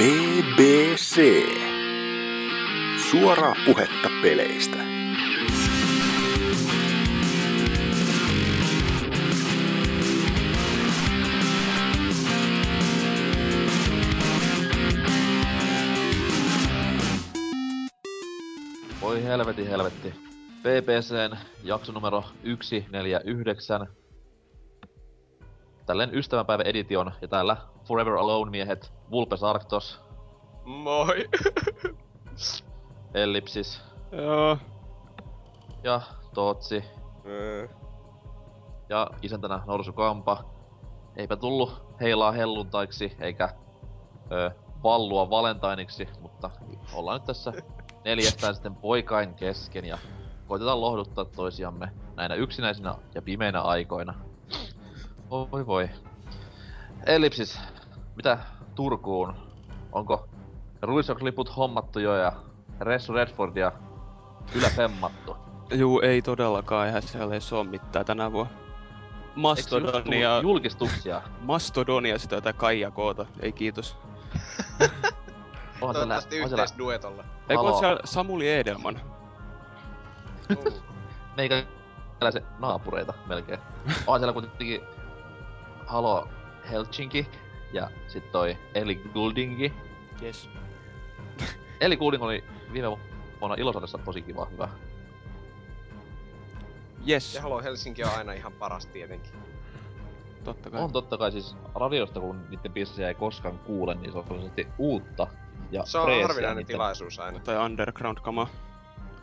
BBC. Suoraa puhetta peleistä. Voi helvetti. BBCn jakso numero 149. Tälleen ystävänpäivä edition ja täällä Forever Alone miehet, Vulpes Arctos. Moi! Ellipsis. Joo. Ja Tootsi. Ja isäntänä Norsu Kampa. Eipä tullu heilaa helluntaiksi eikä vallua valentainiksi, mutta ollaan nyt tässä neljästään sitten poikain kesken ja koitetaan lohduttaa toisiamme näinä yksinäisinä ja pimeinä aikoina. Voi. Ellipsis, mitä Turkuun? Onko Ruisokliput hommattu jo ja Ressu Redfordia kyllä femmattu? Juu, ei todellakaan, eihän siellä ei oo mitään tänä vuonna. Mastodonia... julkistuksia? Mastodonia sitä jotain Kaijakoota, ei kiitos. Toivottavasti yhteisduetolla. Eikö on siellä Samuli Edelman? Meikä tällaisia naapureita melkein. On siellä kuitenkin Halo Helsinki ja sit toi Eli Gouldingi. Yes. Eli Goulding oli viime vuonna Ilosarjassa tosi kiva, hyvä. Yes. Ja Halo Helsinki on aina ihan paras tietenkin. Totta kai. On totta kai, siis radiosta kun niitten biisejä ei koskaan kuule, niin se on tosiaan uutta. Ja se on harvinainen niitten tilaisuus aina. Tai underground-kamaa.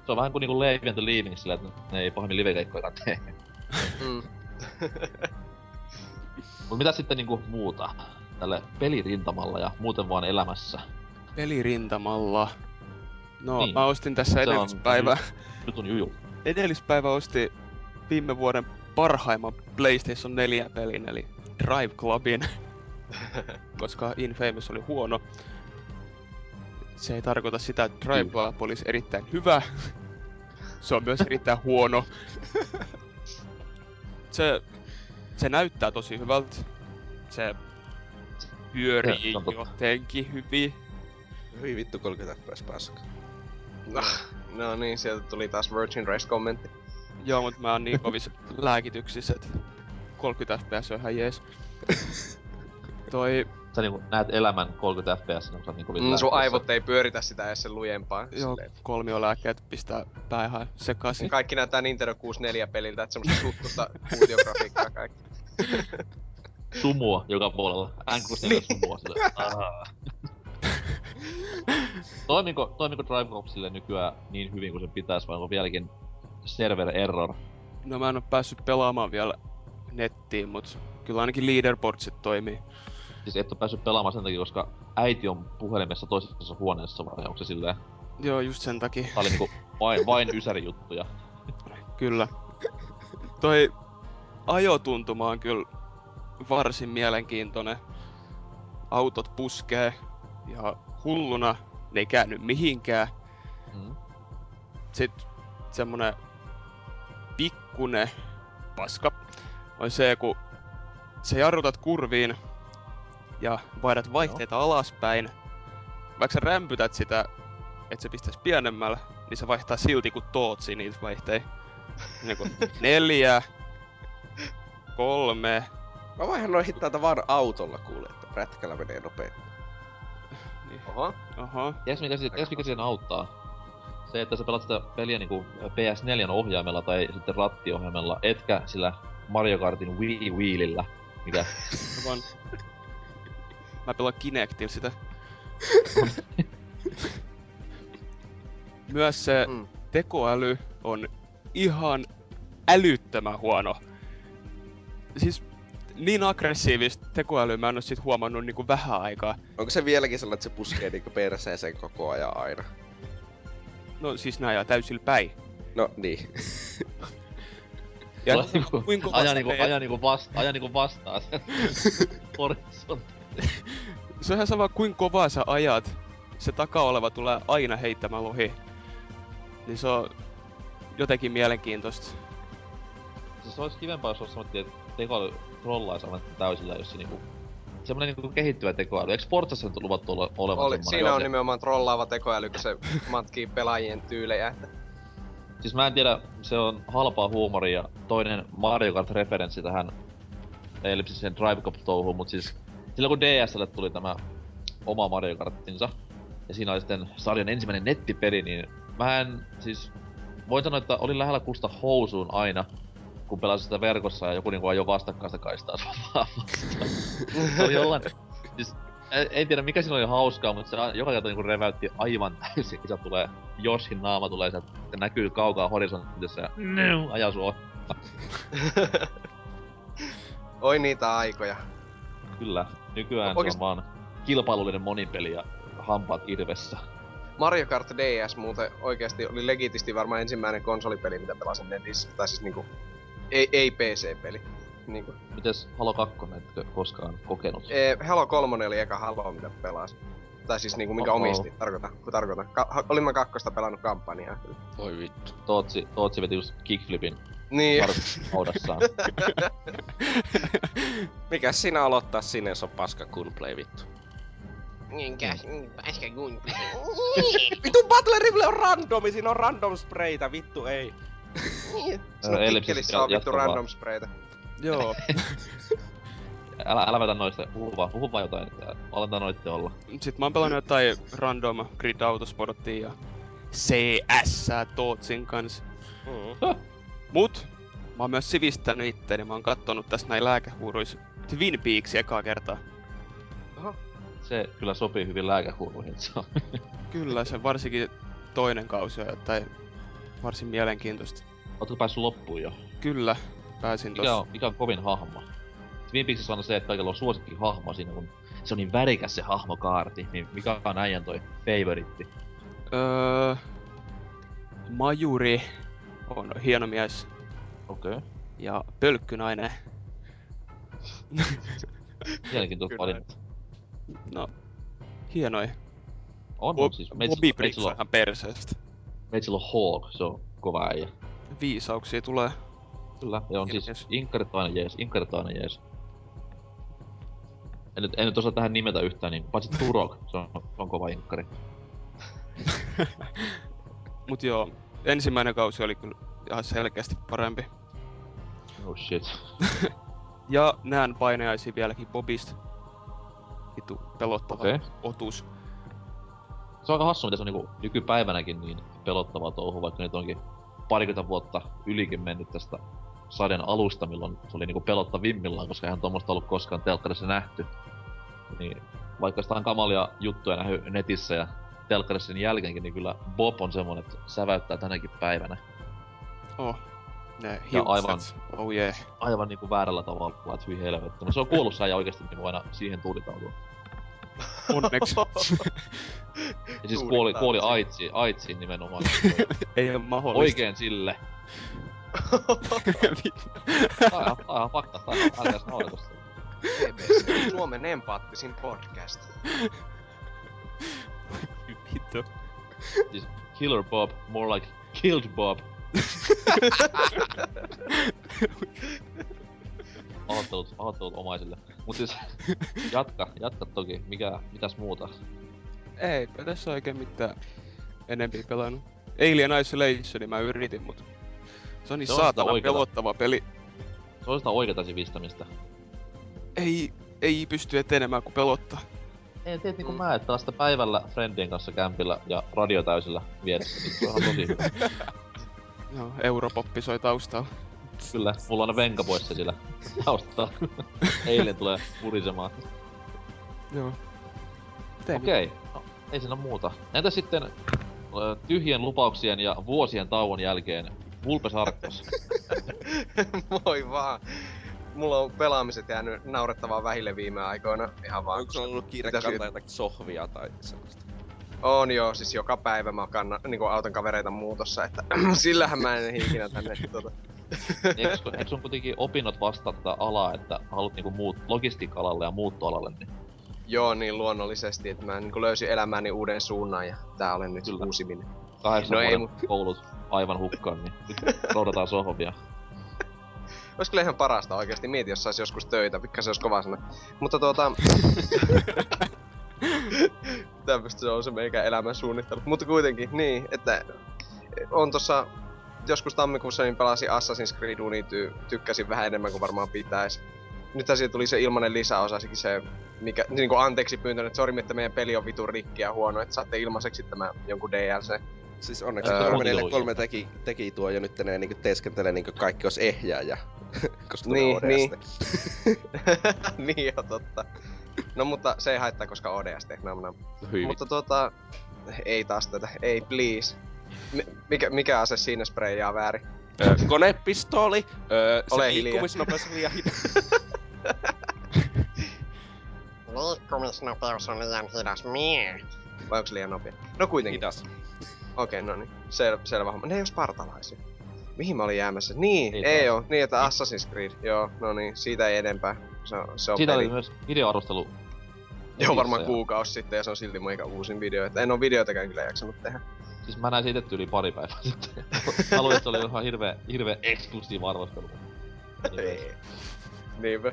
Se on vähän kuin niinku Leave and the Leaving sillä, että ne ei pahemmin livekeikkoja tee. Mut mitä sitten niinku muuta tälle pelirintamalla ja muuten vaan elämässä? Pelirintamalla? No, niin. Mä ostin tässä edellispäivä... Nyt on juju. Edellispäivä osti viime vuoden parhaimman PlayStation 4 pelin, eli Drive Clubin. Koska Infamous oli huono. Se ei tarkoita sitä, että Drive Club olisi erittäin hyvä. Se on myös erittäin huono. Se näyttää tosi hyvältä. Se pyörii jotenkin hyvin. Hyvin vittu 30 FPS paska. No niin, sieltä tuli taas Virgin Res-kommentti. Joo, mut mä oon niin kovissa lääkityksissä, et 30 FPS on ihan jees. Sä niinku näet elämän 30 FPS, kun sä oot niinku sun aivot ei pyöritä sitä edes sen lujempaa. Joo, kolmiolääkkeet pistää pää ihan sekaisin. Kaikki näyttää Nintendo 64 peliltä, et semmoista suttusta kuutiografiikkaa kaikki. Sumua joka puolella. N64 sumua sille. Toimiko Drive Club sille nykyään niin hyvin kuin sen pitäis, vai onko vieläkin server error? No mä en oo päässyt pelaamaan vielä nettiin, mut kyllä ainakin leaderboardsit toimii. Siis et oo päässyt pelaamaan sen takia, koska äiti on puhelimessa toisessa huoneessa, vai onko se silleen? Joo, just sen takia. Tää oli niinku vain ysärijuttuja. Kyllä. Toi ajotuntuma on kyllä varsin mielenkiintoinen. Autot puskee ja hulluna, ne ei käänny mihinkään. Sit semmonen pikkunen paska on se, kun sä jarrutat kurviin ja vaihdat vaihteita alaspäin. Vaikka sä rämpytät sitä, et se pistäis pienemmällä, niin se vaihtaa silti kun Tootsi niitä vaihtei. Niinku 4, 3... Mä vaihan noin hittaita vaan autolla kuulee, että prätkällä menee nopeen. Niin. Oho. Ties mikä siihen auttaa? Se, että sä pelat sitä peliä niinku PS4 ohjaimella tai sitten rattiohjaimella, etkä sillä Mario Kartin Wii Wheelillä. Mikä? Mä pelaan Kinectil sitä. Myös se tekoäly on ihan älyttömän huono. Siis niin aggressiivista tekoälyä mä en oo sit huomannut niinku vähän aikaa. Onko se vieläkin sellainen, että se puskee niinku perseeseen koko ajan aina? No siis nää ajaa täysillä päin. No niin. Ja kuinka aja niinku vastaa sen horisontti. Se on ihan sama kuin kovaa sä ajat. Se takaa oleva tulee aina heittämään lohi. Niin se on jotenkin mielenkiintoista. Se olisi kivempaa, jos olisi sanottiin, että tekoäly trollaisi aina täysillä, jos se niinku semmoinen niinku kehittyvä tekoäly. Eiks Forzassa nyt luvattu olevan semmoinen? Siinä on nimenomaan trollaava tekoäly, kun se matkii pelaajien tyylejä. Siis mä en tiedä, se on halpaa huumoria ja toinen Mario Kart-referenssi tähän ellipsiseen Drive Cup-touhuun, mut siis silloin kun DS:lle tuli tämä oma Mario Kartinsa, ja siinä oli sitten sarjan ensimmäinen nettipeli, niin mä en siis... Voin sanoa, että olin lähellä kusta housuun aina, kun pelasin sitä verkossa ja joku niinku ajoi vastakkaista kaistaa vastaan. Se oli jollain... Siis, ei tiedä mikä siinä oli hauskaa, mutta se joka kerta niinku reväytti aivan täysin. Isä tulee, Joshin naama tulee, se näkyy kaukaa horisontissa ja ajaa sua. Oi niitä aikoja. Kyllä, nykyään se on vaan kilpailullinen monipeli ja hampaat irvessä. Mario Kart DS muuten oikeesti oli legitisti varmaan ensimmäinen konsolipeli, mitä pelasin netissä. Tai siis niinku... Ei PC-peli. Niinku. Mites Halo 2, etkö koskaan kokenut? Halo 3 oli eka Halo, mitä pelasin. Tai siis niinku minkä omistin, tarkoitan. Olin mä kakkosta pelannut kampanjaa. Voi vittu. Tootsi veti just kickflipin. Niin. Haudassaan. Mikäs sinä aloittaa sinne, se on paska gunplay vittu. Minkäs? Paska gunplay. Vittu Battle Rifle on randomi, siinä on random sprayta, vittu ei. Siinä pikkelissä on vittu random sprayta. Joo. Älä vetä noista, puhu vaan jotain, aletaan noitte olla. Sit mä oon pelannut jotain random Grid Autosportia ja CS-sää Tootsin kans. Mut mä oon myös sivistänyt itteeni, mä oon kattonut tässä näin lääkehuuruis Twin Peaks ekaa kertaa. Aha. Se kyllä sopii hyvin lääkehuuruihin, se on. Kyllä, se varsinkin toinen kausi on jotain varsin mielenkiintoista. Ootko päässyt loppuun jo? Kyllä, pääsin tossa. Mikä on kovin hahmo? Twin Peaksissa on se, että kaikilla on suosikki hahmo siinä, kun se on niin värikäs se hahmokaarti, niin mikä on äijän toi favoritti? Majuri on hieno mies. Okei. Okay. Ja pölkkynainen. Mielenkiintoista valintaa. No, hienoi. On siis. Bobby Briggs on ihan perseestä. Meitsillä on Hawk, se on kova äijä. Viisauksia tulee. Kyllä, ja on siis inkartainen jees. En nyt osaa tähän nimetä yhtään, niin paitsi Turok, se on kova inkkari. Mut joo, ensimmäinen kausi oli kyllä ihan selkeästi parempi. Oh shit. Ja näen painajaisia vieläkin Bobista. Vitu pelottava otus. Se on aika hassu, mitä se on niinku nykypäivänäkin niin pelottava touhu, vaikka nyt onkin parikymmentä vuotta ylikin mennyt tästä sarjan alusta, milloin se oli niinku pelottavimmillaan, koska eihän tommoista ollut koskaan telkkarissa nähty. Niin, vaikka sitä on kamalia juttuja nähnyt netissä ja telkkarissa sen jälkeenkin, niin kyllä Bob on semmonen, että säväyttää tänäkin päivänä. Oh, ne hiukset. Aivan niinku väärällä tavalla, et hyi helvetti. No se on kuollut säijä oikeesti niinku aina siihen tuuditautua. Onneksi. Ja siis kuoli AIDSiin nimenomaan. Ei oo mahdollista. Oikeen sille. Aivan fakta, älkääs noudata sitä. BBC, Suomen empaattisin podcast. Vittu. Siis Killer Bob, more like Killed Bob. Pahoittelut omaisille. Mut siis, jatka toki. Mitäs muuta? Ei, tässä oikein mitään enempi pelannut. Alien Isolationi mä yritin, mut se on niin saatana pelottava peli. Se on sitä oikeeta sivistämistä. Ei pysty etenemään kun pelottaa. Ei, teet niinku mä, että pelasta päivällä friendien kanssa kämpillä ja radio täysillä vieressä. Se on ihan tosi hyvä. Joo, Europoppi soi taustalla. Kyllä, mulla on aina venka pois se sillä taustalla. Eilen tulee purisemaan. Joo. Okei, no, ei siinä muuta. Entä sitten tyhjien lupauksien ja vuosien tauon jälkeen Vulpes Arctos? Moi vaan. Mulla on pelaamiset jäänyt naurettavaan vähille viime aikoina. Ihan vaan. Onko se ollut kiire kantaa jotakin sohvia tai sellaista? On joo, siis joka päivä mä niinku autan kavereita muutossa, että sillähän mä en ikinä tänne Eikö sun kuitenkin opinnot vastaa tätä alaa, että haluat niinku logistiikka-alalle ja muuttoalalle, niin? Joo, niin luonnollisesti, että mä niinku löysin elämääni uuden suunnan ja tää olen nyt uusi minne. 8 vuoden koulut aivan hukkaan, niin nyt roudataan sohvia. Ois kyllä ihan parasta oikeesti, mieti jos sais joskus töitä, pikkasen ois kova sana. Mutta tämmöstä se on se meikä elämän suunnittelu. Mutta kuitenkin, niin, että on tossa joskus tammikuussa niin pelasin Assassin's Creed Unityyn, tykkäsin vähän enemmän kuin varmaan pitäis. Nyt siitä tuli se ilmanen lisäosa, se mikä, niinku anteeksi pyyntönyt, että sori, että meidän peli on vitun rikki ja huono, että saatte ilmaiseksi tämän jonkun DLC. Siis onneksi 343 teki tuo jo nyt ne niinku teeskentelee niinku kaikki ois ehjää ja koska tulee ODST. Niin on totta. No mutta se ei haittaa, koska ODST. Mutta ei taas tätä, ei please. Mikä ase siinä spreijaa väärin? Konepistooli. Se liikkumisnopeus on liian hidas. Liikkumisnopeus on liian hidas mie. Vai onks liian nopea? No kuitenkin. Hidas. Okei, no niin. Selvä homma. Ne ei oo spartalaisia. Mihin mä olin jäämässä? Niin, ei oo. Niin, että Assassin's Creed. Joo, no niin. Siitä ei enempää. Se on siitä peli. Siitä oli myös videoarvostelu. Joo, varmaan kuukausi sitten ja se on silti mun ikä uusin video. Että en oo videoitakään kyllä jaksanut tehdä. Siis mä näin itse yli pari päivää sitten. Haluin, että se oli ihan hirvee eksklusiivarvostelu. Ei. Niinpä.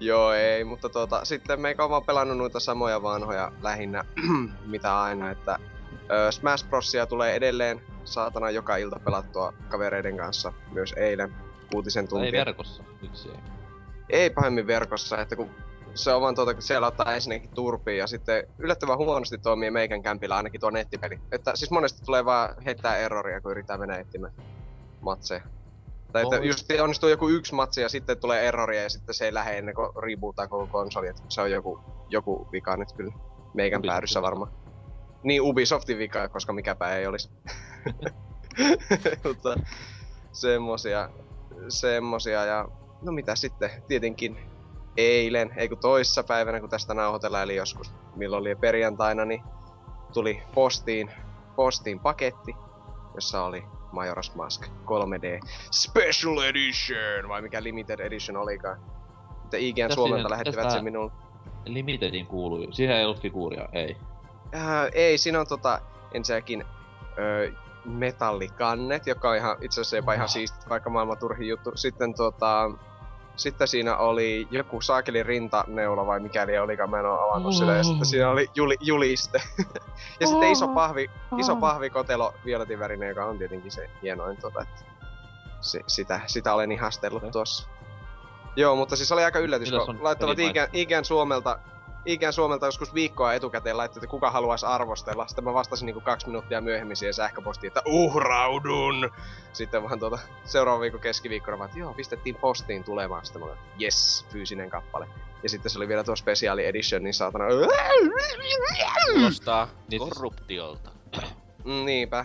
Joo, ei, mutta sitten meikä on vaan pelannu noita samoja vanhoja lähinnä, mitä aina, että Smash Brosia tulee edelleen saatana joka ilta pelattua kavereiden kanssa, myös eilen, kuutisen tuntia. Ei verkossa, miksi ei? Ei pahemmin verkossa, että kun se on vaan siellä ottaa ensinnäkin turpiin ja sitten yllättävän huonosti toimii meikän kämpillä ainakin tuo nettipeli. Että siis monesti tulee vaan heittää erroria, kun yrittää mennä etsimään matseja. Tai että just onnistuu joku yksi matsi ja sitten tulee erroria ja sitten se ei lähde ennen kuin rebootaa koko konsoli. Että se on joku vika nyt kyllä meikän päädyssä varmaan. Niin Ubisoftin vika, koska mikäpä ei olis. Mutta semmosia ja no mitä sitten, tietenkin eilen, ei kun toissapäivänä kun tästä nauhoitellaan, eli joskus milloin oli perjantaina, niin tuli postiin paketti, jossa oli Majora's Mask 3D Special Edition, vai mikä Limited Edition olikaan. Mutta IGN Suomelta lähettivät sen minulle. Limitedin kuului, siihen ei ollut figuuria, ei. Ei, siinä on ensinnäkin metallikannet, joka on ihan, itse asiassa jopa ihan siisti, vaikka maailman turhi juttu. Sitten sitten siinä oli joku saakeli rintaneula vai mikäli olikaan, mä en oo avannut sitä. Ja sitten siinä oli juliste. Ja sitten iso pahvikotelo violetin värinen, joka on tietenkin se hienoin sitä olen ihastellut tuossa. Joo, mutta siis oli aika yllätys, kun laittavat IGN Suomelta joskus viikkoa etukäteen laittoi, että kuka haluaisi arvostella. Sitten mä vastasin niinku 2 minuuttia myöhemmin siihen sähköpostiin, että uhraudun! Sitten vaan seuraavan viikon keskiviikkona vaan, että joo, pistettiin postiin tulemaan. Sitten mä olin, jes, fyysinen kappale. Ja sitten se oli vielä tuo special edition, niin saatana... Kuulostaa korruptiolta. Niinpä.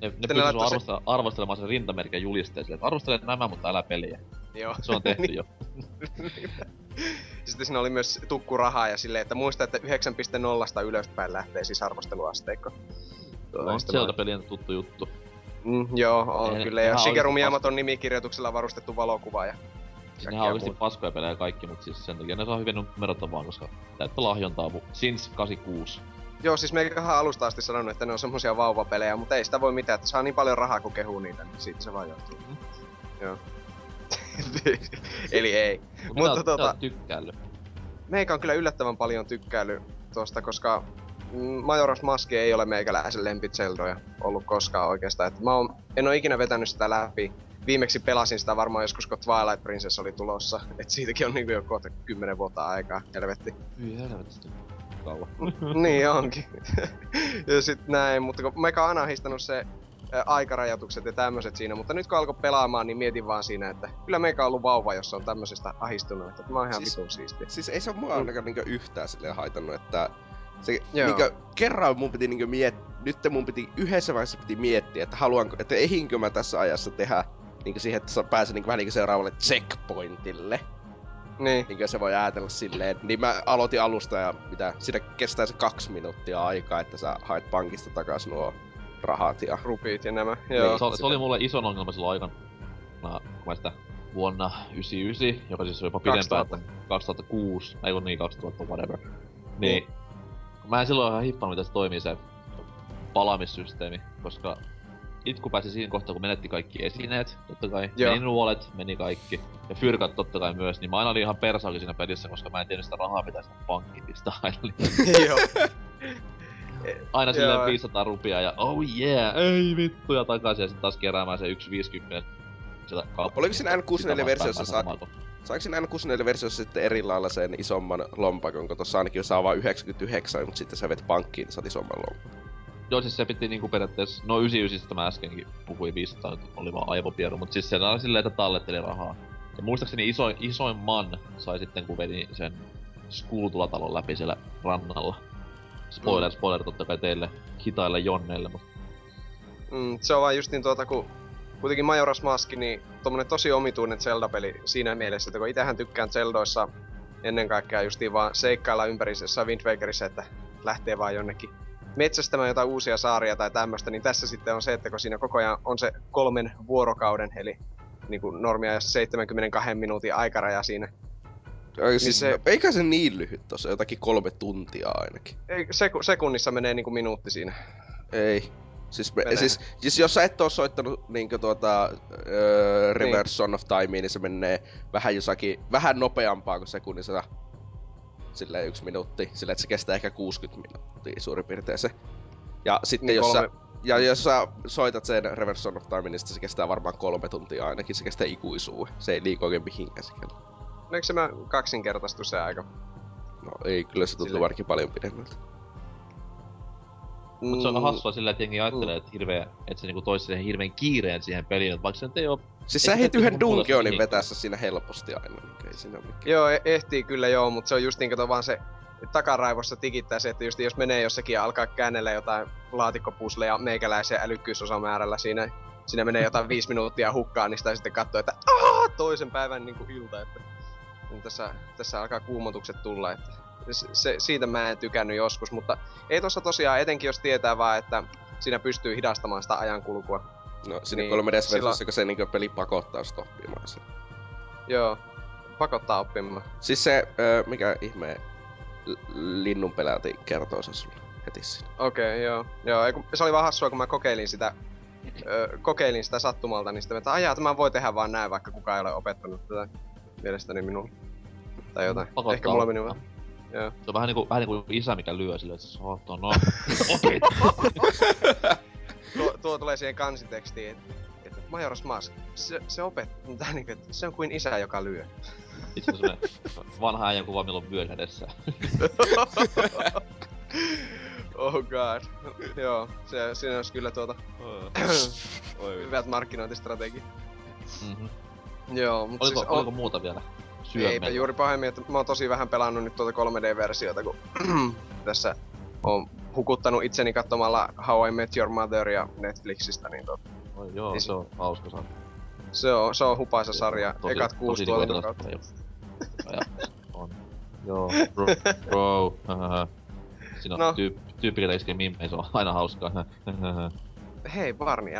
Ne pystyy sun arvostelemaan sen rintamerkin julisteen silleen, että arvostele nämä, mutta älä peliä. Joo. Se on tehty jo. Sitten siinä oli myös tukkurahaa ja silleen, että muista, että 9.0 ylöspäin lähtee siis arvosteluasteikko. On sieltä pelien tuttu juttu. Joo, on kyllä. Ja Shigeru Miyamoton nimikirjoituksella varustettu valokuva ja... Siis nehän on oikeesti paskoja pelejä kaikki, mut siis sen takia ne saa hyvin numerota vaan, koska täyttä lahjontaa since 86. Joo, siis meikähän alusta asti sanonut, että ne on semmosia vauvapelejä, mutta ei sitä voi mitään, että saa niin paljon rahaa kun kehuu niitä, niin siitä se vaan johtuu. Joo. Eli ei. Mutta meikä on kyllä yllättävän paljon tykkäily tuosta, koska Majora's Mask ei ole meikäläisen lempizeldoja ollut koskaan oikeastaan. Et en oo ikinä vetänyt sitä läpi. Viimeksi pelasin sitä varmaan joskus, kun Twilight Princess oli tulossa. Et siitäkin on niinku jo kohta 10 vuotta aikaa, helvetti. Helvetti. Niin onkin. Ja sit näin, mutta kun meikä on anahistanu se aikarajoitukset ja tämmöset siinä, mutta nyt kun alkoi pelaamaan, niin mietin vaan siinä, että kyllä meikä on ollut vauva, jos on tämmösestä ahistunut, että mä oon ihan vitun siistiä. Siis ei se oo mua ainakaan niinkö yhtään silleen haitannut, että se niinkö kerran mun piti niinkö yhdessä vaiheessa piti miettiä, että haluanko, että ehinkö mä tässä ajassa tehdä niinkö siihen, että pääsen niinkö vähän niinkö seuraavalle checkpointille. Niin. Niinkö se voi ajatella silleen, niin mä aloitin alusta ja siinä kestää se 2 minuuttia aikaa, että sä haet pankista takas nuo rahat ja rupiit ja nämä. Joo. Se oli mulle ison ongelma silloin vuonna 99, joka siis oli jopa pidempään, 2006, ei kun niin 2000, whatever. Niin. Mä en silloin ihan hiffannut, miten se toimii se palaamissysteemi, koska itku pääsi siinä kohtaa, kun menetti kaikki esineet, tottakai. Meni nuolet, meni kaikki. Ja fyrkat tottakai myös, niin mä aina olin ihan persaukin siinä pelissä, koska mä en tiennyt sitä rahaa mitä sitä pankitista aina oli. Aina silleen 500 rupia ja oh yeah, ei vittu, ja takaisin ja sit taas keräämään se 1,50. Oliko siinä N64-versiossa saiko siinä N64-versiossa sitten eri lailla sen isomman lompakon, kun tossa ainakin saa vaan 99, mut sitten sä vet pankkiin, saat isomman lompakon. Joo, siis se piti niinku periaatteessa, no 99 mä äskenkin puhuin 500, oli vaan aivopieru, mut siis siellä oli silleen, että talletteli rahaa. Ja muistaakseni isoin man sai sitten, kun vedi sen Skuutulatalon läpi siellä rannalla. Spoiler tottakai teille hitaille jonneille, mut... se on vaan just niin kun... Kuitenkin Majora's Mask, niin tommonen tosi omituinen Zelda-peli siinä mielessä, että kun itähän tykkään Zeldoissa ennen kaikkea justiin vaan seikkailla ympäristössä Wind Wakerissä, että lähtee vaan jonnekin metsästämään jotain uusia saaria tai tämmöstä, niin tässä sitten on se, että kun siinä koko ajan on se 3 vuorokauden, eli niinku normiajassa 72 minuutin aikaraja siinä. Niin siis se... Eikä se niin lyhyt tossa, jotakin 3 tuntia ainakin. Ei, sekunnissa menee niinku minuutti siinä. Ei. Siis jos sä et oo soittanut niinku Reverse Son of Timea, niin se menee vähän nopeampaa kuin sekunnissa. Silleen 1 minuutti, silleen että se kestää ehkä 60 minuuttia suurin piirtein se. Ja sitten niin jos sä soitat sen Reverse Son of Timea, niin se kestää varmaan 3 tuntia ainakin, se kestää ikuisuuden. Se ei liiku oikein mihinkään sekään. No eikö se mä kaksinkertaistu se aika? No ei, kyllä se tuntuu varsinkin paljon pidemmältä. Mut se on hassua silleen, että jengi ajattelee, että se niinku toisi siihen hirveen kiireen siihen peliin, et vaikka se nyt ei oo... Siis sä ehdit yhden Dungeonin vetässä siinä helposti aina, niinkö ei siinä oo mikään. Joo, ehtii kyllä joo, mut se on just niinkö vaan se takaraivossa tikittää se, että just jos menee jossakin ja alkaa käännellä jotain laatikkopusleja meikäläisen älykkyysosamäärällä siinä, siinä menee jotain 5 minuuttia hukkaan, niin sitä sitten kattoo, että aah, toisen päivän niinku ilta, että... Tässä alkaa kuumotukset tulla, että... Siitä mä en tykännyt joskus, mutta ei tossa tosiaan, etenkin jos tietää vaan, että siinä pystyy hidastamaan sitä ajankulkua. No, siinä niin, 3DS-versiossa se niinkö peli pakottaa sitä oppimaan sen. Joo, pakottaa oppimaan. Siis se, mikä ihme linnun peläti kertoo sen sulle heti siinä. Okei, joo. Se oli vaan hassua, kun mä kokeilin sitä sattumalta, niin sitten mä tämän voi tehdä vaan näin, vaikka kukaan ei ole opettanut tätä mielestäni minulle. Tai jotain. Pakottaa. Ehkä mulla meni vaan. Joo. Se on vähän niinku isä, mikä lyö silleen, että sohto, no, opit! tuo tulee siihen kansitekstiin, että Majora's Mask, se opettaa, niinku, että se on kuin isä, joka lyö. Itse on semmonen vanha äijän kuva, milloin vyö edessä. Oh god. Joo, siinä olisi kyllä hyvät markkinointistrategiat. Mm-hmm. Joo, mutta siis... Oliko muuta vielä? Eipä juuri pahemmin, että mä oon tosi vähän pelannut nyt tuota 3D-versiota, kun tässä oon hukuttanut itseni katsomalla How I Met Your Motheria Netflixistä, niin Oi joo, niin se on hauska sarja. Se on hupaisa sarja, ekat 6 tuotantokautta. Joo, bro. Siinä on tyyppi, ketä iskee mimmei, se on aina hauskaa. Hei Barney,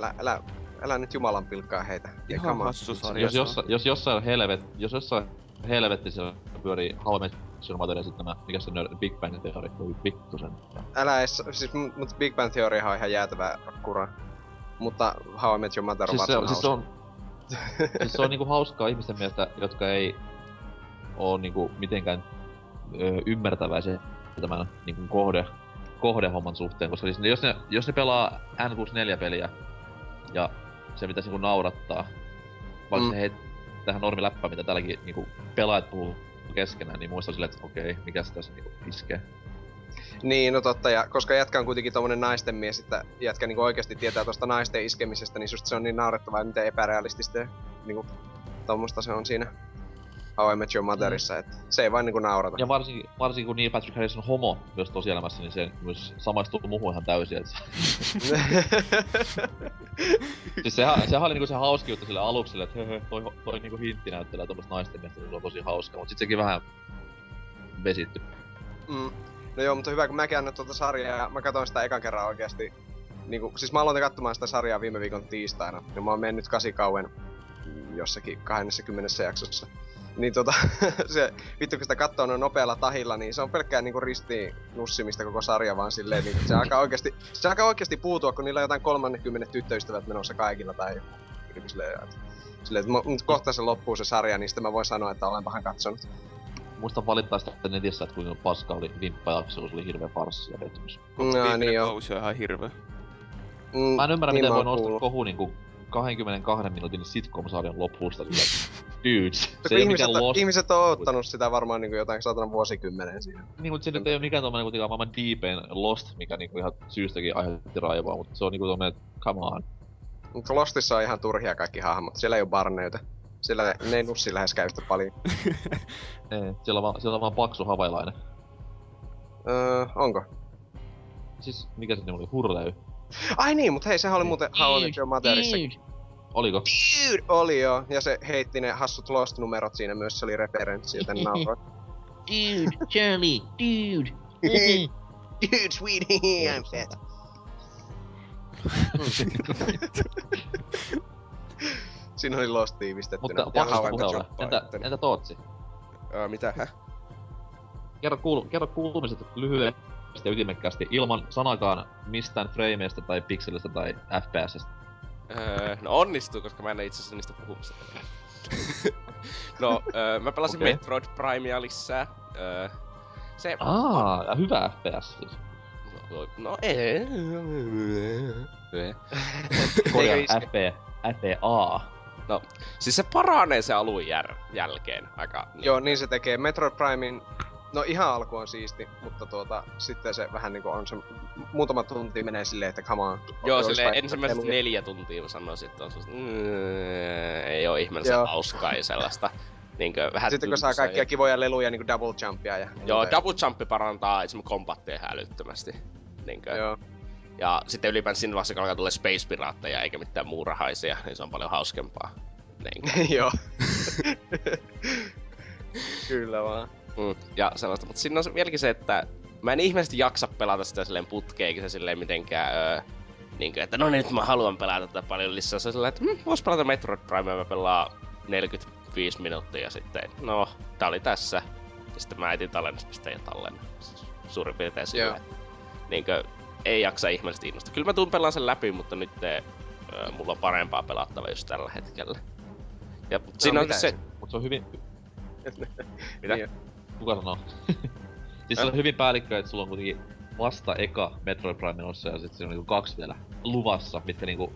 älä nyt jumalan pilkkaa heitä. Ihan hassu sarja. Jos jossain helvettisellä pyörii halmeisilla materiaalilla sitten nämä, mikä se on Big Bang Theory, voi vittu sen. Älä ees, siis mut Big Bang Theoryhan on ihan jäätävää kuraa. Mutta How I Met Your Mother on siis se on siis se on niinku hauskaa ihmisten mielestä, jotka ei oo niinku mitenkään ymmärtäväisiä tämän niinku kohdehomman suhteen, koska siis jos ne pelaa N64-peliä, ja se pitäis niinku naurattaa, vaikka se tähän normiläppään, mitä täälläkin niinku pelaajat puhuu keskenään, niin muistaa silleen, että okei, mikäs tässä niinku iskee. Niin, no totta, ja koska jätkä on kuitenkin tommonen naisten mies, että jätkä niinku oikeesti tietää tosta naisten iskemisestä, niin just se on niin naurettavaa, ja miten epärealistista ja niinku tommosta se on siinä How I Met Your Motherissa, että se ei vaan niinku naurata. Ja varsinkin kun Neil Patrick Harris on homo myös tosielämässä, niin se myös samaistuu muuhun ihan täysin, et siis sehän oli niinku se hauskiutta sille alukselle, että toi niinku hintti näyttelee tommoista naisten miestä, niin se on tosi hauska, mut sit sekin vähän vesitty. No joo, mutta hyvä, kun mäkin annan tuota sarjaa, ja mä katoin sitä ekan kerran oikeesti. Niinku, siis mä aloitin katsomaan sitä sarjaa viime viikon tiistaina, ja mä oon mennyt 8 kauen jossakin 20 jaksossa. Niin se, vittu kun sitä kattoo noin nopealla tahilla, niin se on pelkkää niinku ristiin nussimista koko sarja vaan silleen, niin se alkaa oikeesti, puutua, kun niillä on jotain 30 tyttöystävät menossa kaikilla tai joku silleen, mut kohta se loppuu se sarja, niin sitten mä voin sanoa, että olen vähän katsonut. Muistan valittaa sitä netissä, että kuinka paska oli vimppajakso, kun se oli hirvee farssi ja pettymys. No niin joo. Kausi on ihan hirveä. Mä en ymmärrä, niin miten voi nostaa kohu niinku 22 minuutin sitcom-sarjan lopusta sillä, dudes. Se ihmiset on oottanut sitä varmaan niinku jotain satana vuosikymmeneen siihen. Niin, mut se nyt ei oo mikään tommonen kuitenkaan maailman deepen Lost, mikä niinku ihan syystäkin aiheutti raivoa, mut se on niinku tommonen, come on. Mut Lostissa on ihan turhia kaikki hahmot, siellä ei oo barneita. Siellä ne ei nussi lähes käy yhtä paljon. Ei, siellä on vaan paksu havailainen. Onko? Siis mikä se nimi oli? Hurley? Ai niin, mut hei, sehän oli muuten How I Met Your Motherissakin. Oliko? Oli joo, ja se heitti ne hassut Lost-numerot siinä myös, se oli referenssi, joten nauroin. Dude, Charlie, dude! Dude, sweetie, I'm fat. Siinä oli Lost tiivistettynä. Mutta pakasta puheella. Entä Tootsi? Mitä? Häh? Kerro kuulumiset lyhyesti ja ytimekkäästi ilman sanakaan mistään frameista tai pikselistä tai FPS:stä. No onnistuu, koska mä en itse asiassa niistä puhumista. No, mä pelasin okay. Metroid Primea lisää. Se... hyvä FPS siis. No ei. Korjaa FPA. No, siis se paranee se alun jälkeen aika... Joo, niin se tekee. Metroid Primein... No ihan alku on siisti, mutta sitten se vähän niinku on se... Muutama tunti menee silleen, että come on. Joo, silleen ensimmäiset 4 tuntia mä sanoisin, että on semmoista... ei oo ihmeellisen hauskaa sellaista. Niinkö vähän... Sitten kun saa kaikkia kivoja leluja, niinku double jumpia ja... Joo, double jumpi parantaa esimerkiksi kombattia ihan älyttömästi. Niinkö... Joo. Ja sitten ylipäänsä sinne vasta, kun alkaa tulee space piraatteja eikä mitään muurahaisia, niin se on paljon hauskempaa. Joo. Kyllä vaan. Ja sellaista, mutta siinä on vieläkin se, että mä en ihmeisesti jaksa pelata sitä silleen putkeen, eikä se silleen mitenkään niinkö, että no niin, nyt mä haluan pelata tätä paljon lisää. Se on silleen, että vois pelata Metroid Primea, mä pelaan 45 minuuttia sitten. No, tää oli tässä. Ja sitten mä etin tallennuspiste ja tallenna. Suurin piirtein silleen. Niinkö... Ei jaksa ihmeellisesti innostaa. Kyllä mä tuun pelaan sen läpi, mutta nyt mulla on parempaa pelattavaa just tällä hetkellä. Ja no, siinä on se... Mut se on hyvin... Mitä? Kuka sanoo? Siis se on hyvin päällikkö, et sulla on kuitenkin vasta eka Metroid Prime menossa ja sit siinä on niinku 2 vielä luvassa, mitkä niinku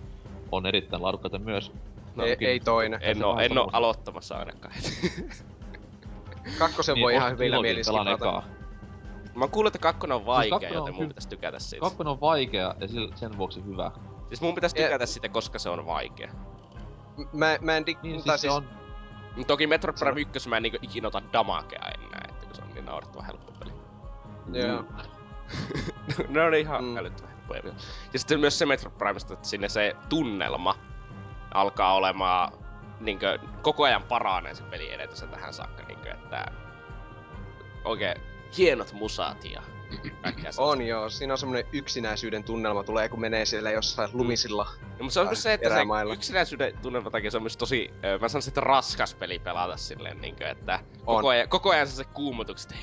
on erittäin laadukkaita myös. No, ei toinen. En oo aloittamassa ainakaan. Kakkosen niin, voi ihan hyvillä mieliskin. Mä kuulin, että kakkonen on vaikea, siis joten mun pitäis tykätä siitä. Kakkonen on vaikea ja sen vuoksi hyvä. Siis mun pitäis tykätä siitä, koska se on vaikea. Mä en on... Toki Metroid Prime 1 mä en niinku ikinä ota damakea enää, että kun se on niin naurettava helppo peli. Joo. Ne on ihan älyttömän helppoja. Ja sitten myös se Metroid Primesta, että sinne se tunnelma alkaa olemaan... Niinkö koko ajan paranee se peli edetessä tähän saakka, niinkö että... Oikein. Hienot musaat ja on joo, siinä on semmonen yksinäisyyden tunnelma tulee, kun menee siellä jossain lumisilla ja, mutta se on myös se, että se yksinäisyyden tunnelma takia se on myös tosi, mä sanoisin, että raskas peli pelata silleen niinkö, että koko ajan se kuumotukset,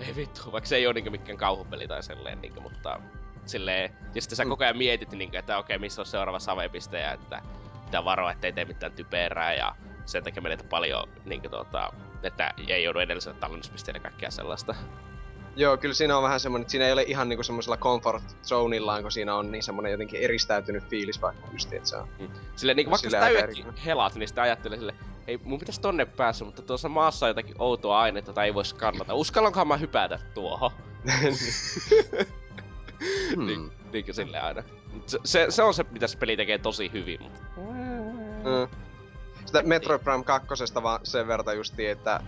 ei vittu, vaikka se ei oo niinkö mikään kauhupeli tai silleen niinkö, mutta silleen, ja sitten sä koko ajan mietit niinkö, että okei, missä on seuraava savepiste ja että pitää varoa, ettei tee mitään typerää ja sen takia menetä paljon niinkö että ei joudu edelliselle tallennuspisteelle kaikkea sellaista. Joo, kyllä siinä on vähän semmonen, että siinä ei ole ihan niinku semmosella comfort zoneillaan, kun siinä on niin semmonen jotenkin eristäytynyt fiilis vaikka just, et se on. Silleen niinku vaikka sitä yötkin helaat, niin sitä ajattelee silleen, ei mun pitäis tonne päässä, mutta tuossa maassa on jotakin outoa ainetta tai ei vois kannata. Uskallankohan mä hypätä tuohon? Niinkö silleen aina. Se on se, mitä se peli tekee tosi hyvin, mutta... Sitä Metroid Prime 2:sta vaan sen verta justiin, että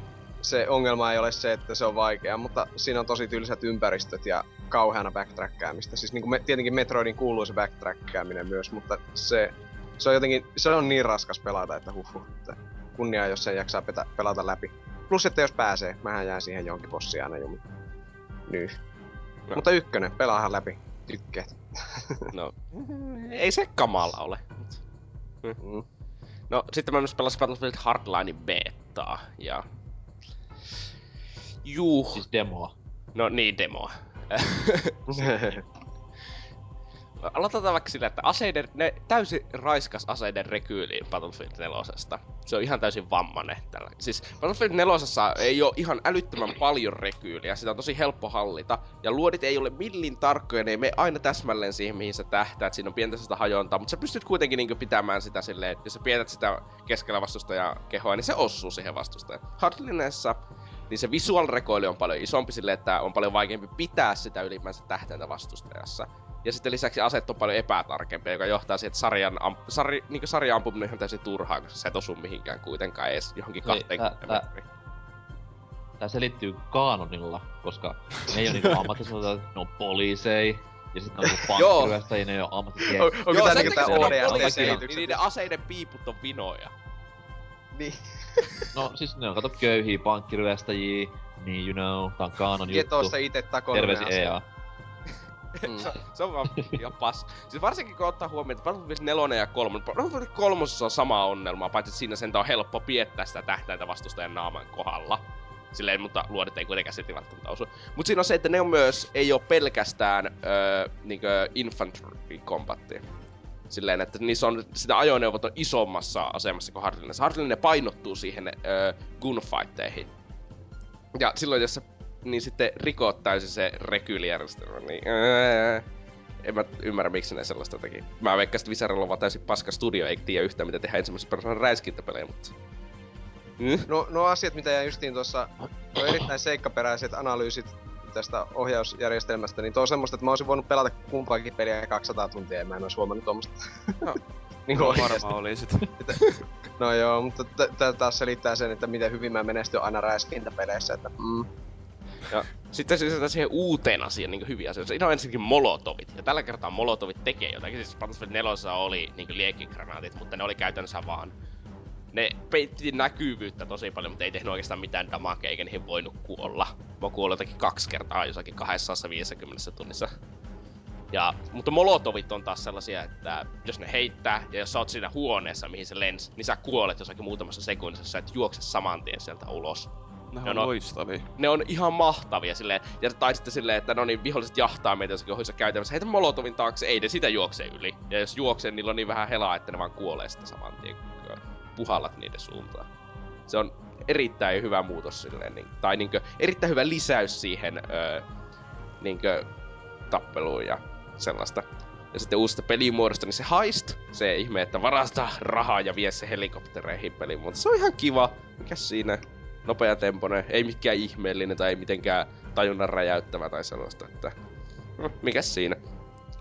se ongelma ei ole se, että se on vaikea, mutta siinä on tosi tylsät ympäristöt ja kauheana backtrackkäämistä. Siis niinku tietenkin Metroidin kuuluu se backtrackkääminen myös, mutta se on jotenkin, se on niin raskas pelata, että huhhuh, että kunniaa jos sen jaksaa pelata läpi. Plus että jos pääsee, mähän jään siihen jonkin bossiin aina jummin. No. Mutta ykkönen, pelaahan läpi, tykkeet. No, ei se kamala ole. No, sitten mä myös pelasin Battlefield Hardline B. soittaa ja... Juh. Siis demoa. No niin, demoa. Aloitetaan vaikka sillä, että aseiden, ne täysin raiskas aseiden rekyyliin Battlefield 4. Se on ihan täysin vammainen tällä. Siis Battlefield 4 ei oo ihan älyttömän paljon rekyyliä, sitä on tosi helppo hallita. Ja luodit ei ole millin tarkkoja, ne ei mene aina täsmälleen siihen mihin sä tähtäät, siinä on pientä sitä hajontaa. Mutta sä pystyt kuitenkin niinku pitämään sitä silleen, että jos sä pietät sitä keskellä vastustajan kehoa, niin se osuu siihen vastustajan. Hardlinessa niin se visual recoil on paljon isompi silleen, että on paljon vaikeampi pitää sitä ylimäänsä tähtäintä vastustajassa. Ja sitten lisäksi aseet on paljon epätarkempia, joka johtaa siihen, että sarjan ampuminen on täysin turhaa, koska sä et osu mihinkään kuitenkaan edes johonkin 20 metriin. Tää selittyy kaanonilla, koska ne ei oo niinku ammattisoita, ne on poliisei, ja sit on pankkiryöstä, ja ne ei oo ammattisoita. Onko tää niinku tää ODR-selitykset? Niiden aseiden piiput on vinoja. Niin. No siis ne on kato köyhiä pankkiryöstäjiä, niin you know, tää on kaanon juttu. Ketossa ite takollinen asia. Se on vaan ihan pas. Siis varsinkin kun ottaa huomioon, että Battlefield 4 ja 3, Battlefield 3 on sama ongelma, paitsi siinä sentään on helppo piettää sitä tähtäintä vastustajan naaman kohdalla. Silleen, mutta luodit ei kuitenkaan se tilanteelta osu. Mut siinä on se, että ne on myös, ei oo pelkästään niinkö infantry combattia. Silleen, että niissä on, sitä ajoneuvot on isommassa asemassa kuin Hardlinessa. Hardline painottuu siihen gunfighteihin. Ja silloin, jos niin sitten rikot täysin se rekyylijärjestelmä, niin en mä ymmärrä miksi ne sellaista teki. Mä veikkaan, että Visarilla on vaan täysin paska studio, ei tiedä yhtään mitä tehdä ensimmäisen persoonan räiskintäpelejä, mutta... No asiat, mitä jäi justiin tuossa, on erittäin seikkaperäiset analyysit tästä ohjausjärjestelmästä, niin toi on semmoista, että mä olisin voinut pelata kumpaakin peliä 200 tuntia, ja mä en ois huomannut tommosta. No. Niin no, varmaan oli sit. No joo, mutta tää taas selittää sen, että miten hyvin mä menestyn aina räiskintäpeleissä, että ja sitten se lisätään siihen uuteen asiaan niinku hyviä asioita. Siinä on ensinnäkin molotovit. Ja tällä kertaa molotovit tekee jotakin. Siis Battlefield 4 oli niinku liekkigranaatit, mutta ne oli käytännössä vaan... Ne peitti näkyvyyttä tosi paljon, mutta ei tehnyt oikeastaan mitään damagea, eikä niihin voinut kuolla. Mä kuolin jotakin 2 kertaa jossakin 250 tunnissa. Ja, mutta molotovit on taas sellaisia, että jos ne heittää, ja jos sä oot siinä huoneessa, mihin se lensi, niin sä kuolet jossakin muutamassa sekunnissa, jos sä et juokse saman tien sieltä ulos. Ne on loistavia. Ne on ihan mahtavia silleen, ja tai sitten silleen, että no niin, viholliset jahtaa meitä jossakin hoissa käytävässä, heitä molotovin taakse, ei ne sitä juokse yli. Ja jos juoksee, niillä on niin vähän helaa, että ne vaan kuolee sitten saman tien, kun puhallat niiden suuntaan. Se on erittäin hyvä muutos silleen, tai niinkö, erittäin hyvä lisäys siihen, niinkö, tappeluun ja sellaista. Ja sitten uusista pelimuodosta, niin se heist, se ihme, että varastaa rahaa ja vie se helikoptereihin peliin, mutta se on ihan kiva, mikäs siinä. Nopea tempoinen, ei mikään ihmeellinen tai ei mitenkään tajunnan räjäyttävä tai sellaista, että... mikäs siinä?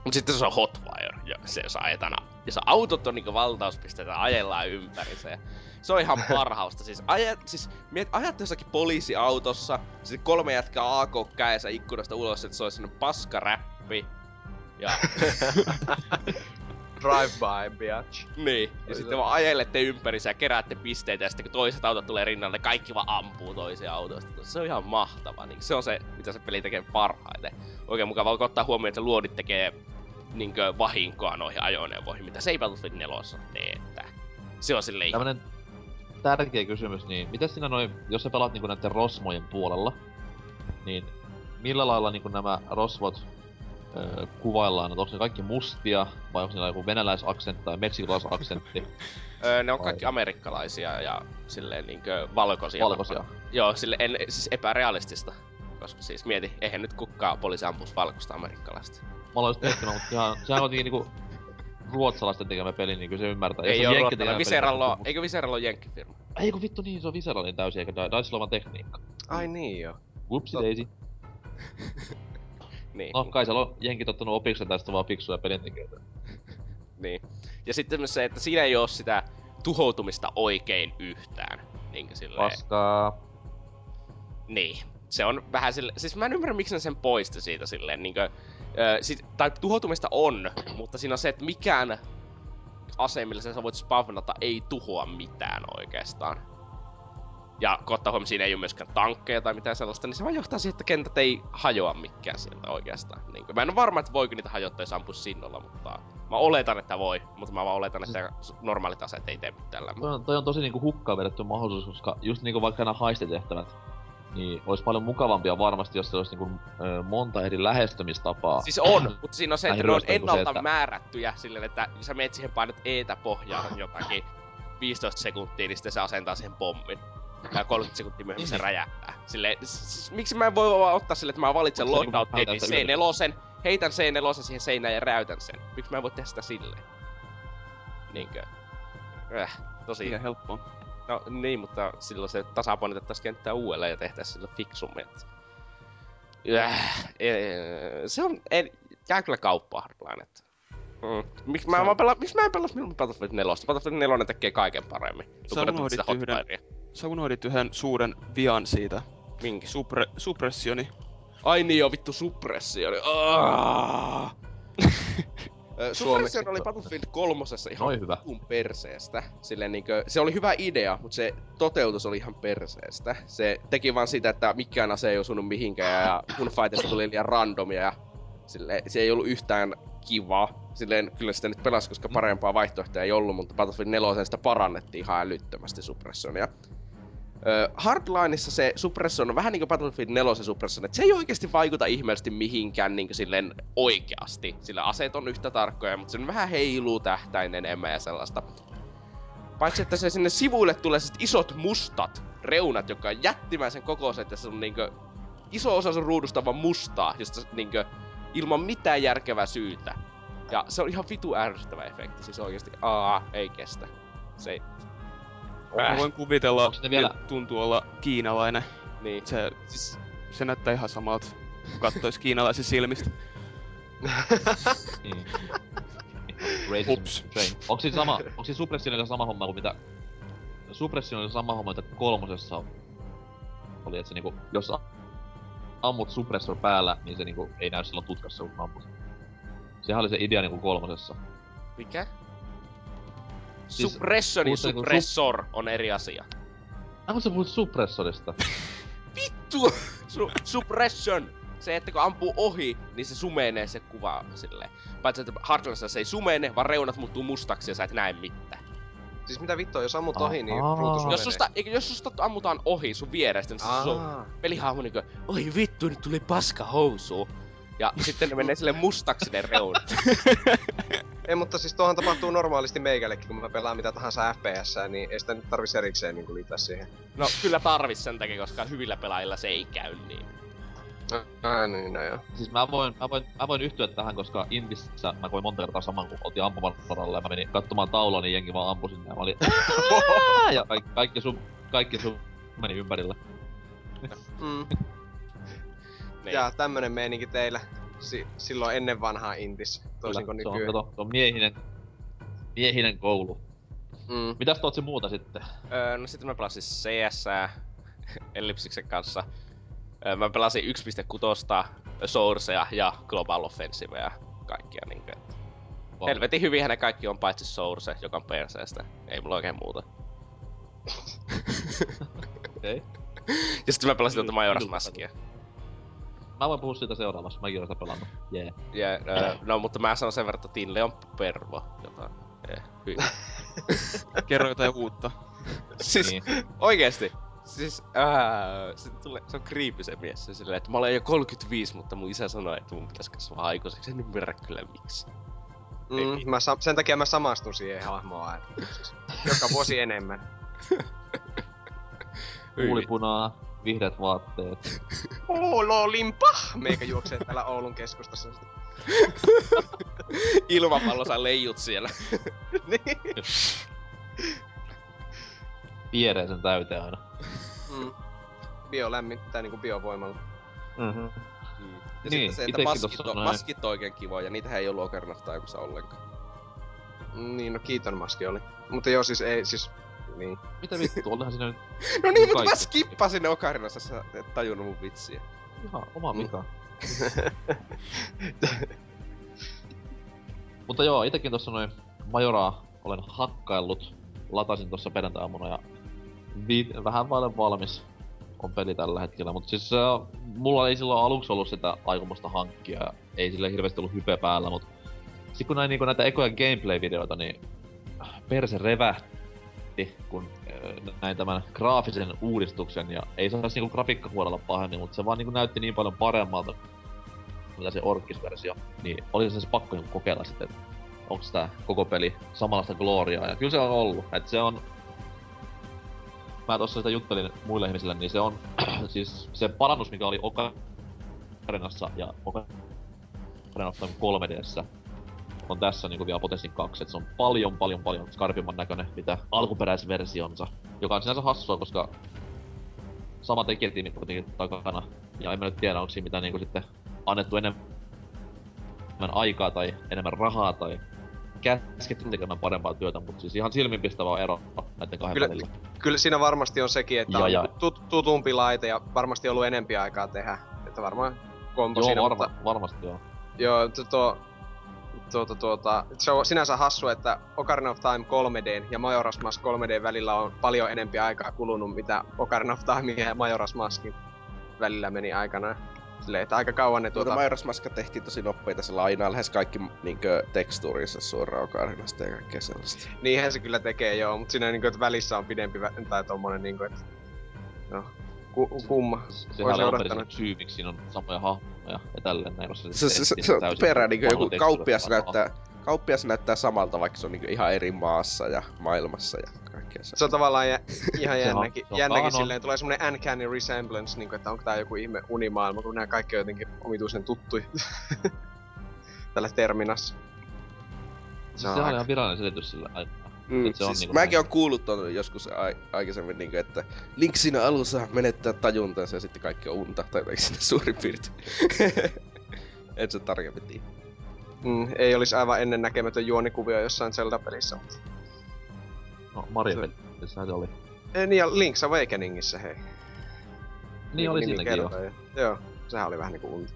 Mut sitten se on Hotwire, ja se jos ajetana. Ja se autot on niinku valtauspisteitä, ajellaan ympäri se. Se on ihan parhausta, siis ajat jossakin poliisiautossa, siis 3 jätkää AK kädessä ikkunasta ulos, että se olisi sellainen paskaräppi. Ja... Drive by, bitch. Niin. Ja sitten vaan ajelette ympärissä ja keräätte pisteitä, ja sitten kun toiset autot tulee rinnalle, kaikki vaan ampuu toisia autoista. Se on ihan mahtavaa. Niin se on se, mitä se peli tekee parhaiten. Oikein mukavaa ottaa huomioon, että luodit tekee niinkö vahinkoa noihin ajoneuvoihin, mitä se ei Battlefield 4:ssa teettää. Se on silleen... Tämmönen tärkeä kysymys, niin mitä siinä noin, jos sä pelaat niinku näitten rosmojen puolella, niin millä lailla niinku nämä rosvot kuvaillaan, että onko ne kaikki mustia, vai onko niillä joku venäläisaksentti tai meksikolais-aksentti? Ne on kaikki amerikkalaisia ja silleen niinkö valkoisia. Valkoisia. Joo, siis epärealistista. Koska siis mieti, eihän nyt kukaan poliisi ampuisi valkoista amerikkalaista. Mä olen just tehtävä, mutta sehän on kuitenkin niinku ruotsalaisten tekemä peli, niin kyllä se ymmärtää. Ei oo ruotsalainen, Viserallo, eikö Viserallo ole jenkkifirma? Eiku vittu niin, se on Viserallin täysin, eikä Dicella vaan tekniikka. Ai niin joo. Whoopsie daisy. Niin. No kai siellä on jenkit ottanut opiksen tästä vaan fiksuja pelintekijöitä. Niin. Ja sitten myös se, että siinä ei oo sitä tuhoutumista oikein yhtään. Niinkö silleen... Paskaa. Niin. Se on vähän silleen... Siis mä en ymmärrä miksi ne sen poisti siitä silleen niinkö... Tai tuhoutumista on, mutta siinä on se, että mikään ase, millä sä voit spavnata, ei tuhoa mitään oikeastaan. Ja kohta huomioon siinä ei ole myöskään tankkeja tai mitään sellaista, niin se vaan johtaa siihen, että kentät ei hajoa mikään sieltä oikeastaan. Niin, mä en ole varma, että voiko niitä hajottaa, jos ampuu sinnolla, mutta mä oletan, että voi. Mutta mä vaan oletan, että normaalit aseet ei tee mitään lämmöllä. Toi on tosi niinku hukkaan vedetty mahdollisuus, koska just niinku vaikka nämä haistetehtävät, niin olisi paljon mukavampia varmasti, jos se olisi niinku monta eri lähestymistapaa. Siis on, mutta siinä on se, että ne on ennalta määrättyjä silleen, että sä menet siihen painat eetä pohjaan jotakin 15 sekuntia, niin sitten se asentaa sen pommin. 30 sekuntia myöhemmin se räjähtää. Silleen, miksi mä en voi vaan ottaa silleen, että mä valitsen lockoutin, niin C4, heitän C4 siihen seinään ja räytän sen. Miksi mä en voi tehdä sitä silleen? Niinkö? Tosi ihan helppoa. No niin, mutta silloin se tasapainotettaisiin kenttää uudelleen ja tehtäisiin sillä fiksummin. Se on... jää kyllä kauppaa Hardline. Miksi mä en pelas milloin Battlefield 4? Battlefield 4 tekee kaiken paremmin. Sä unohdit yhden suuren vian siitä. Minkä? Suppressioni. Ai niin joo, vittu suppressioni. Suppression oli Battlefield 3:ssa ihan kun perseestä. Silleen niinkö, se oli hyvä idea, mutta se toteutus oli ihan perseestä. Se teki vaan sitä, että mikään ase ei osunut mihinkään ja gunfightista tuli liian randomia ja silleen, se ei ollut yhtään kivaa. Silleen kyllä sitä nyt pelasi, koska parempaa vaihtoehtoja ei ollut, mutta Battlefield 4 sitä parannettiin ihan älyttömästi suppressionia. Hardlineissa se suppression on vähän niinku Battlefield 4 se suppression, että se ei oikeesti vaikuta ihmeellisesti mihinkään niinku silleen oikeasti. Sillä aseet on yhtä tarkkoja, mutta se on vähän heiluu tähtäin enemmän ja sellaista. Paitsi että se sinne sivuille tulee sit isot mustat reunat, jotka on jättimäisen kokoiset ja se on niinku iso osa sun ruudusta on vaan mustaa, josta niinku ilman mitään järkevää syytä. Ja se on ihan vitu ärsyttävä efekti, siis oikeesti ei kestä. Se mä voin kuvitella, että tuntuu olla kiinalainen. Niin. Se näyttää ihan samalta, kun kattois kiinalaisen silmistä. Niin. Ups. Onks siinä sama, suppressioilla sama homma kuin mitä... Suppressioilla sama homma, mitä kolmosessa oli, että se niinku... Jos ammut suppressor päällä, niin se niinku ei näy silloin tutkassa, kun ammut. Sehän oli se idea niinku kolmosessa. Mikä? Siis suppressori ja suppressor on eri asia. Onko sä puhut suppressorista? Vittu! Suppression! Se, että kun ampuu ohi, niin se sumenee se kuva silleen. Paitsi, että Hardlinessa se ei sumene, vaan reunat muuttuu mustaksi ja sä et näe mitään. Siis mitä vittua, jos ammut ohi, niin ruutu sumenee. Jos susta ammutaan ohi sun vierestä, niin se on pelihahmo niinku, oi vittu, nyt tuli paska housuun. Ja sitten ne menee silleen mustaksi ne reunat. Ei, mutta siis tuohan tapahtuu normaalisti meikällekin, kun mä pelaan mitä tahansa FPS-sää, niin ei sitä nyt tarvis erikseen niinku liittää siihen. No kyllä tarvis sen takia, koska hyvillä pelaajilla se ei käy niin. Niin, no joo. Siis mä voin yhtyä tähän, koska Intissä mä koin monta kertaa saman, kun otin ampuvan varalle ja mä menin katsomaan taulua, niin jengi vaan ampui sinne ja mä olin ja kaikki sun meni ympärillä. Niin. Ja tämmönen meininki teillä silloin ennen vanhaa Intissä, toisin kuin nykyään. Se on miehinen koulu. Mitäs tootsi muuta sitten? No sitten mä pelasin CS:ää Ellipsiksen kanssa. Mä pelasin 1.6 Sourcea ja Global Offensivea kaikkia niinkö. Helvetin hyvinhän ne kaikki on paitsi Source, joka on perseestä. Ei mulla oikein muuta. Okei. Ja sitten mä pelasin tuota Majora's Maskia. Mä voin puhua siitä seuraavassa, mäkin oon sitä pelannut. No mutta mä sanon sen verran, että Tinle on pervo, jota... Kerro jotain uutta. Siis, niin. Oikeesti. Siis, se on creepy se mies, se silleen, että mä olen jo 35, mutta mun isä sanoi, että mun pitäis kasvaa aikuiseksi, en ymmärrä kyllä miksi. Sen takia mä samastun siihen hahmoon aina. Joka vuosi enemmän. Kuulipunaa. Vihreät vaatteet. Lolimpa! Meikä juoksee täällä Oulun keskustassa. Ilmapallo sä leijut siellä. Niin. Piereen sen täyteen aina. Bio lämmittää niinku biovoimalla. Ja niin, sitten se, että maskit on oikein kivoja. Niitähän ei ollu Ocarina of Timessa ollenkaan. Niin, no Kiiton maski oli. Mutta joo, siis ei siis... Niin. Mitä vittu, olihan siinä nyt... No niin, mutta mä skippasin ne Ocarinassa, sä et tajunnut mun vitsiä. Ihan, oma vika. Mutta joo, itekin tossa noin Majoraa olen hakkaillut. Latasin tossa perjantai-aamuna ja... vähän vaille valmis on peli tällä hetkellä, mutta siis mulla ei silloin aluksi ollut sitä aikomusta hankkia, ei sille hirveesti ollut hype päällä, mutta sit kun näin niinku näitä ekoja gameplay-videoita, niin perse revähti, kun näin tämän graafisen uudistuksen, ja ei se saisi niinku grafiikkahuolella pahemmin, mutta se vaan niinku näytti niin paljon paremmalta, mitä se orkkisversio, niin oli se siis pakko niinku kokeilla sitten, että onks tää koko peli samanlaista gloriaa, ja kyllä se on ollut, että se on... Mä tossa sitä juttelin muille ihmisille, niin se on siis se parannus, mikä oli Ocarinassa ja Ocarina of Time 3D:ssä on tässä niinku vielä Potensin 2, et se on paljon skarpimman näköinen mitä alkuperäisversionsa, joka on sinänsä hassua, koska sama tekijätiimit kuitenkin takana, ja en mä nyt tiedä, onko siinä mitään niinku sitten annettu enemmän aikaa tai enemmän rahaa tai käsketty tekemään parempaa työtä, mutta siis ihan silmiinpistävä ero näitten kahden välillä. Kyllä siinä varmasti on sekin, että ja, on tutumpi laite ja varmasti ollut enempi aikaa tehdä, että varmaan kompo siinä, mutta... varmasti joo. Joo, se on sinänsä hassu, että Ocarina of Time 3D:n ja Majora's Mask 3D:n välillä on paljon enempi aikaa kulunut, mitä Ocarina of Time ja Majora's Maskin välillä meni aikanaan. Silleen, että aika kauan ne Majora's Mask tehtiin tosi nopeita, se lainaa lähes kaikki niinkö tekstuurinsa suoraan Ocarinasta ja kaikkea sellaista. Niinhän se kyllä tekee joo, mut siinä niinkö välissä on pidempi tai tommonen niinkö, että... No, kumma. Sehän oli alperin syy, miksi siinä on samoja hahmoja ja tälleen näin, koska se tehtiin se täysin... Perä niinkö joku kauppias näyttää samalta, vaikka se on niinkö ihan eri maassa ja maailmassa ja kaikkea sellaista. Se on tavallaan ihan jännäkin silleen, tulee semmonen uncanny resemblance, niinku, että onko tää joku ihme unimaailma, kun nää kaikki on jotenkin omituisen tuttuja tällä terminassa. Siis no, sehän on ihan virallinen selitys sillä aikaa. Siis niinku mäkin oon kuullut ton joskus aikaisemmin, niinku, että Link siinä alussa menettää tajuntansa ja sitten kaikki on unta, tai jotenkin sinne suurin piirtein. Et se tarkemmin tiedä. Ei olis aivan ennennäkemätön juonikuvio jossain Zelda-pelissä, mutta... No, Mario-pelissähän se oli. Niin, ja Link's Awakeningissä, hei. Niin oli siinäkin joo. Joo, sehän oli vähän niinku unta.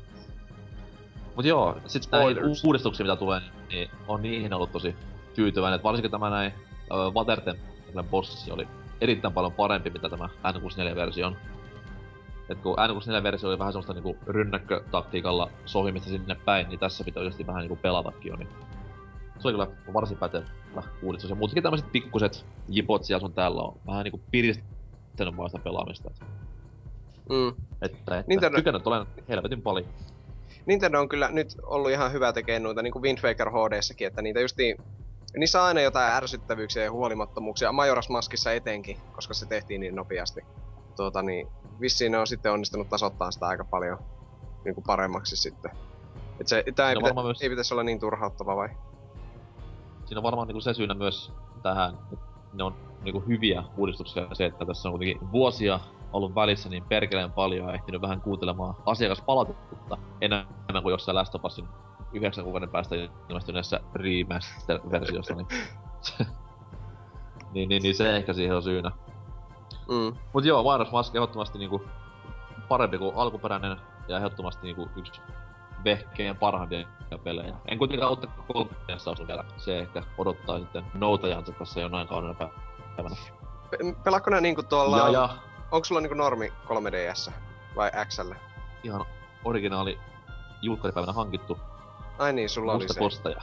Mut joo, sit näihin uudistuksiin mitä tulee, niin on niihin ollut tosi tyytyväinen. Et varsinkin tämä näin Water Templen bossi oli erittäin paljon parempi mitä tämä N64-versio on. Et kun N64-versio oli vähän semmoista niinku rynnäkkötaktiikalla sohimista sinne päin, niin tässä pitää oikeesti vähän niinku pelatakin jo, niin... Se oli kyllä varsin pätevä uudistus, ja muutenkin tämmöset pikkuset jipot siellä sun täällä on vähän niinku piristänyt vaan sitä pelaamista. Että tykännyt olen helvetin paljon. Nintendo on kyllä nyt ollut ihan hyvä tekee noita, niinku Wind Waker HD-säkin, että niitä justiin... Niissä on aina jotain ärsyttävyyksiä ja huolimattomuuksia, Majora's Maskissa etenkin, koska se tehtiin niin nopeasti. Vissiin ne on sitten onnistunut tasoittamaan sitä aika paljon niinku paremmaksi sitten. Et se, tää ei pitäis olla niin turhauttava vai? Siinä on varmaan niinku se syynä myös tähän, että ne on niinku hyviä uudistuksia se, että tässä on kuitenkin vuosia ollut välissä niin perkeleen paljon ja ehtinyt vähän kuuntelemaan asiakaspalautetta enemmän kuin jossain Last of Usin 9 kuukauden päästä ilmestyneessä remaster-versiossa, niin... niin se ehkä siihen on syynä. Mut joo, Majora's Mask ehdottomasti niinku parempi kuin alkuperäinen ja ehdottomasti niinku yksi vehkeen parhaimpia pelejä. En kuitenkaan uutta kolmessa osu vielä. Se ehkä odottaa sitten noutajansa tässä jonain kauden päivänä. Pelaatko nää niinku tuolla... Ja. Onks sulla niinku normi 3DS vai XL? Ihan originaali julkaisupäivänä hankittu. Ai niin, sulla oli se. Kostaja.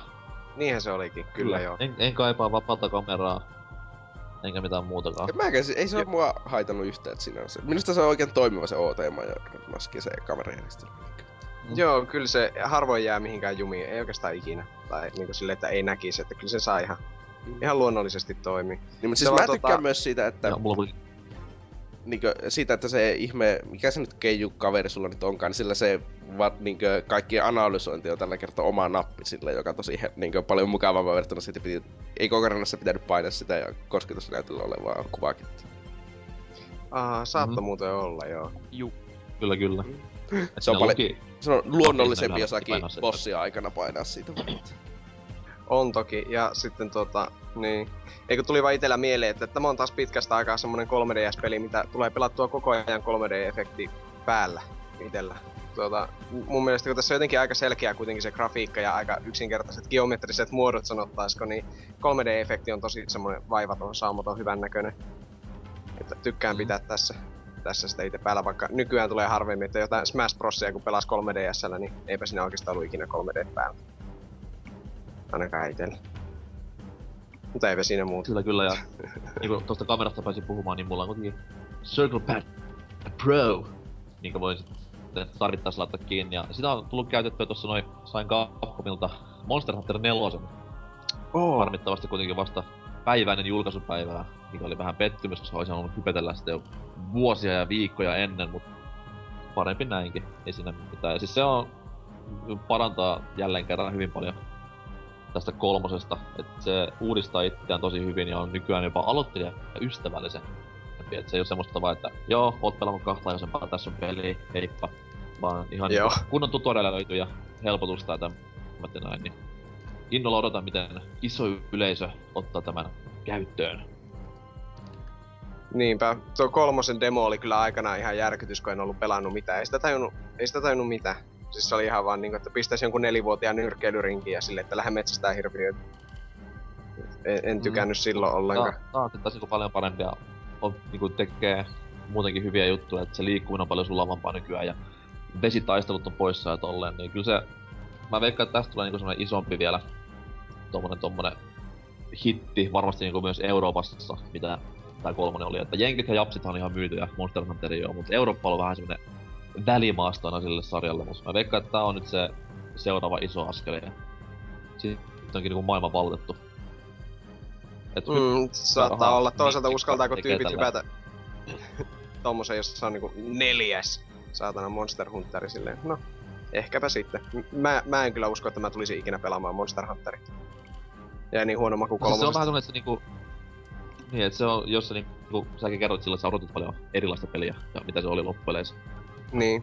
Niinhän se olikin, kyllä joo. En kaipaa vapaata kameraa. Enkä mitään muutakaan. Ei se oo mua haitanut yhtään sinänsä. Minusta se on oikein toimiva se OT-maski se kamerajärjestelmä. Joo, kyllä se harvoin jää mihinkään jumiin, ei oikeastaan ikinä. Tai niinku silleen, että ei näkisi, että kyllä se saa ihan luonnollisesti toimii. Niin, mutta siis mä tykkään myös siitä, että... Niinkö, siitä, että se ihme, mikä se nyt keijukaveri sulla nyt onkaan, niin sillä se niinkö kaikkien analysointi on tällä kertaa oma nappi sille, joka on tosi niinkö paljon mukavampaa verrattuna siitä, ei kokonaisessa pitänyt painaa sitä ja kosketusnäytöllä olevaa kuvakettä. Aha, saattaa muuten olla, joo. Juu. Kyllä. Se on luonnollisempi jossakin bossia aikana painaa siitä. On toki, ja sitten niin. Eikö tuli vaan itellä mieleen, että tämä on taas pitkästä aikaa semmonen 3DS-peli, mitä tulee pelattua koko ajan 3D-efekti päällä itellä. Mun mielestä kun tässä on jotenkin aika selkeä kuitenkin se grafiikka ja aika yksinkertaiset geometriset muodot sanottaisko, niin 3D-efekti on tosi semmonen vaivaton, saumaton, hyvän näköinen. tykkään pitää tässä sitä itse päällä, vaikka nykyään tulee harvemmin, että jotain Smash Brosia kun pelas 3DS:llä, niin eipä siinä oikeastaan ollut ikinä 3D päällä. Ainakaan itellä. Mutta eipä siinä muuta. Kyllä kyllä, ja niinku tosta kamerasta pääsin puhumaan, niin mulla on kuitenkin CirclePad Pro, minkä voi sitten tarvittaessa laittaa kiinni, ja sitä on tullut käytettyä tossa noin, sain Capcomilta Monster Hunter 4. Varmittavasti kuitenkin vasta päiväinen julkaisupäivää, mikä oli vähän pettymys, koska olisin ollut hypetellä sitä jo vuosia ja viikkoja ennen, mutta parempi näinkin, ei siinä mitään. Ja siis se on, parantaa jälleen kerran hyvin paljon tästä 3, että se uudistaa itseään tosi hyvin ja on nykyään jopa aloittelija ja ystävällisen. Et se ei oo semmoista vaan, että joo, oot pelannut 2 aikaisempaa, tässä on peli, heippa. Vaan ihan kunnon tutorialia löytyy ja helpotusta ja tämmöten näin, niin innolla odotan, miten iso yleisö ottaa tämän käyttöön. Niinpä. Tuo 3 demo oli kyllä aikanaan ihan järkytys, kun en ollut pelannut mitään. Ei sitä tajunnut mitään. Siis se oli ihan vaan niinku, että pistäisi jonkun 4-vuotiaan nyrkkeilyrinkin ja silleen, että lähde metsästään hirviöitä. En tykännyt silloin ollenkaan. Tää on taas niinku paljon parempia. Niinku tekee muutenkin hyviä juttuja, että se liikkuminen on paljon sulavampaa nykyään ja vesitaistelut on poissa ja tolleen, niin kyllä se... Mä veikkaan, että tästä tulee niinku semmonen isompi vielä tommonen hitti, varmasti niinku myös Euroopassa, mitä tää 3 oli, että jenkit ja japsithan on ihan myytyjä, Monster Hunterin joo, mutta Eurooppa on vähän semmonen välimaastona sille sarjalle, mutta mä veikkaan, että tää on nyt se seuraava iso askel ja sit onkin niinku maailma valtettu. Saattaa olla. Toisaalta uskaltaako tyypit hypätä tommosen, jos se on niinku 4. saatana Monster Hunteri silleen, no ehkäpä sitten. Mä en kyllä usko, että mä tulisin ikinä pelaamaan Monster Hunteria. Jäi niin huono maku 3. Se on vähän semmonen, että se niinku... Niin, et se on, jos se niinku... Säkin kerroit sillä, että sä odotit paljon erilaista peliä ja mitä se oli loppupeleissä. Niin.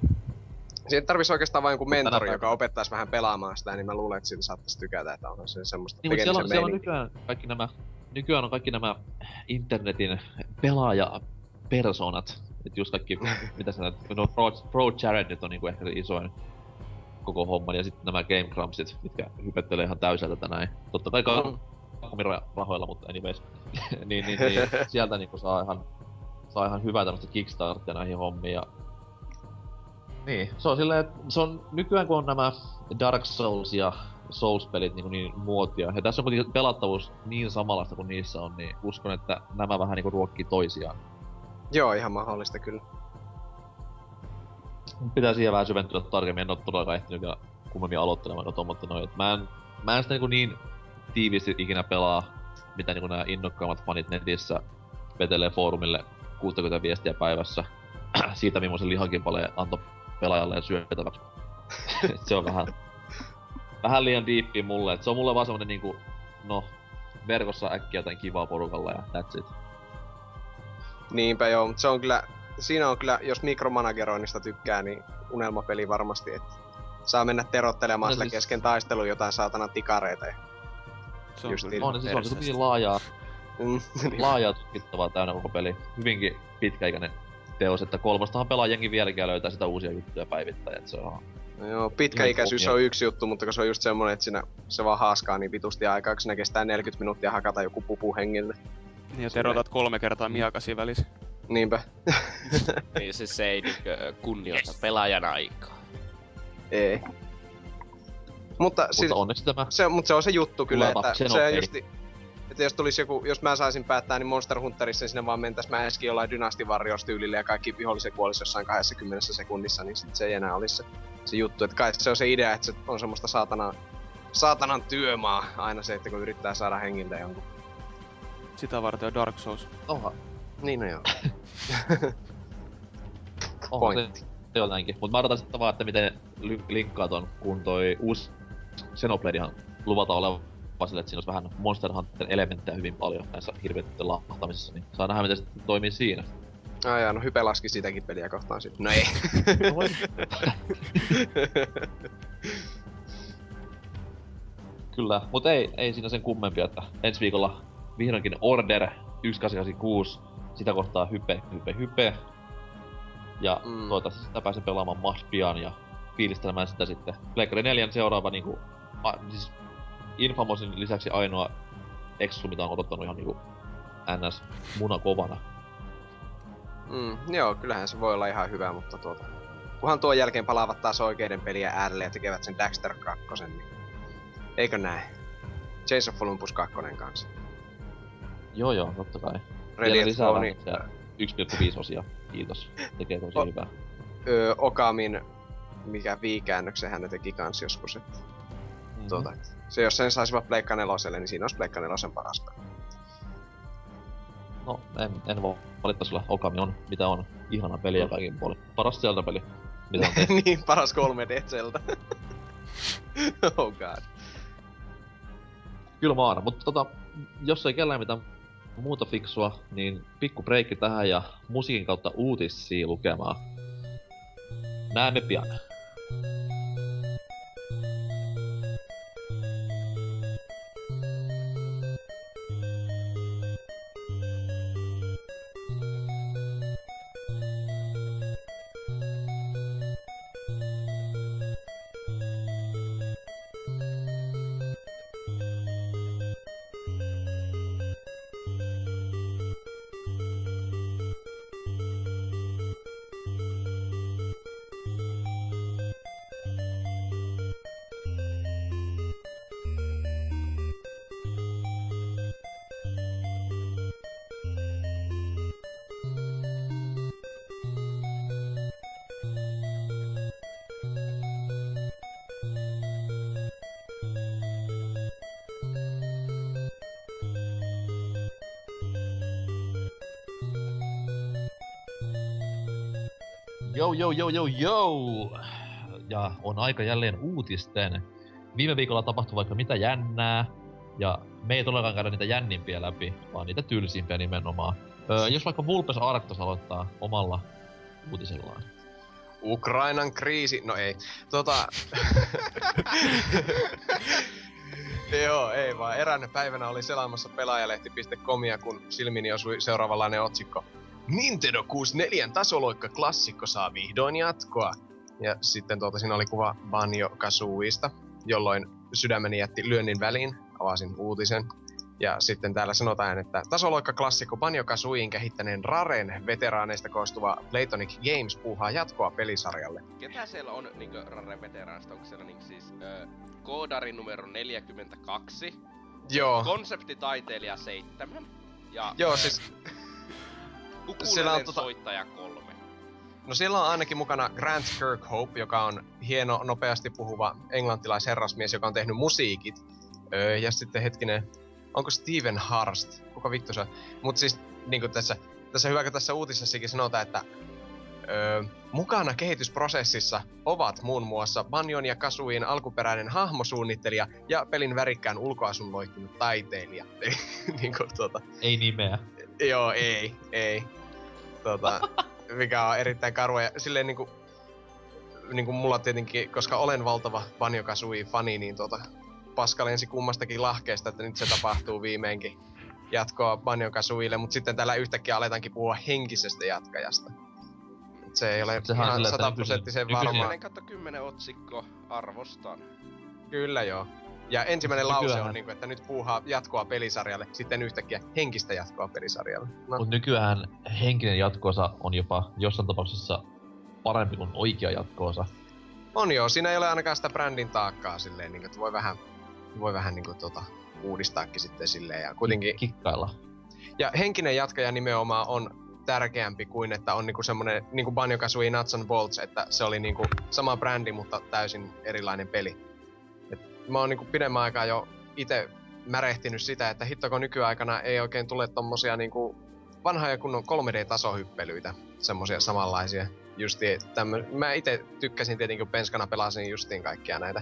Siitä tarvisi oikeastaan vain joku mentori, joka opettaisi vähän pelaamaan sitä, niin mä luulen, että siitä saattais tykätä, että onhan se semmoista niin, tekemisen meininkiä. Siellä on nykyään kaikki nämä... Nykyään on kaikki nämä internetin pelaajapersonat, et just kaikki, mitä sä näet, no Pro Jared on niinku ehkä se isoin koko homman, ja sitten nämä Game Grumpsit, mitkä hypettelee ihan täyseltä tänään. Totta kai rahoilla, mutta anyways. niin, sieltä niinku saa ihan hyvää tämmöstä kickstartia näihin hommiin ja... Niin, se on silleen, että se on nykyään kun on nämä Dark Souls ja Souls-pelit niinku niin muotia. Ja tässä on kuitenkin pelattavuus niin samanlaista kuin niissä on, niin uskon, että nämä vähän niinku ruokkii toisiaan. Joo, ihan mahdollista kyllä. Pitää siihen vähän syventyä tarkemmin, en oo todellakaan ehtinyt vielä kummemmin aloittelemaan noita, mutta noin. Mä en sitä niinku niin tiiviisti ikinä pelaa, mitä niinku nää innokkaimmat fanit netissä vetelee foorumille 60 viestiä päivässä. Siitä millaisen lihakimpaleen antoi pelaajalle syötäväksi. Se on vähän liian diippiä mulle, et se on mulle vaan semmonen niinku, no, verkossa äkkiä jotain kivaa porukalla ja that's it. Niinpä joo, mut se on kyllä, siinä on kyllä, jos mikromanageroinnista tykkää, niin unelmapeli varmasti, et saa mennä terottelemaan sitä siis... kesken taistelun jotain saatanan tikareita ja... Se on kyllä, se on hyvin laajaa tutkittavaa täynnä koko peli, hyvinkin pitkäikäinen teos, että 3:stahan pelaa jengi vieläkin löytää sitä uusia juttuja päivittäin, et se on... Joo, pitkäikäisyys on yksi juttu, mutta kun se on just semmonen, että siinä se vaan haaskaa niin vitusti aikaa, kun siinä kestää 40 minuuttia hakata joku pupu hengiltä. Ja terotat 3 kertaa miakasi välissä. Niinpä. Niin siis se ei kunnioita pelaajan aikaa. Ei. Mutta onneksi tämä... Se on se juttu kyllä, että se on justi... Että jos tulisi joku, jos mä saisin päättää, niin Monster Hunterissa niin sinne vaan mentäis mä ensikin jollain Dynasty Warriors-tyylillä ja kaikki viholliset kuolis jossain 20 sekunnissa, niin sit se ei enää olis se juttu. Et kai se on se idea, että se on semmoista saatanan työmaa aina se, että kun yrittää saada hengiltä jonkun. Sitä varten on Dark Souls. Oha. Niin no joo. Oha se jotenkin. Mut mä odotan sitten vaan, että miten linkkaa ton, kun toi uusi Xenoblade luvataan olevan. Sille, että siinä olisi vähän Monster Hunter-elementtejä hyvin paljon näissä hirveitten lahtamisissa, niin saa nähdä, miten se toimii siinä. Aijaa, no hype laski siitäkin peliä kohtaan sitten. No ei. Kyllä, mut ei siinä sen kummempia, että ensi viikolla vihdoinkin Order 1886, sitä kohtaa hype. Ja toivottavasti sitä pääsen pelaamaan mahdollisimman pian ja fiilistelemään sitä sitten. Pleikari 4 seuraava niinku... Siis Infamosin lisäksi ainoa exu, mitä on odottanut ihan niinku NS munakovana. Joo, kyllähän se voi olla ihan hyvä, mutta kunhan tuon jälkeen palaavat taas oikeiden pelien äärelle ja tekevät sen Daxter 2, niin eikö näin? Chains of Olympus 2 kanssa. Joo, totta kai. Vielä lisää 1.5 osia, kiitos. Tekee tosi hyvää. Okamin, mikä viikäännöksenhän ne teki kans joskus, että se jos sen saisivat Pleikka 4:lle, niin siinä olisi Pleikka 4:n paras peli. No, en voi valittaa sillä. Okami on, mitä on. Ihana peli ja kaikin puolin. Paras Zelda-peli, mitä on tehty. Niin, paras 3D-Zelda. Oh god. Kyllä vaan, mutta jos ei kellään mitään muuta fiksua, niin pikku breikki tähän ja musiikin kautta uutisia lukemaan. Näemme pian. Joo! Ja on aika jälleen uutisten. Viime viikolla tapahtui vaikka mitä jännää. Ja me ei todellakaan käydä niitä jännimpiä läpi, vaan niitä tylsimpiä nimenomaan. Jos vaikka Vulpes Arctos aloittaa omalla uutisellaan. Ukrainan kriisi... No ei. Joo, ei vaan. Eräänä päivänä oli selaamassa pelaajalehti.comia, kun silmini osui seuraavanlainen otsikko. Nintendo 64 tasoloikka klassikko saa vihdoin jatkoa. Ja sitten siinä oli kuva Banjo-Kazooista, jolloin sydämeni jätti lyönnin väliin, avasin uutisen. Ja sitten täällä sanotaan, että tasoloikka klassikko Banjo-Kazooin kehittäneen Raren veteraaneista koostuva Playtonic Games puuhaa jatkoa pelisarjalle. Ketä siellä on niinkö Raren veteraanista? Onko siellä niinkö siis koodari numero 42? Joo. Konseptitaiteilija 7? Ja, joo siis... Ukulelen soittaja 3. No siellä on ainakin mukana Grant Kirkhope, joka on hieno, nopeasti puhuva englantilaisherrasmies, joka on tehnyt musiikit. Ja sitten hetkinen, onko Steven Harst? Kuka vittu se? Mut siis niinku tässä hyväkö tässä uutisessakin sanotaan, että mukana kehitysprosessissa ovat muun muassa Banjon ja Kazooin alkuperäinen hahmosuunnittelija ja pelin värikkään ulkoasun loihtunut taiteilija. Niinku Ei nimeä. Joo, ei. Mikä on erittäin karua ja silleen niinku mulla tietenkin, koska olen valtava Banjo-Kazooie-fani, niin paska lensi kummastakin lahkeesta, että nyt se tapahtuu viimeinkin jatkoa Banjo-Kazooille, mut sitten täällä yhtäkkiä aletaankin puhua henkisestä jatkajasta. Se ei ole ihan 100% varmaa. Ennen kautta 10 otsikko, arvostan. Kyllä joo. Ja ensimmäinen lause on että nyt puuhaa jatkoa pelisarjalle, sitten yhtäkkiä henkistä jatkoa pelisarjalle. No. Mut nykyään henkinen jatkoosa on jopa jossain tapauksessa parempi kuin oikea jatkoosa. On joo, siinä ei ole ainakaan sitä brändin taakkaa silleen, että voi vähän uudistaakin sitten silleen ja kuitenkin... Kikkailla. Ja henkinen jatkaja nimenomaan on tärkeämpi kuin että on semmonen Banjo-Kazooie Nuts and Bolts, että se oli sama brändi, mutta täysin erilainen peli. Mä oon pidemmän aikaa jo ite märehtinyt sitä, että hittoko nykyaikana ei oikein tule tommosia vanhaa kunnon 3D-tasohyppelyitä, semmosia samanlaisia. Justi mä ite tykkäsin tietenkin, kun penskana pelasin justiin kaikkia näitä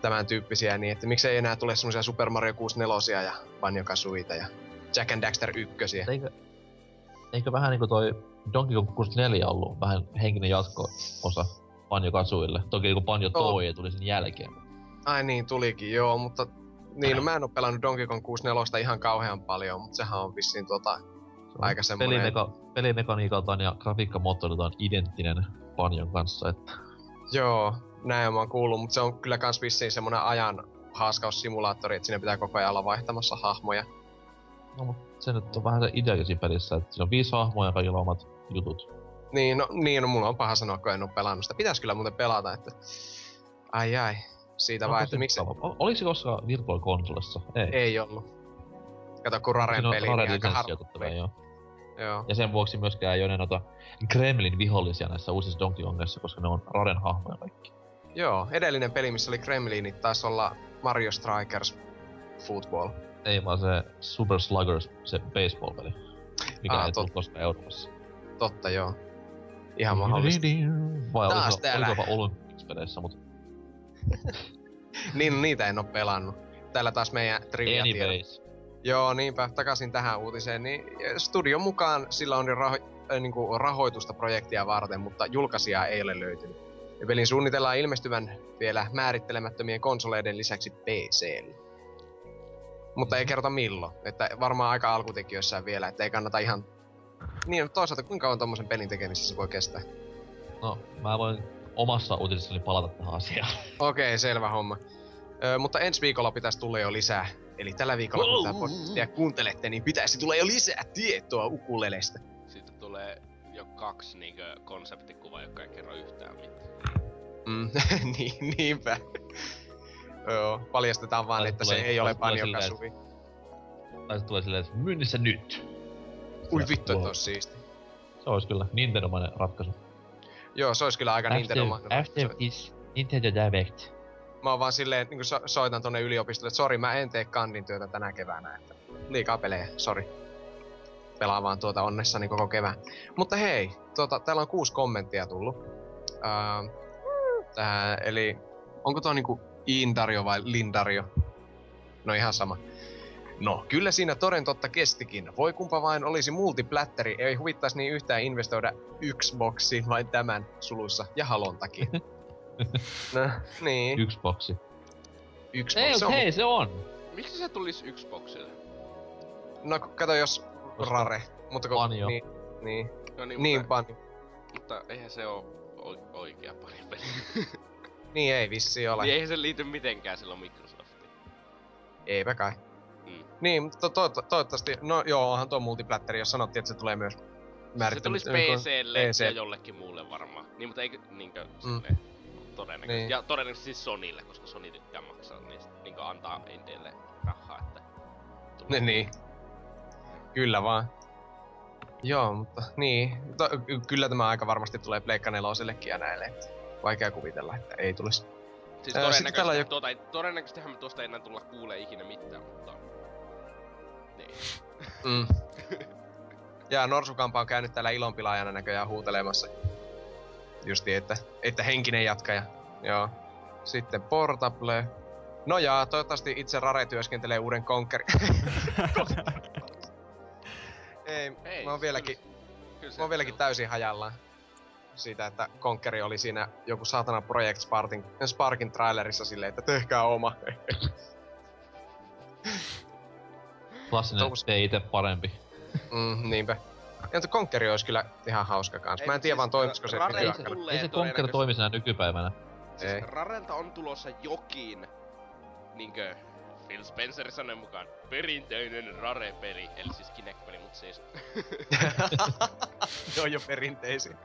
tämän tyyppisiä, niin että miksei enää tule semmosia Super Mario 64 ja Banjo-Kazooita ja Jack and Daxter 1. Eikö vähän niinku toi Donkey Kong 64 ollut vähän henkinen jatko-osa Banjo-Kazooille? Toki kun Banjo Toie tuli sen jälkeen. Ai niin, tulikin joo, mutta niin, no, mä en oo pelannut Donkey Kong 64 ihan kauhean paljon, mutta sehän on vissiin aika semmonen... Pelimekaniikaltaan ja grafiikkamoottoriltaan identtinen Banjon kanssa, että... Joo, näin mä oon kuullut, mutta se on kyllä kans vissiin semmonen ajan haaskaussimulaattori, että siinä pitää koko ajan olla vaihtamassa hahmoja. No, mut se nyt on vähän se ideakin pelissä, että siinä on 5 hahmoa ja kaikilla omat jutut. Niin, no mulla on paha sanoa, kun en oo pelannut sitä. Pitäis kyllä muuten pelata, että... Ai siitä no, vaan, että miksi... Oliko se koskaan Virtual Consolessa? Ei ollu. Kato, kun Raren peli on aika harvoin. Joo. Ja sen vuoksi myöskään ei ole noita Kremlin vihollisia näissä uusissa Donkey Kongissa, koska ne on Raren hahmoja kaikki. Joo, edellinen peli, missä oli Kremlinit, taisi olla Mario Strikers Football. Ei vaan se Super Sluggers, se baseball-peli, mikä ei tullut koskaan Euroopassa. Totta, joo. Ihan mahdollista. Vai oliko Olympics-peleissä, mut... niin, niitä en oo pelannut. Täällä taas meidän trivia-tiedot. Joo, niinpä. Takaisin tähän uutiseen. Niin studion mukaan sillä on niinku rahoitusta projektia varten, mutta julkaisijaa ei ole löytynyt. Ja pelin suunnitellaan ilmestyvän vielä määrittelemättömien konsoleiden lisäksi PC:lle. Mutta ei kerrota milloin. Että varmaan aika alkutekijöissään vielä, että ei kannata ihan... Niin, toisaalta kuinka kauan tommosen pelin tekemisessä voi kestää? No, mä voin omassa uutisessani palata tähän asiaan. Okei, selvä homma. Mutta ensi viikolla pitäis tulla jo lisää. Eli tällä viikolla, kun tää podcastia kuuntelette, niin pitäisi tulla jo lisää tietoa ukulelestä. Siitä tulee jo 2 niinkö konseptikuvaa, jotka ei kerro yhtään mitään. Niinpä. Joo, paljastetaan vaan, että se ei ole Banjo-Kazooie. Tai se tulee silleen, että myynnissä nyt. Ui vittu, että ois siisti. Se ois kyllä Nintendo-mainen ratkaisu. Joo, se ois kyllä aika Nintendo-mainen ratkaisu. After is Nintendo Direct. Mä oon vaan silleen, niinku soitan tonne yliopistolle, että sori, mä en tee kandin työtä tänä keväänä, että liikaa pelejä, sori. Pelaa vaan tuota onnessani koko kevään. Mutta hei, täällä on 6 kommenttia tullut. Eli onko tuo niinku Indario vai Lindario? No ihan sama. No, kyllä siinä toden totta kestikin. Voi kumpa vain olisi multiplatteri, ei huvittais niin yhtään investoida Xboxiin vain tämän suluissa ja Halon takia. No, niin. Yksi boksi. Ei, hei, se on! Miksi se tulis yksi boksille? No, kato jos... Rare. Mutta kun... Banjo. Niin. No niin, Banjo. Mutta eihän se oo oikea Banjo-peli. Niin ei vissi ole. Niin eihän se liity mitenkään silloin Microsoftiin. Eipä kai. Niin, mutta toivottavasti... No joo, onhan tuo multiplatteri, jos sanottiin, että se tulee myös... Se tulis PC:lle ja jollekin muulle varmaan. Niin, mutta eikö niinkö silleen... Todennäköisesti. Niin. Ja todennäköisesti siis Sonylle, koska Sony tykkää maksaa niistä, niinku antaa Indylle rahaa, että... Ne niin. Kyllä vaan. Joo, mutta niin. Kyllä tämä aika varmasti tulee Pleikka nelosellekin ja näille, että vaikea kuvitella, että ei tulisi. Siis todennäköisestihän me tuosta ei enää tulla kuulee ikinä mitään, mutta... Niin. Ja Norsukampa on käynyt täällä ilonpilaajana näköjään huutelemassa. Justi, että henkinen jatkaja. Joo. Sitten Portable. No jaa, toivottavasti itse Rare työskentelee uuden Conquerin. Ei, mä oon vieläkin täysin hajallaan siitä, että Conqueri oli siinä joku saatana Project Sparkin trailerissa silleen, että tehkää oma. Klassinen, tee ite parempi. Niinpä. Ja Conqueri ois kyllä ihan hauska kans. Mä en tiedä vaan toimisiko se nykyaikana. Ei se Conquer toimisi enää nykypäivänä. Siis Rarelta on tulossa jokin, niinkö Phil Spencer sanoi mukaan, perinteinen Rare-peli, eli siis Kinect-peli, mut siis... Se on jo perinteisin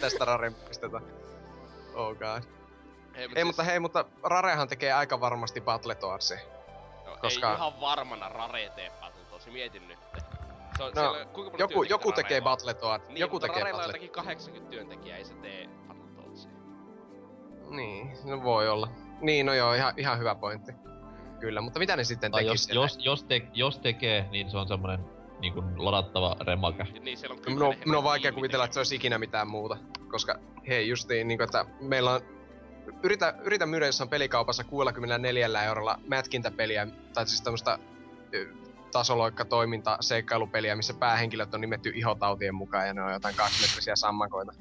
tästä Rare-pistetään. Oh god. Hei, mutta Rarehan tekee aika varmasti Battletoadsin. No, koska... ei ihan varmana Rare tee Battletoadsin, mietin nyt. No, joku tekee Battletoad. Niin, joku tekee Rarella on jotakin 80 työntekijää, ei se tee Battletoadsia. Niin, no voi olla. Niin, no joo, ihan hyvä pointti. Kyllä, mutta mitä ne sitten tekis? Jos tekee, niin se on semmonen niinku ladattava remake. Niin, siellä on kyllä no vaikea kuvitella, että se olisi ikinä mitään muuta. Koska hei justiin niinku, että meillä on... Yritä myydä jossain pelikaupassa 64 € mätkintäpeliä, tai siis tämmöstä tasoloikka toiminta seikkailupeliä, missä päähenkilöt on nimetty ihotautien mukaan ja ne on jotain 2-metrisiä sammakoita.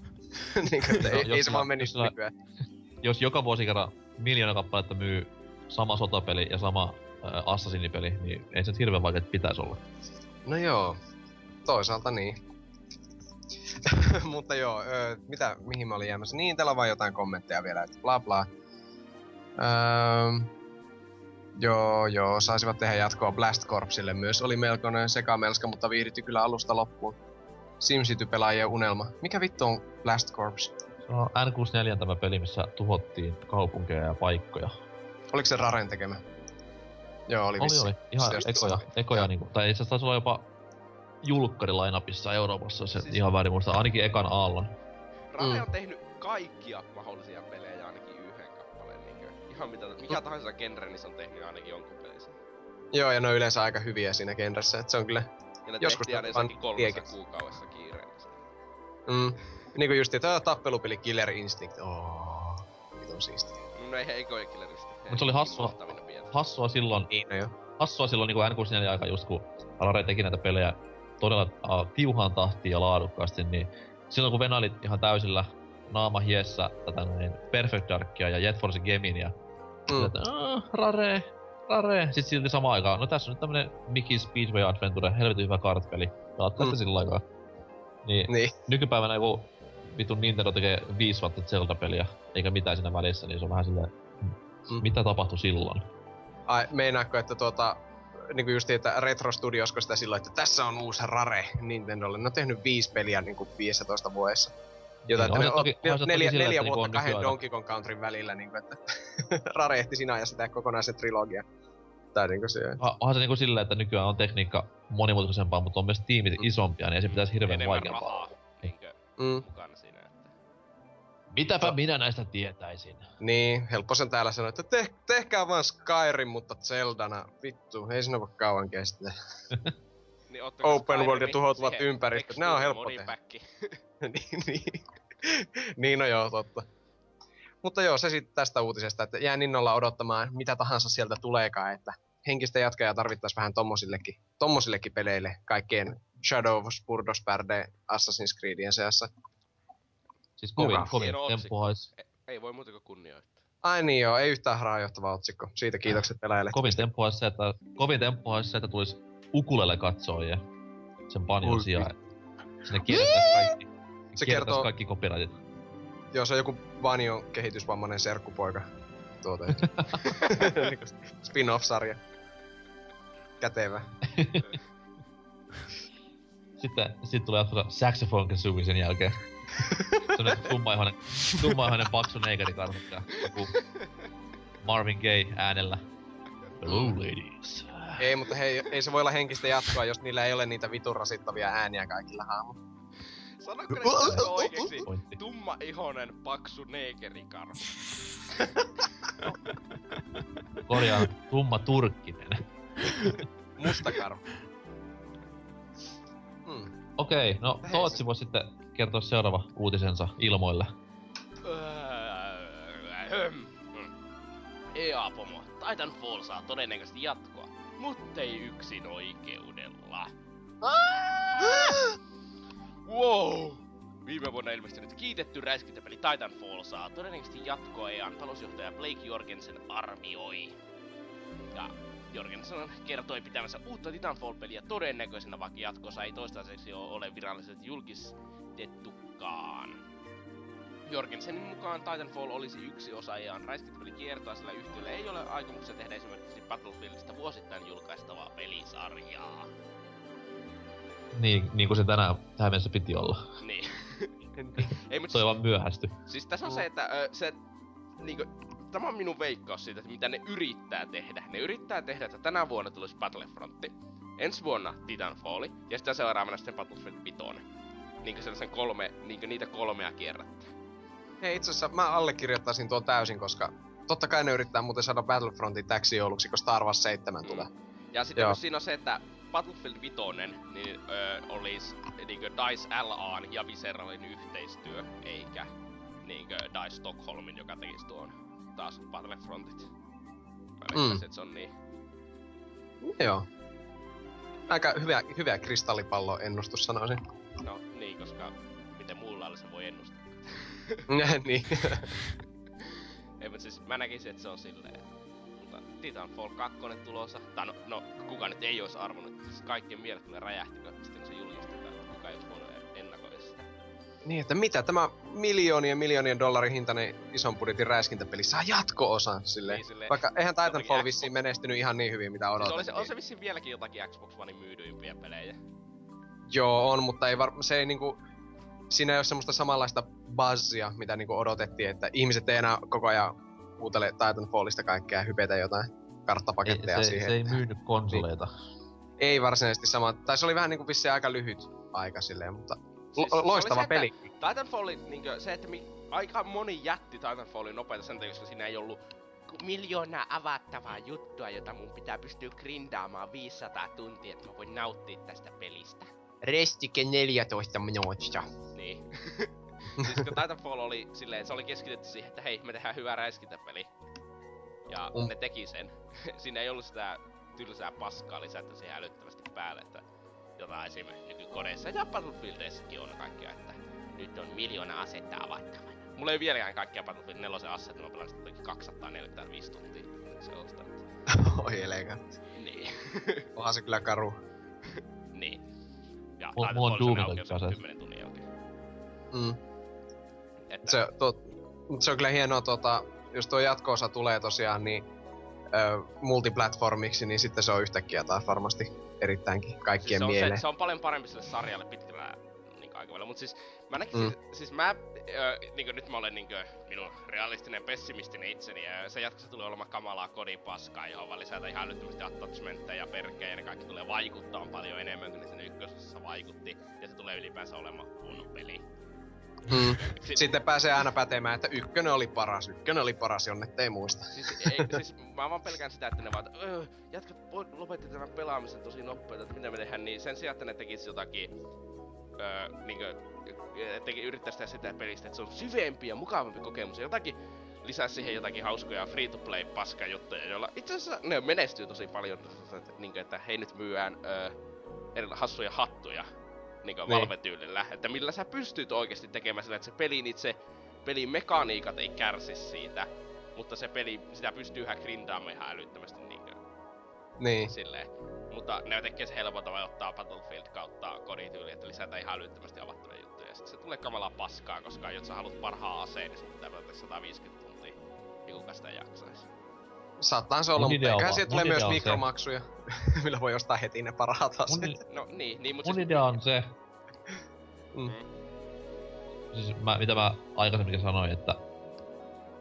Niinku, että ei se vaan menisi nykyään. Jos joka vuosi kerran 1 000 000 kappaletta myy sama sotapeli ja sama Assassinipeli, niin ei se nyt hirveen vaikeet pitäis olla. No joo, toisaalta niin. Mutta joo, mihin mä olin jäämässä? Niin, täällä on vaan jotain kommentteja vielä, että bla bla. Joo, saisivat tehdä jatkoa Blast Corpsille myös. Oli melkoinen sekamelska, mutta viihdytti kyllä alusta loppuun. SimCity-pelaajien unelma. Mikä vittu on Blast Corps? Se on N64 tämä peli, missä tuhottiin kaupunkeja ja paikkoja. Oliko se Raren tekemä? Joo, oli vissi. Oli, ihan ekoja niinku. Tai itse asiassa taisi olla jopa julkkarilainapissa Euroopassa, jos siis ihan väärin muistaa. Ainakin ekan aallon. Rare on tehnyt kaikkia mahdollisia pelejä ainakin yhden kappaleen niinkö. Ihan mikä tahansa genre niissä on tehnyt ainakin jonkun pelissä. Joo, ja ne on yleensä aika hyviä siinä genressä, et se on kyllä. Ja ne joskus tehtiin aina jossakin 3 kuukaudessa kiireellisesti. Niinku justi tää tappelupeli Killer Instinct. Ooo, vitun siistiä. No eihän ekoja Killer Instinct. Mut se oli hassua silloin. Niin, no joo. Hassua silloin niinku N64 aikaa just kun Rare teki näitä pelejä todella tiuhaan tahtiin ja laadukkaasti, niin silloin kun venailit ihan täysillä naamahiessä tätä niin Perfect Darkia ja Jet Force Geminiä. Rare. Sit silti samaan aikaan, no tässä on nyt tämmönen Mickey Speedway Adventure, helvetin hyvä kartpeli. Pelaatko sitä sillä aikaa? Niin. Nykypäivänä joku vitun Nintendo tekee 5 vuotta Zelda-peliä, eikä mitään siinä välissä, niin se on vähän silleen, mitä tapahtui silloin? Ai, meinaatko, että niinku justi, että Retro Studiosko sitä silloin, että tässä on uusi Rare Nintendolle. Ne on tehnyt 5 peliä niinku 15 vuodessa. Jotain, niin, että ne on 4 vuotta kahden Donkey Kong Countryn välillä, niinku, että Rare ehti sinä ajassa tehdä kokonaisen trilogian. Tai niinku se. Onhan se niinku silleen, että nykyään on tekniikka monimutkaisempaa, mutta on myös tiimit isompia, niin se pitäisi hirveen vaikeampaa. Enemmän rahaa mukana siinä, että mitäpä minä näistä tietäisin? Niin, helppo sen täällä sanoa, että tehkää vaan Skyrim, mutta Zeldana. Vittu, ei siinä voi kauan kestä. Niin, Open World ja tuhoutuvat ympäristöt, nää on helppo tehdä. Niin. Niin, no joo, totta. Mutta joo, se sitten tästä uutisesta, että jään innolla odottamaan mitä tahansa sieltä tuleekaan, että henkistä jatkajaa tarvittaisi vähän tommosillekin peleille kaikkeen Shadow of Spurdos Pärde Assassin's Creedien seassa. Siis kovin tempohais. Ei voi muuta kuin kunnioittaa. Ai niin joo, ei yhtään harhaanjohtava otsikko. Siitä kiitokset pelaajille. Kovin tempohais se, että tulisi Ukulele katsoja sen panion sijaan. Sinne kiertäisi kaikki. Se kertoo kaikki copyrightit. Joo, se on joku Vanion kehitysvammainen serkkupoika tuote. Spin-off-sarja. Kätevä. Sitten tulee jatkossa Saxophone Kazooie sen jälkeen. Sellainen tummaihoinen paksu neikarikarhukka. Joku Marvin Gaye äänellä. Hello ladies. Ei, mutta hei, ei se voi olla henkistä jatkoa, jos niillä ei ole niitä vitun rasittavia ääniä kaikilla haamulla. Sanokko ne sanoo oikeeksi tummaihonen paksu neekerikarhu? Korjaan, tumma turkkinen. Mustakarhu. Okei, no Tootsi voi sitten kertoa seuraava uutisensa ilmoille. EA-pomo, Titanfall saa todennäköisesti jatkoa, muttei yksin oikeudella. Wow! Viime vuonna ilmestynyt kiitetty räiskintäpeli Titanfall saa todennäköisesti jatkoa EA:n talousjohtaja Blake Jorgensen arvioi. Ja Jorgensen kertoi pitämänsä uutta Titanfall-peliä todennäköisenä, vaikka jatkossa ei toistaiseksi ole virallisesti julkistettukaan. Jorgensenin mukaan Titanfall olisi yksi osa EA:n räiskintäpelikiertoa, sillä yhtiöllä ei ole aikomuksia tehdä esimerkiksi Battlefieldista vuosittain julkaistavaa pelisarjaa. Niin kuin se tähän mennessä piti olla. Niin. Ei, mutta toi vaan myöhästy. Siis tässä on se, että tämä on minun veikkaus siitä, että mitä ne yrittää tehdä. Ne yrittää tehdä, että tänä vuonna tulisi Battlefrontti, ensi vuonna Titanfalli, ja sitä seuraavana sitten Battlefield 5. Niinkö sellaisen 3, niinkö niitä 3 kierrättää. Hei, itse asiassa mä allekirjoittaisin tuon täysin, koska totta kai ne yrittää muuten saada Battlefrontin täksi jouluksi, kun Star Wars 7 tulee. Ja sitten kun siinä on se, että Battlefield 5 niin, olis niinkö DICE LA:n ja Visceralin yhteistyö, eikä niinkö DICE Stockholmin, joka tekis tuon taas Battlefrontit. Mä veikkasin, et se on niin. Joo. Aika hyvä kristallipallo-ennustus sanoisin. No niin, koska miten muulla lailla se voi ennustaa. Niin. Ei, mut siis mä näkisin, et se on silleen. Titanfall 2 tulossa. Tai no kuka nyt ei ois arvonnut, siis kaikkien mielet tulee räjähtikö, sitten se julkistetaan, kuka ei ois voinut ennakoida sitä. Niin, että mitä tämä miljoonien dollarin hintainen ison budjetin räiskintäpeli saa jatko-osan silleen. Niin, vaikka eihän Titanfall vissiin menestynyt ihan niin hyvin mitä odotettiin. Siis on se vissiin vieläkin jotakin Xbox Onein myydyimpiä pelejä. Joo on, mutta ei se ei niinku... Siinä ei oo semmoista samanlaista buzzia, mitä niinku odotettiin, että ihmiset ei enää koko ajan huutele Titanfallista kaikkea ja hypetä jotain karttapaketteja siihen. Se ei myynyt konsoleita. Niin, ei varsinaisesti sama. Tai se oli vähän niinku vissiin aika lyhyt aika silleen, mutta... Loistava se, peli. Titanfallin, niinkö, se, että aika moni jätti Titanfallin nopeita sen takia, koska siinä ei ollut miljoonaa avattavaa juttua, jota mun pitää pystyä grindaamaan 500 tuntia, että mä voin nauttia tästä pelistä. Restike 14 minuuttia. Niin. Siis Titanfall oli silleen, se oli keskitytty siihen, että hei, me tehdään hyvä räiskintäpeli. Ja ne teki sen. Siinä ei ollut sitä tylsää paskaa lisätty siihen älyttävästi päälle, että... jota esim. Nykykoneissa ja Battlefieldeissäkin on kaikkea, että nyt on miljoona asetta avattavana. Mulla ei vieläkään kaikkia Battlefield 4 asetta, mä pelaan sitä 245 tuntia sellaista. Oi elegantti. Niin. Onhan se kyllä karu. Niin. Ja Titanfall sen aukeaa 10 tunnin jälkeen. Että... Se on kyllä hienoa jos tuo jatko-osa tulee tosiaan niin... multiplatformiksi, niin sitten se on yhtäkkiä taas varmasti erittäinkin kaikkien siis mieleen. Se on paljon parempi sille sarjalle pitkällä niinku aikavälillä, mut siis mä näkisin, siis mä niinku nyt mä olen niinku minun realistinen pessimistinen itseni ja se jatkossa tulee olemaan kamalaa kodipaskaa, johon vaan lisätä ihan älyttömästi attachmentteja ja perkkejä ja ne kaikki tulee vaikuttaa paljon enemmän kuin ne sen ykkösessä vaikutti ja se tulee ylipäänsä olemaan huono peli. Sitten pääsee aina pätemään, että ykkönen oli paras, jonnet ei muista. Siis mä vaan pelkään sitä, että ne vaan, jatkat lopetti tämän pelaamisen tosi nopeeta, että mitä me tehdään, niin sen sijaan, että ne tekis jotakin, niinkö, yrittäis tehdä sitä pelistä, että se on syvempi ja mukavampi kokemus, ja jotakin lisää siihen jotakin hauskoja free-to-play paskajuttuja, joilla itse asiassa ne menestyy tosi paljon, että hei nyt myyään hassuja hattuja. Niinkö Valve-tyylillä, että millä sä pystyt oikeesti tekemään sillä, että se pelin itse, pelin mekaniikat ei kärsi siitä, mutta se peli, sitä pystyy yhä grindaamaan ihan älyttömästi niinkö. Niin. Silleen. Mutta ne tekee se helpolta vai ottaa Battlefield kautta kodityyli, että lisätään ihan älyttömästi avattavia juttuja. Ja sit se tulee kamalaa paskaa, koska jos sä haluat parhaan aseen, niin sun pitää pelata 150 tuntia. Ja kuka sitä jaksais. Saattaa se olla, mutta eiköhän siihen tulee myös mikromaksuja, millä voi ostaa heti ne parhaat aseet. Mun idea on se... Siis mitä mä aikaisemminkin sanoin, että...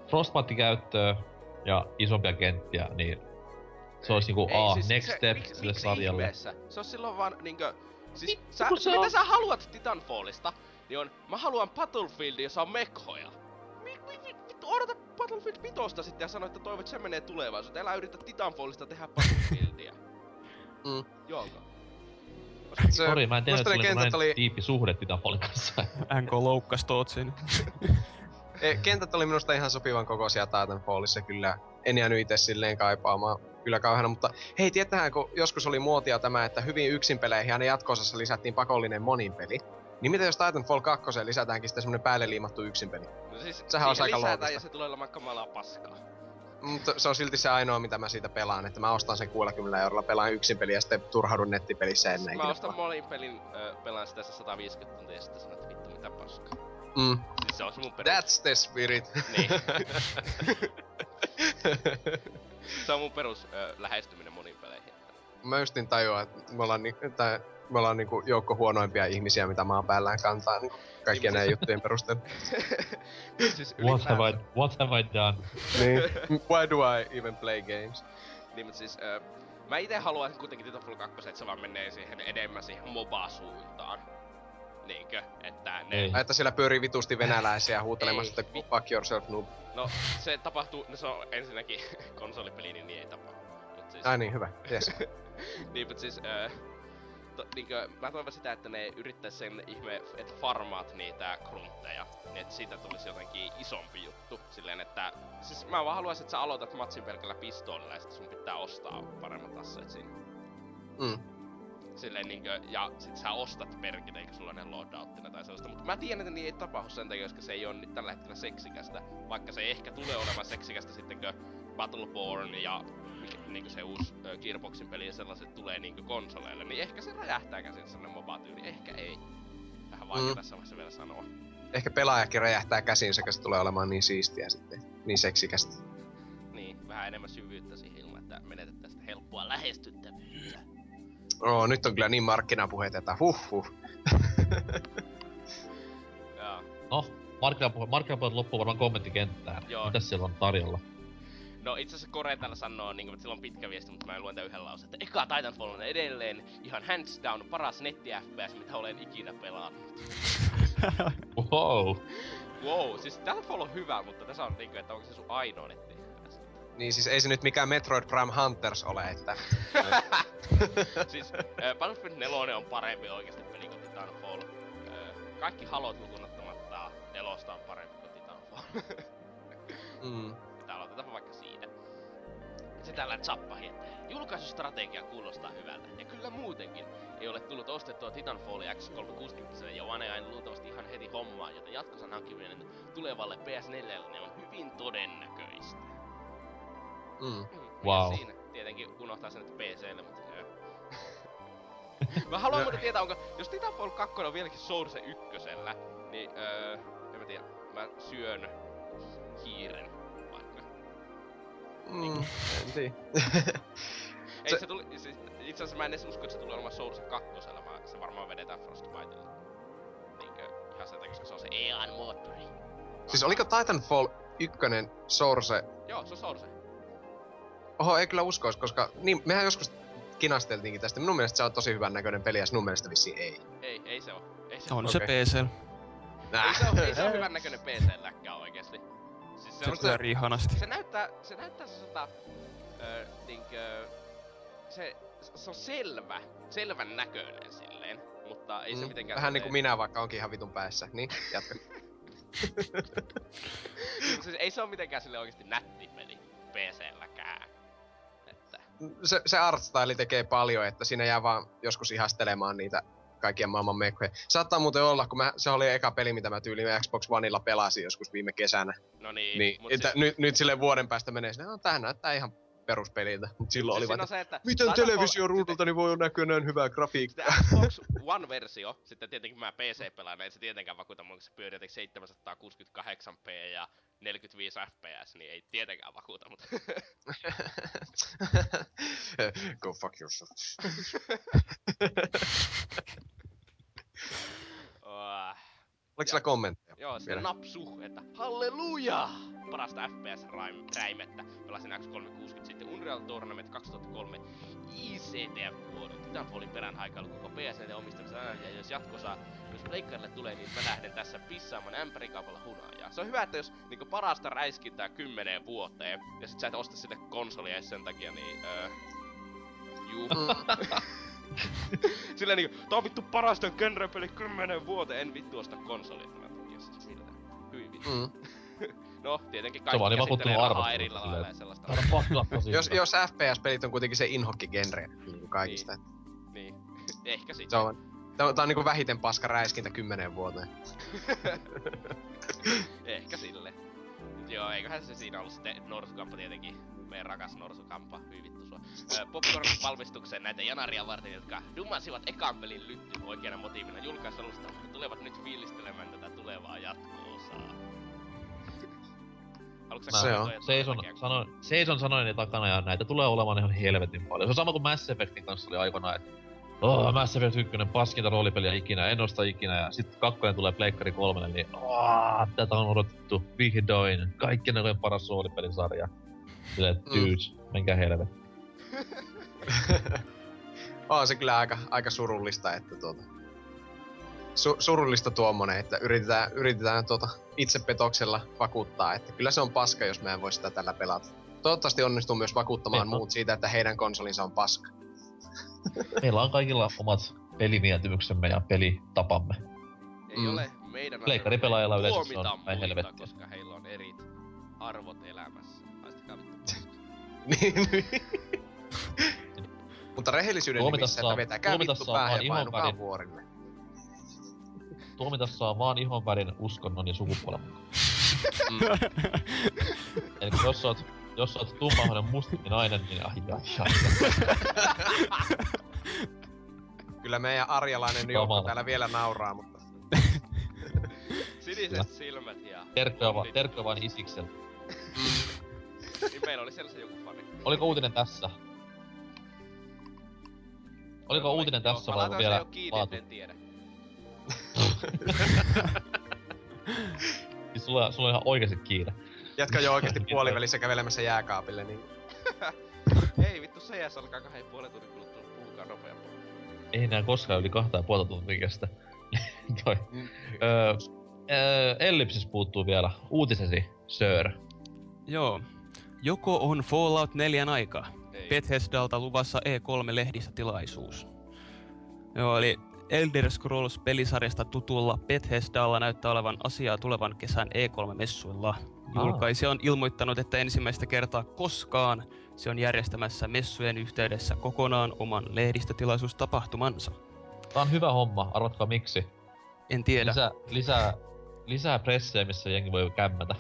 Frostbite-käyttöä ja isompia kenttiä, niin... Se olisi niinku next step sille sarjalle. Se ois silloin vaan niinkö... Siis mitä sä haluat Titanfallista, niin on... Mä haluan Battlefield, jossa on mekhoja. Odota Battlefield 5 sitten ja sano, että toivot, että se menee tulevaisuuteen. Älä yritä Titanfallista tehdä Battlefieldia. Jolko. Sori, mä en tiedä, että sulla oli näin tiipi suhde Titanfallin kanssa. NK loukkas Tootsin. Kentät oli minusta ihan sopivan kokoisia Titanfallissa kyllä. En jäänyt itse silleen kaipaamaan kyllä kauheena, mutta... Hei, tiettähän, kun joskus oli muotia tämä, että hyvin yksin peleihin aina jatko-osassa lisättiin pakollinen moninpeli. Niin mitä jos Titanfall 2 lisätäänkin sitten semmonen päälle liimattu yksinpeli? No siis sehän on aika loogista. Ja se tulee olemaan kamalaa paskaa. Mutta se on silti se ainoa mitä mä siitä pelaan, että mä ostan sen 60 €, pelaan yksinpeliä ja sitten turhaudun nettipelissä ennenkin. Mä ostan monin pelin, pelaan sitä 150 tuntia ja sitten sanon, että vittu mitä paskaa. Siis se on se mun perus. That's the spirit! Niin. Se on mun perus lähestyminen monin peleihin. Mä justin tajua, että me ollaan niinku joukko huonoimpia ihmisiä, mitä maan päällään kantaa kaikkien näin juttujen perusteella. Siis what have I done? Niin. Why do I even play games? Niin, mutta siis mä ite haluan kuitenkin Titanfall 2, että se vaan menee siihen enemmän siihen MOBA-suuntaan. Niinkö? Että ne... Että siellä pyörii vitusti venäläisiä huutelemassa, että fuck yourself noob. No, se tapahtuu... No se on ensinnäkin konsolipeli, niin ei tapahdu. Siis... Ai niin, hyvä. Yes. Niin, mutta siis... niinkö, mä toivon sitä, että ne yrittäis sen ihme, että farmaat niitä gruntteja, niin että siitä tulisi jotenkin isompi juttu. Silleen, että... Siis mä vaan haluaisin, että sä aloitat matsin pelkällä pistoolilla ja sit sun pitää ostaa paremmat asseet siinä. Silleen niinkö, ja sit sä ostat perkit, eikä sulla ne loadouttina tai sellaista. Mut mä tiedän, että niin ei tapahdu sen takia, koska se ei oo nyt tällä hetkellä seksikästä. Vaikka se ei ehkä tule olemaan seksikästä sittenkö Battleborn ja... niinku se uusi Gearboxin peli ja sellaiset tulee niinku konsoleille, niin ehkä se räjähtääkään sinne sellanen moba-tyyli, ehkä ei. Vähän vaikea tässä vaiheessa vielä sanoa. Ehkä pelaajakin räjähtää käsiinsä, koska se tulee olemaan niin siistiä sitten, niin seksikästä. Niin, vähän enemmän syvyyttä siihen ilman, että menetettäisiin sitä helppoa lähestyttävyyttä. Oo, nyt on kyllä niin markkinapuheita, että huh. Joo. No, markkinapuheet loppuu varmaan kommenttikenttään. Joo. Mitäs siellä on tarjolla? No itse asiassa Kore täällä sanoo, niin että sillä on pitkä viesti, mutta mä luen tämän yhden lauseen, että eka Titanfall on edelleen ihan hands down paras netti-FPS, mitä olen ikinä pelannut. Wow. Wow, siis Titanfall on hyvä, mutta tässä on niinkö, että onko se sun ainoa netti-FPS? Niin siis ei se nyt mikään Metroid Prime Hunters ole, että... Siis Battlefield 4 on parempi oikeesti peli kuin Titanfall. Kaikki halot lukunottamatta nelosta on parempi kuin Titanfall. Mm. Aloitetaanpa vaikka siitä. Se täällä zappahi, että julkaisustrategia kuulostaa hyvältä. Ja kyllä muutenkin ei ole tullut ostettua Titanfallia X360 ja One Ain luultavasti ihan heti hommaa, joten jatkosan hankkiminen tulevalle PS4 on hyvin todennäköistä. Mm. Wow. Siinä tietenkin unohtaa sen, että PClle, mutta mä haluan muuten tietää, onko... Jos Titanfall 2 on vieläkin Source 1, niin en mä tiedä, mä syön hiiren. Mm, en tiiä. Ei se tuli, siis itse asiassa mä en edes usko, että se tulee olemaan Source 2:lla, vaan se varmaan vedetään Frostbitella. Niinkö ihan sieltä, koska se on se EA:n moottori. Siis oliko Titanfall 1 Source? Joo, se on Source. Oho, ei kyllä uskois, koska niin, mehän joskus kinasteltiinkin tästä. Minun mielestä se on tosi hyvän näköinen peli, ja sinun mielestä vissiin ei. Ei se oo. On se PC:llä. Ei se oo hyvän näköinen PC-läkkää oikeesti. Siis se on pyörii ihanasti. Se näyttää sellaiselta... niinkö... Se on selvän näköinen silleen, mutta ei se mitenkään... Vähän niinku minä, vaikka onkin ihan vitun päässä, niin jatka. Siis ei se oo mitenkään silleen oikeesti nätti peli PC-lläkään. Että... Se artstyle tekee paljon, että siinä jää vaan joskus ihastelemaan niitä kaikkien maailman mekkoja. Saattaa muuten olla, kun se oli eka peli, mitä mä tyyliin Xbox Oneilla pelasin joskus viime kesänä. No niin. Nyt silleen vuoden päästä menee sinne, no tähän näyttää ihan peruspeliltä. Mut silloin oli vaan, että miten televisioruudulta niin voi näkyä näin hyvää grafiikkaa. Xbox One-versio, sitten tietenkin mä PC-pelaan, ei se tietenkään vakuuta, onko se pyörii 768p ja 45 fps, niin ei tietenkään vakuuta, mutta... Go fuck yourself. Oliko sillä kommentteja? Joo, se napsu, että halleluja! Parasta FPS-räimettä. Pelasin X360, sitten Unreal Tournament 2003 ICTF-vuoron. Titanfallin perään haikailu koko PSN omistamisen ajan, ja jos jatkosaa, jos pleikkarille tulee, niin mä lähden tässä pissaamaan ämpärikaupalla hunajaa. Se on hyvä, että jos niinku parasta räiskintää 10 vuoteen, ja sit sä et osta sille konsolia sen takia, niin juu. Silleen niinku, tää on vittu parasta genrepeli 10 vuoteen, en vittu osta konsolia tämän takia, siis miltä. Hyi vittu. No, tietenkin kaikki käsittelee rahaa erillä lailla ja sellaista. Jos FPS-pelit on kuitenkin se inhokki-genre niinku kaikista. Niin. Ehkä sit. Tää on niinku vähiten paska räiskintä 10 vuoteen. Ehkä sille. Joo, eiköhän se siinä ollut sitten Norsukampa tietenkin. Meidän rakas Norsukampa, hyi vittu sua. Popcorn-valmistukseen näitä janaria varten, jotka dumasivat ekan pelin lytty oikeana motiivina julkaisusta, mutta tulevat nyt fiilistelemään tätä tulevaa jatko-osaa. Seison sanoini takana, ja näitä tulee olemaan ihan helvetin paljon. Se on sama kuin Mass Effectin kanssa oli aikanaan, että Mass Effect 1, paskinta roolipeliä ikinä, en osta ikinä, ja sitten 2 tulee Pleikkari 3, niin tätä on odotettu vihdoin. Kaikki näköjen paras roolipelisarja. Silleen, dude, menkää helvetti. On se kyllä aika surullista, että surullista tuommoinen, että yritetään itsepetoksella vakuuttaa, että kyllä se on paska, jos mä en voi sitä tällä pelata. Toivottavasti onnistuu myös vakuuttamaan muut siitä, että heidän konsolinsa on paska. Meillä on kaikilla omat pelimieltymyksemme ja pelitapamme. Ei ole meidän pleikkari-pelaajalla yleensä se on näin helvettiä, koska heillä on eri arvot elämässä. Haistakaa vittu. Niin. Mutta rehellisyyden nimissä, että vetäkää vittu päähän ja painukaa vuorille. Tuomita saa vaan ihonvärin, uskonnon ja sukupuolen mukaan. Elikkä jos sä oot tummaihoinen mustimpi nainen, niin ai. Kyllä meidän arjalainen joukko täällä vielä nauraa, mutta... Siniset silmät ja... Terkkoja vaan Isikseltä. Niin meillä oli siellä se joku fani. Oliko uutinen tässä? Oliko uutinen tässä vai vielä? Mä laitan sen jo kiinni, en tiedä. Siis sulla on ihan oikeesti kiire. Jatka jo oikeesti puolivälissä kävelemässä jääkaapille niinku. Ei vittu, se jääs alkaa 2,5 tunnin kuluttua, puhukaan nopeampaa. Ei nää koskaan yli 2,5 tuntia kestä. Toi. Ellipsis puuttuu vielä. Uutisesi, sir. Joo. Joko on Fallout 4 aika? Bethesdalta luvassa E3-lehdissä tilaisuus. Joo, eli Elder Scrolls-pelisarjasta tutulla Bethesdalla näyttää olevan asiaa tulevan kesän E3-messuilla. Julkaisija on ilmoittanut, että ensimmäistä kertaa koskaan se on järjestämässä messujen yhteydessä kokonaan oman lehdistötilaisuustapahtumansa. Tää on hyvä homma, arvatkaa miksi. En tiedä. Lisää pressejä, missä jengi voi kämmätä.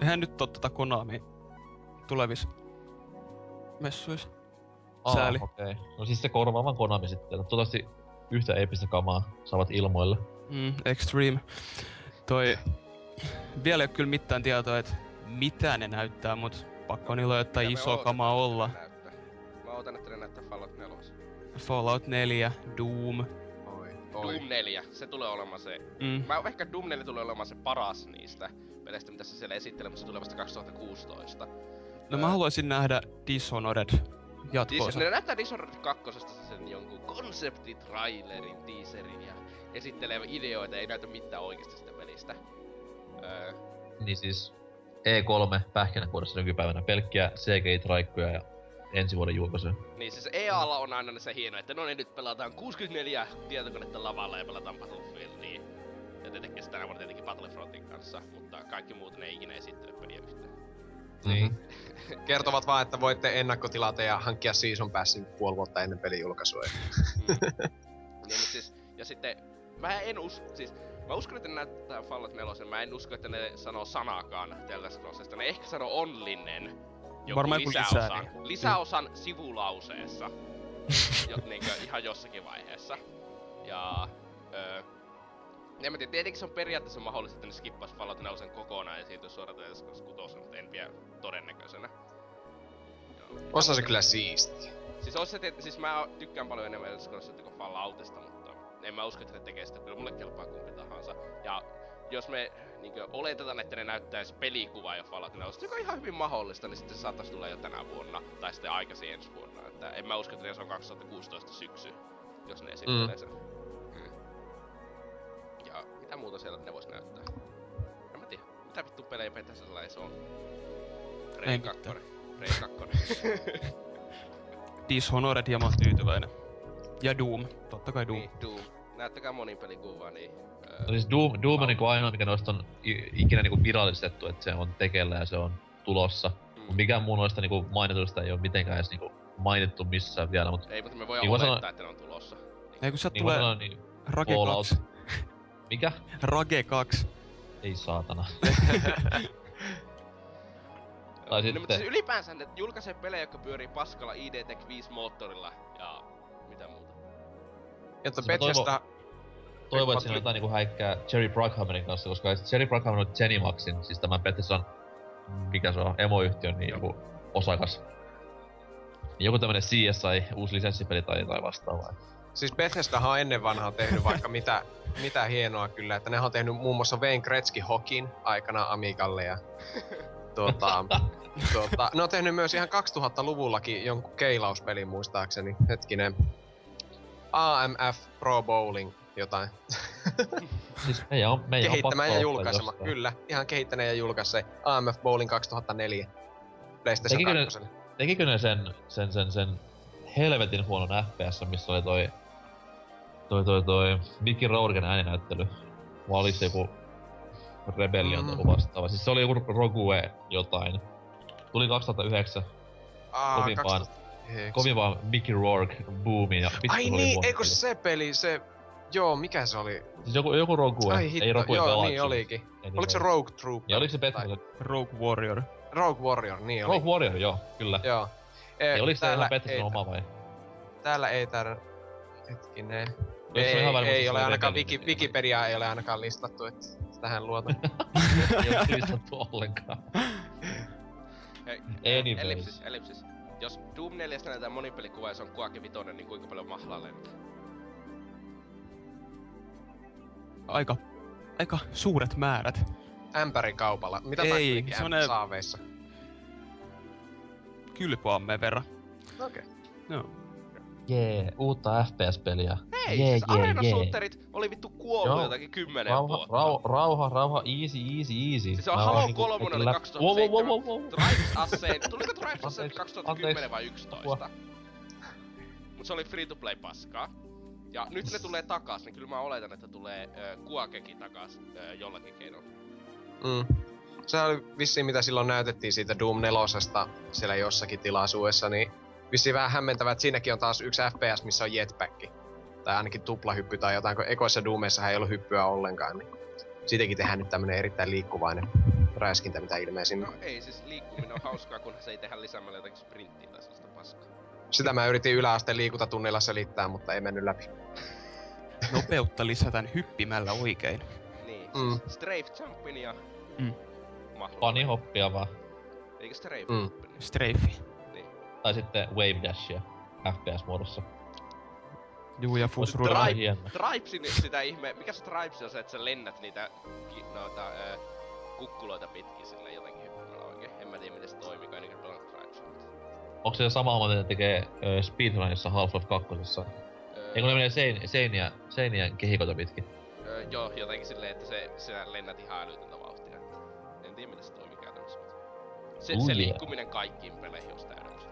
Eihän nyt oo tota Konami tulevis messuis. Sääli. Okei. Okay. No siis se korvaavan Konami sitten. Toivottavasti yhtä eeppistä kamaa saavat ilmoille. Extreme. Toi... Vielä ei oo kyl mitään tietoa, et mitä ne näyttää, mut pakko niillä jotain isoa kamaa olla. Mä ootan, että ne näyttää Fallout 4. Fallout 4, Doom. Doom 4, se tulee olemaan se... Mä ehkä Doom 4 tulee olemaan se paras niistä peleistä, mitä se siellä esittelee, mutta se tulee vasta 2016. No mä haluaisin nähdä Dishonored jatko-osa. Ne näyttää Dishonored 2:sta sen jonkun konseptitrailerin, teaserin ja esittelee ideoita, ei näytä mitään oikeesti sitä pelistä. Niin siis E3 pähkinänkuoressa nykypäivänä pelkkiä CGI-traikkoja ja ensi vuoden julkaisuja. Niin siis EA:lla on aina se hieno, että no niin nyt pelataan 64 tietokonetta lavalla ja pelataan Battlefieldia. Ja ne tekee sitä tänä vuonna tietenkin Battlefrontin kanssa, mutta kaikki muut ne ei ikinä esittele peliä yhtään. Niin. Kertovat vaan, että voitte ennakkotilata ja hankkia season passin puoli vuotta ennen pelin julkaisua. Niin siis, ja sitten mä en mä uskon, että ne näyttää Fallout 4, mä en usko, että ne sanoo sanaakaan Elder Scrollsista. Ne ehkä sanoo onlinen. Varmaan lisäosan sivulauseessa. Niinkö ihan jossakin vaiheessa. Ja... En mä tiedä, tietenkin se on periaatteessa mahdollista, että ne skippaisi Fallout 4 kokonaan ja siirtyisi suoraan Elder Scrolls 6, mutta en vielä todennäköisenä. Osa se kyllä siistiä. Siis mä tykkään paljon enemmän Elder Scrollsista kuin Falloutista, mutta en mä usko, että ne tekee sitä, kyllä mulle kelpaa kumpi tahansa. Ja jos me niinkö oletetaan, että ne näyttäis pelikuvaa jo Fallout 4, joka on ihan hyvin mahdollista, niin sitten se saattaisi tulla jo tänä vuonna, tai sitten aikaisin ensi vuonna. Että en mä usko, että se on 2016 syksy, jos ne esittelee sen. Ja mitä muuta siellä ne vois näyttää? En mä tiedä, mitä vittu pelejä Bethesdalla ei se on? Prey 2. Dishonored ja mä oon tyytyväinen. Ja Doom, tottakai Doom. Niin, Doom. Näyttäkää monin pelikuvaa, niin... No siis Doom on niinku ainoa, mikä noista on ikinä niinku virallistettu, että se on tekeillä ja se on tulossa. Mut mikään muu noista niinku mainituista ei oo mitenkään edes niinku mainittu missään vielä, mut... Ei, mutta me voidaan olettaa, että ne on tulossa. Ei, kun sieltä tulee Rage 2. Mikä? Rage 2. Ei saatana. No, mutta siis ylipäänsä ne julkaisee pelejä, jotka pyörii paskalla ID Tech 5 moottorilla ja... mitä muuta. Jotta Bethesda... Toivon, että siinä jotain niinku häikkää Jerry Brughammerin kanssa, koska Jerry Bruckham on Zenimaxin, siis tämän Bethesdan... mikä se on? Emoyhtiön niin joku osakas. Joku tämmönen CSI, uusi lisenssipeli tai vastaava. Siis Bethesdahan on ennen vanhaa tehnyt vaikka mitä hienoa kyllä, että nehän on tehnyt muun muassa Wayne Gretzky Hokin aikanaan Amigalle ja... ne on tehnyt myös ihan 2000-luvullakin jonkun keilauspelin muistaakseni, hetkinen. AMF Pro Bowling jotain. Siis meidän on kehittämä ja julkaisema, kyllä. Ihan kehittäneen ja julkaise. AMF Bowling 2004. PlayStation 2. Tekikö ne sen helvetin huonon FPS, missä oli toi Mickey Rourken ääninäyttely. Vaan oli se joku Rebellion tai vastaava. Siis se oli joku Rogue jotain. Tuli 2009. Kovin vaan Mickey Rourke boomi ja vittu. Ai niin, eikö se peli, se... Joo, mikä se oli? Siis joku Rogue. Ai hitto, ei Rogue joo, niin olikin. Oliks se Rogue Trooper? Ja oliks se Batman? Rogue Warrior, niin oli. Rogue Warrior, joo, kyllä. Joo. Oliks se ihan Batman oma vai? Täällä ei hetkinen. Ei ole ainakaan, Wikipediaa ei ole ainakaan listattu, että tähän luotan. Ei ole listattu ollenkaan. Ellipsis. Jos Doom 4 näytetään monipelikuva ja se on Quake 5, niin kuinka paljon mahlaa lentää? Aika suuret määrät. Ämpärin kaupalla. Mitä takia semmonen... saaveissa? Kylpyammeen verran. Okei. No. Jee, uutta FPS-peliä. Hei, siis areenasuutterit oli vittu kuollut jotakin 10 vuotta. Rauha, easy. Siis on Halo 3 oli 2007. Drive Ascent, tuliko Drive Ascent 2010 vai 11? Mut se oli free-to-play paskaa. Ja nyt ne tulee takas, niin kyllä mä oletan, että tulee Quakekin takas jollakin keinolla. Mm. Se oli vissiin mitä silloin näytettiin siitä Doom 4:sta siellä jossakin tilaisuudessa, niin vissiin vähän hämmentävää, että siinäkin on taas yksi FPS, missä on jetpack. Tai ainakin tuplahyppy tai jotain, kun ekoissa Doomissa ei ollut hyppyä ollenkaan, niin siitäkin tehdään nyt tämmönen erittäin liikkuvainen räiskintä, mitä ilmeisimmin. No ei, siis liikkuminen on hauskaa, kunhan se ei tehdä lisäämällä jotakin sprinttiä tai sellaista paskaa. Sitä mä yritin yläasteen liikuntatunnilla selittää, mutta ei mennyt läpi. Nopeutta lisätään hyppimällä oikein. Niin, strafe jumpin ja... Panihoppia vaan. Eikö strafe jumpin? Strafe. Tai sitten Wave Dashia FPS-muodossa. Juu, ja Fusruilla on hieno. Tribesin sitä ihme... Mikä se Tribes on se, että sä lennät niitä... kukkuloita pitkin silleen jotenkin hyppimellä oikein. En mä tiedä miten se toimii, kun ainakin pelannut Tribes. Onks se sama homma, että tekee speedrunissa Half-Life 2? Eikö ne menee seinien kehikoita pitkin? Joo, jotenkin silleen, että sinä lennät ihan älytöntä vauhtia. En tiedä miten se toimii käytännössä. Se liikkuminen kaikkiin peleihin on täydellistä.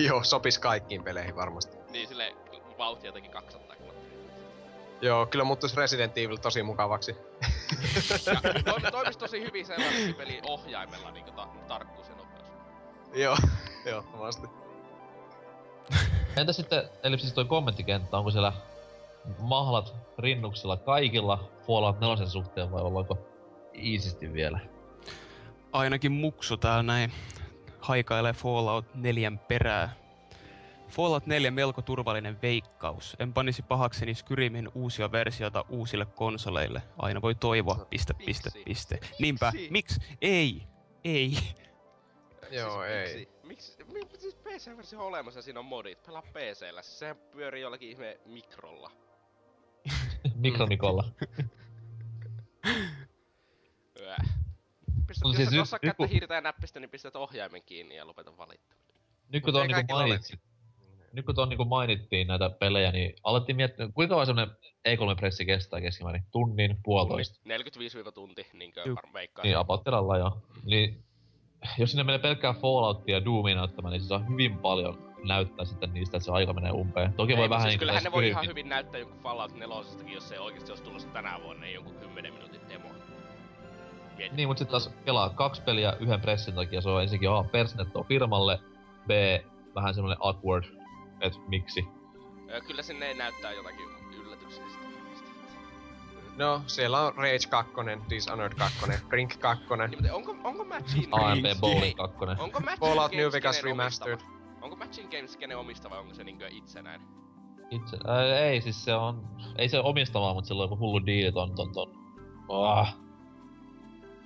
Joo, sopis kaikkiin peleihin varmasti. Niin, sille vauhtia jotenkin 200 kilometriä. Joo, kyllä muuttuis Resident Evil tosi mukavaksi. Ja toimis tosi hyvin sellainen peli ohjaimella niinku tarkkuus ja nopeus. Joo, vasti. Entä sitten, eli siis toi kommenttikenttä, onko siellä mahlat rinnuksella kaikilla Fallout 4 suhteen vai ollaanko iisisti vielä? Ainakin muksu täällä näin haikailee Fallout 4:n perää. Fallout 4 melko turvallinen veikkaus. En panisi pahakseni Skyrimin uusia versioita uusille konsoleille. Aina voi toivoa, .. Niinpä, miksi? Ei. Joo, ei. Miksi siis PC-versio on olemassa ja siinä on modit? Pelaa PC-llä, sehän pyörii jollakin ihme mikrolla. Mikronikolla. Pistät, jos et osaa käyttää hiirtä ja näppistä, niin pistät ohjaimen kiinni ja lopeta valittaminen. Nyt kun tuon niinku mainittiin näitä pelejä, niin alettiin miettiä, kuinka kauan semmonen E3-pressi kestää keskimäärin? Tunnin, puolitoista. 45-tunti, niinkö veikkaa. Niin, apauttilalla joo. Niin, jos sinne menee pelkkää Falloutia ja Doomia näyttämään, niin se saa hyvin paljon näyttää sitten niistä, että se aika menee umpeen. Toki ei, voi vähän siis niinku... Kyllähän ne voi ihan hyvin näyttää jonkun Fallout 4:stakin, jos se oikeesti olisi tulossa tänä vuonna, niin jonkun 10 minuutin demo. Mietin. Niin, mut sit taas kelaa 2 peliä yhden pressin takia, se on ensinnäkin A, persnettoa firmalle, B, vähän semmonen awkward, et miksi. Kyllä sinne ei näyttää jotakin yllätyksistä. No, siellä on Rage 2, Dishonored 2, Brink 2. Niin, onko Matchin AMP Bowling 2? Onko Matchin New Vegas Remastered? Onko Matchin Games kenen omista vai onko se niinkö itsenäinen? Ei, siis se on... Ei se omistavaa, mut sillä on joku hullu diili ton.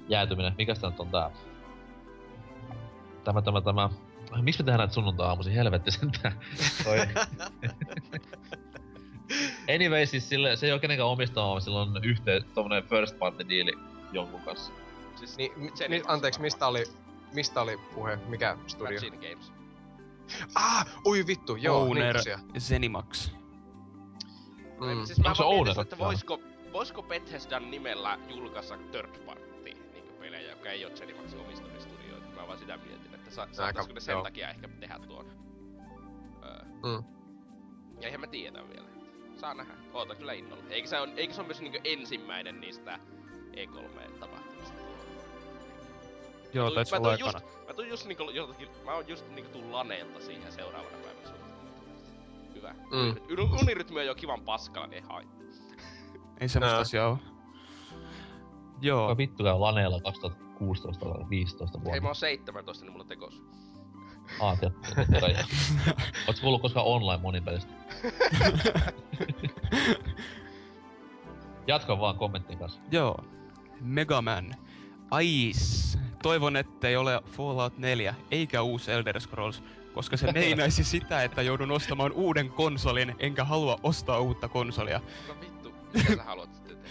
Jäätyminen. Mikäs tää nyt on tää? Tämä. Miks me tehdään näitä sunnuntai-aamuisin? Helvetti sentään. Anyway, siis sille, se ei oo kenenkään omistamaa, vaan sillä on yhteen tommonen first party deali jonkun kanssa. Siis anteeks, mistä oli puhe? Mikä studio? Machine Games. Oi vittu, joo. Owner Zenimax. Siis mä vaan mietin, että voisko Bethesdan nimellä julkaista third party niinku pelejä, joka ei oo Zenimaxin omistamia studioita. Mä vaan sitä mietin, että saattaisko ne sen takia ehkä tehdä tuon. Ja eihän mä tiedä vielä. Saa nähdä. Ootan kyllä innolla. Eikö se on myös niinkö ensimmäinen niistä E3-tapahtumista? Joo, taisi olla aikana. Mä oon just niinku tullu Laneelta siihen seuraavana päivänä suoraan. Hyvä. Unirytmi on jo kivan paskalla, niin ei haittaa. Ei semmoista asiaa oo. Joo. Mä vittu käyn Laneella 2016-2015 vuonna. Ei mä oon 17, niin mulla on tekos. Tiedä. Ootko kuullut koskaan online monipelistä? Jatka vaan kommenttien kanssa. Joo. Mega Man. Ais. Toivon, ettei ole Fallout 4 eikä uusi Elder Scrolls, koska se meinaisi sitä, että joudun ostamaan uuden konsolin, enkä halua ostaa uutta konsolia. No vittu, mitä sä haluat sitten tehdä?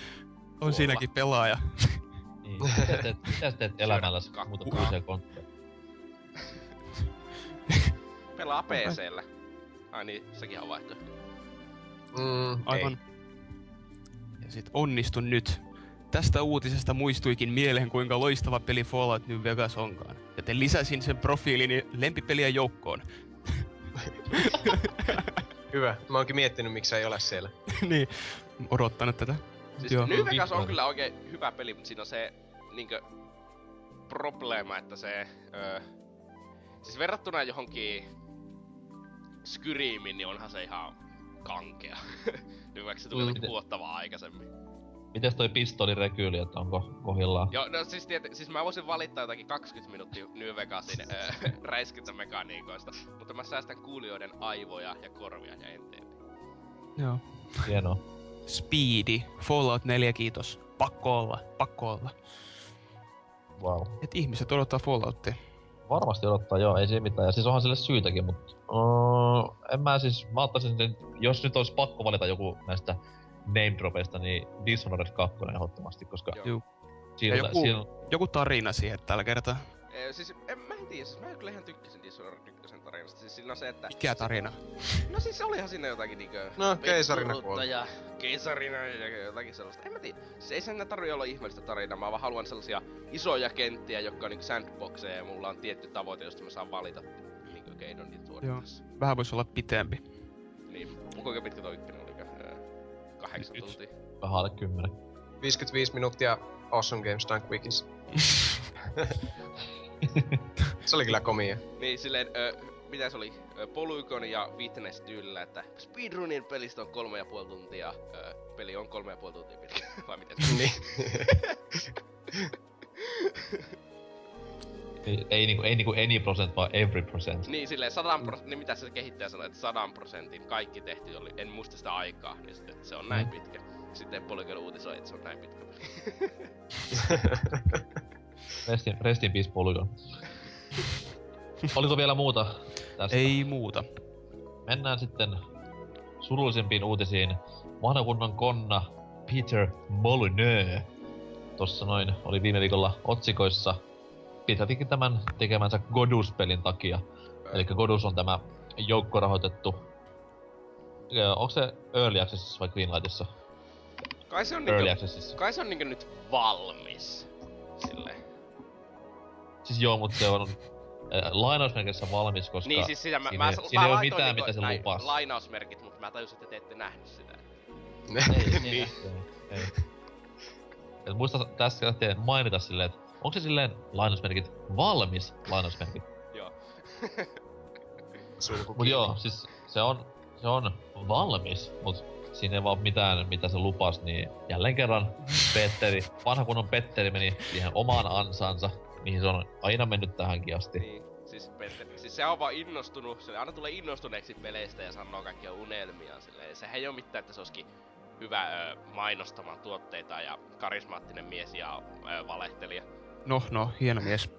On siinäkin pelaaja. Niin. Mitä sä teet elämälläsi muuta kuin uusia konsolia? Pelaa PC:llä. Ai niin, sekin on vaihtoehto. Aivan. Ja sit onnistu nyt. Tästä uutisesta muistuikin mieleen, kuinka loistava peli Fallout New Vegas onkaan. Joten lisäsin sen profiilini lempipelien joukkoon. Hyvä. Mä oonkin miettinyt, miksi ei ole siellä. Niin. Odottanut tätä. Siis New Vegas on kyllä oikein hyvä peli, mutta siinä on se niinkö probleema, että se... siis verrattuna johonkin Skyrimin, niin onhan se ihan kankea. Nyt vaikka se tuli jotenkin vuottavaa aikaisemmin. Mites toi pistoolirekyyli, että onko kohdillaan? Joo, no siis mä voisin valittaa jotakin 20 minuuttia New Vegasin räiskintä mekaniikoista, mutta mä säästän kuulijoiden aivoja ja korvia ja enteeni. Joo. Hienoa. Speedi. Fallout 4, kiitos. Pakko olla. Wow. Et ihmiset odottaa Falloutia. Varmasti odottaa, joo, ei siinä mitään. Ja siis onhan sille syytäkin, mut... mä ottaisin sen, jos nyt olisi pakko valita joku näistä name-dropeista, niin Dishonored 2 ehdottomasti, koska... Joo. Joku tarina siihen tällä kertaa. Siis en tiedä, siis mä kyllä ihan tykkäsin Dishonored 1 tarinasta. Siis siinä on se, että... Mikä tarina? No siis olihan siinä jotakin niinkö... No, keisarina kuoli. Keisarina ja jotakin sellaista. En mä tiedä. Siis ei sen tarvii olla ihmeellistä tarinaa, mä vaan haluan sellaisia isoja kenttiä, jotka on niinkö sandboxeja ja mulla on tietty tavoite, josta mä saan valita niinkö keinon niitä suoritessa. Joo. Vähän vois olla pitempi. Niin, kuinka pitkä toi ykkönen oli? 8 tuntia. Vähän alle 10. 55 minuuttia Awesome Games Done Quickissa. Se oli kyllä komia. Niin silleen, mitä se oli? Polygon ja Witness tyylillä, että speedrunin pelistä on 3,5 tuntia, peli on 3,5 tuntia pitkä. Vai miten se on? Ei niinku any percent, vaan every percent. Niin silleen 100%, niin mitä se kehittäjä sanoi, että 100% kaikki tehty oli, en muista sitä aikaa, niin sitten se on näin pitkä. Sitten Polygon uutisoi, että se on näin pitkä peli. Rest in peace Polygon. Oliko vielä muuta tästä? Ei muuta. Mennään sitten surullisempiin uutisiin. Mahdokunnan konna Peter Molyneux. Tossa noin oli viime viikolla otsikoissa. Pitätikin tämän tekemänsä Godus-pelin takia. Elikkä Godus on tämä joukkorahoitettu... Onko se Early Accessissa vai Greenlightissa? Kai se on niinkö nyt valmis. Silleen. Siis joo, mut se on lainausmerkissä valmis, koska... Niin siis sitä siinä ei oo mitään, mitä se lupasi. Lainausmerkit, mut mä tajusin, että te ette nähny sitä. Ei. Et muista tässä lähtee mainita silleen, että onko se silleen lainausmerkit valmis lainausmerkit? Joo. Mut joo, siis se on valmis, mut siinä ei vaan mitään mitä se lupas, niin jälleen kerran vanha kunnon Petteri meni siihen omaan ansansa, mihin se on aina mennyt tähänkin asti. Niin, siis se on vaan innostunut, se aina tulee innostuneeksi peleistä ja sanoo kaikkia unelmia silleen. Sehän ei oo mitään, että se olisikin hyvä mainostamaan tuotteita ja karismaattinen mies ja valehtelija. No, hieno mies.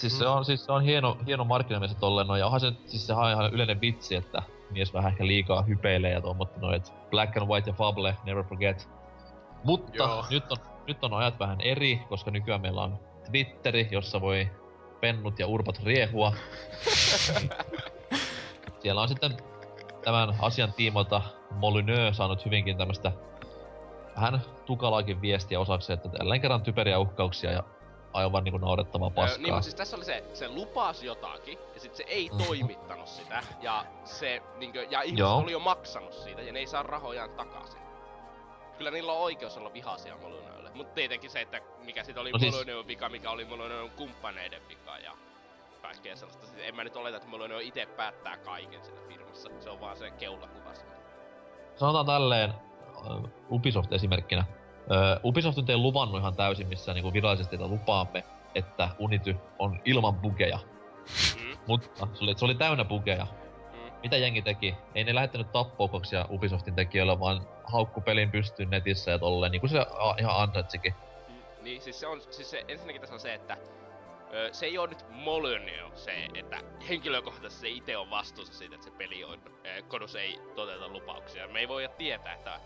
Siis se on hieno markkinamies ja tolleen noin, ja onhan se, siis sehän on ihan yleinen vitsi, että mies vähän ehkä liikaa hypeilee ja tuon, mutta noin, Black and White ja Fable, never forget. Mutta nyt on ajat vähän eri, koska nykyään meillä on Twitteri, jossa voi pennut ja urpat riehua. Siellä on sitten tämän asian tiimoilta Molyneux saanut hyvinkin tämmöstä vähän tukalaakin viestiä osaksi, että jälleen kerran typeriä uhkauksia ja aivan niinku naurettavaa paskaa. Niin, mutta siis tässä oli se lupasi jotakin, ja sit se ei toimittanut sitä, ja se niinkö, ja ihmiset oli jo maksanut siitä, ja ne ei saa rahojaan takaisin. Kyllä niillä on oikeus olla vihaisia Molyneuxlle, mut tietenkin se, että mikä siitä oli Molyneuxin vika, mikä oli Molyneuxin kumppaneiden vika, ja... kaikkea sellaista. Siis en mä nyt oleta, että Molyneux ite päättää kaiken siinä firmassa. Se on vaan se keulakuva siinä. Sanotaan tälleen Ubisoft esimerkkinä. Ubisoft nyt ei luvannut ihan täysin missään niinku virallisesti, että lupaamme, että Unity on ilman bugeja. Mutta se oli täynnä bugeja. Mitä jengi teki? Ei ne lähettänyt tappouksia Ubisoftin tekijöille, vaan haukku pelin pystyyn netissä ja tolleen, niinku se ihan Andretsikin. Niin, siis se on, siis se, ensinnäkin tässä on se, että se ei oo nyt Molyneux se, että henkilökohtaisesti se ite on vastuussa siitä, että se peli on, Kodus ei toteuta lupauksia. Me ei voida tietää, että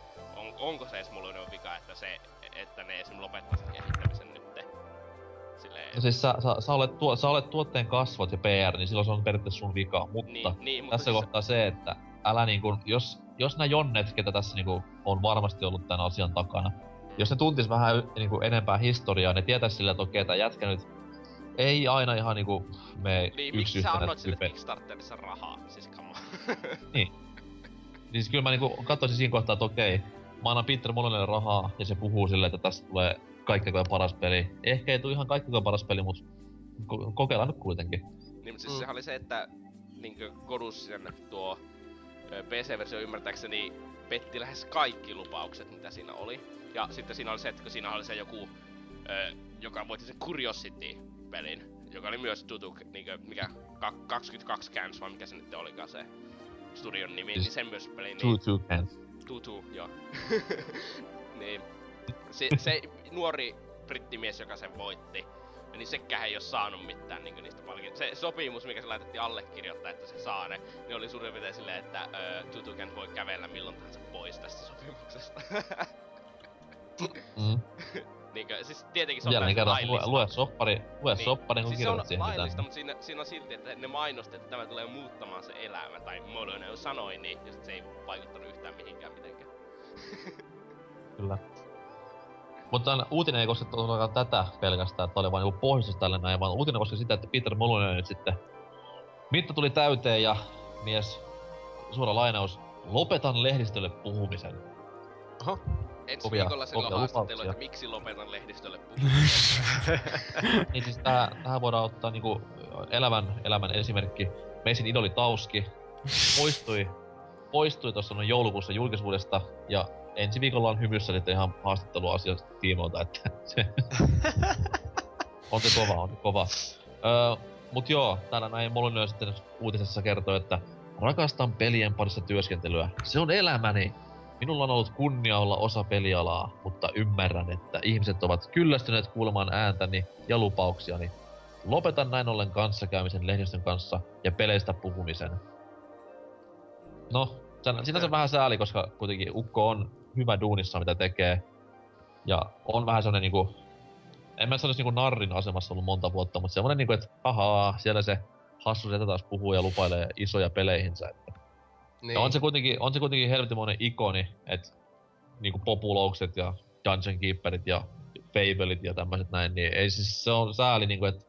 onko se edes Molyneux vika, että se, että ne esim. Lopettaa sen kehittämisen nytte. Silleen... No siis sä olet tuotteen kasvot ja PR, niin silloin se on periaatteessa sun vika, mutta niin, tässä mutta kohtaa se, että älä niinkun, jos nää jonnet, ketä tässä niinku on varmasti ollut tän asian takana, jos ne tuntis vähän niinku enempää historiaa, ne tietäis silleen, että okei, tää jätkä nyt ei aina ihan niinku mee niin, miksi sä annoit sille Kickstarterissa rahaa, siis kamaa. Niin. Siis kyllä mä niinku katsoisin siinä kohtaa, että okei, mä annan Peter Molyneuxlle rahaa ja se puhuu silleen, että tästä tulee kaikkein paras peli. Ehkä ei tule ihan kaikkein paras peli, mut kokeillaan nyt kuitenkin. Niin, mut siis sehän oli se, että niinkö Kodus sen tuo PC-versio ymmärtääkseni petti lähes kaikki lupaukset, mitä siinä oli. Ja sitten siinä oli se, että siinä oli se joku, joka voitti sen Curiosity-pelin, joka oli myös Tutuk, niinkö mikä 22 Cans, vai mikä se nyt olikaan se studion nimi, niin sen myös peli. Niin... Tutuk Cans. Tutu, joo. Niin. Se nuori brittimies, joka sen voitti, niin sekään ei oo saanut mitään niinku niistä palkintoja. Se sopimus, mikä se laitettiin allekirjoittaa, että se saa ne, niin oli suurin piirtein silleen, että Tutuken voi kävellä milloin tahansa pois tästä sopimuksesta. Niinkö, siis tietenkin se on täysin laillista. Lue soppari, kun siis kirjoitat siihen mitään. Siis se on laillista, mutta siinä on silti, että ne mainosti, että tämä tulee muuttamaan se elämä, tai Molyneux sanoi niin, ja sit se ei vaikuttanut yhtään mihinkään mitenkään. Kyllä. Mutta uutinen ei koske tätä pelkästään, että oli vaan joku pohjoisessa tällä näin, vaan uutinen koske sitä, että Peter Molyneux nyt sitten... Mitta tuli täyteen ja mies, suora lainaus, lopetan lehdistölle puhumisen. Aha. Ensi viikolla sillä on haastattelu, että miksi lopetan lehdistölle puhumisen. Niin siis tähän voidaan ottaa niinku elämän esimerkki. Meisin idoli Tauski poistui tossa noin joulukuussa julkisuudesta ja ensi viikolla on hymyssä sitten ihan haastatteluasioista tiimoilta, että se... on se kova. Mut joo, täällä näin Molyneux sitten uutisessa kertoi, että rakastan pelien parissa työskentelyä. Se on elämäni. Minulla on ollut kunnia olla osa pelialaa, mutta ymmärrän, että ihmiset ovat kyllästyneet kuulemaan ääntäni ja lupauksiani. Lopetan näin ollen kanssakäymisen lehdistön kanssa ja peleistä puhumisen. No, sinänsä vähän sääli, koska kuitenkin ukko on hyvä duunissa, mitä tekee. Ja on vähän semmonen niinku... En mä sanoisi niinku narrin asemassa ollut monta vuotta, mutta semmonen niinku, että ahaa, siellä se hassu setä taas puhuu ja lupailee isoja peleihinsä. Niin. Ja on se kuitenkin helvetimoinen ikoni, että niinku Populoukset ja Dungeon Keeperit ja Fabelit ja tämmöset näin, niin ei siis se on sääli niinku, että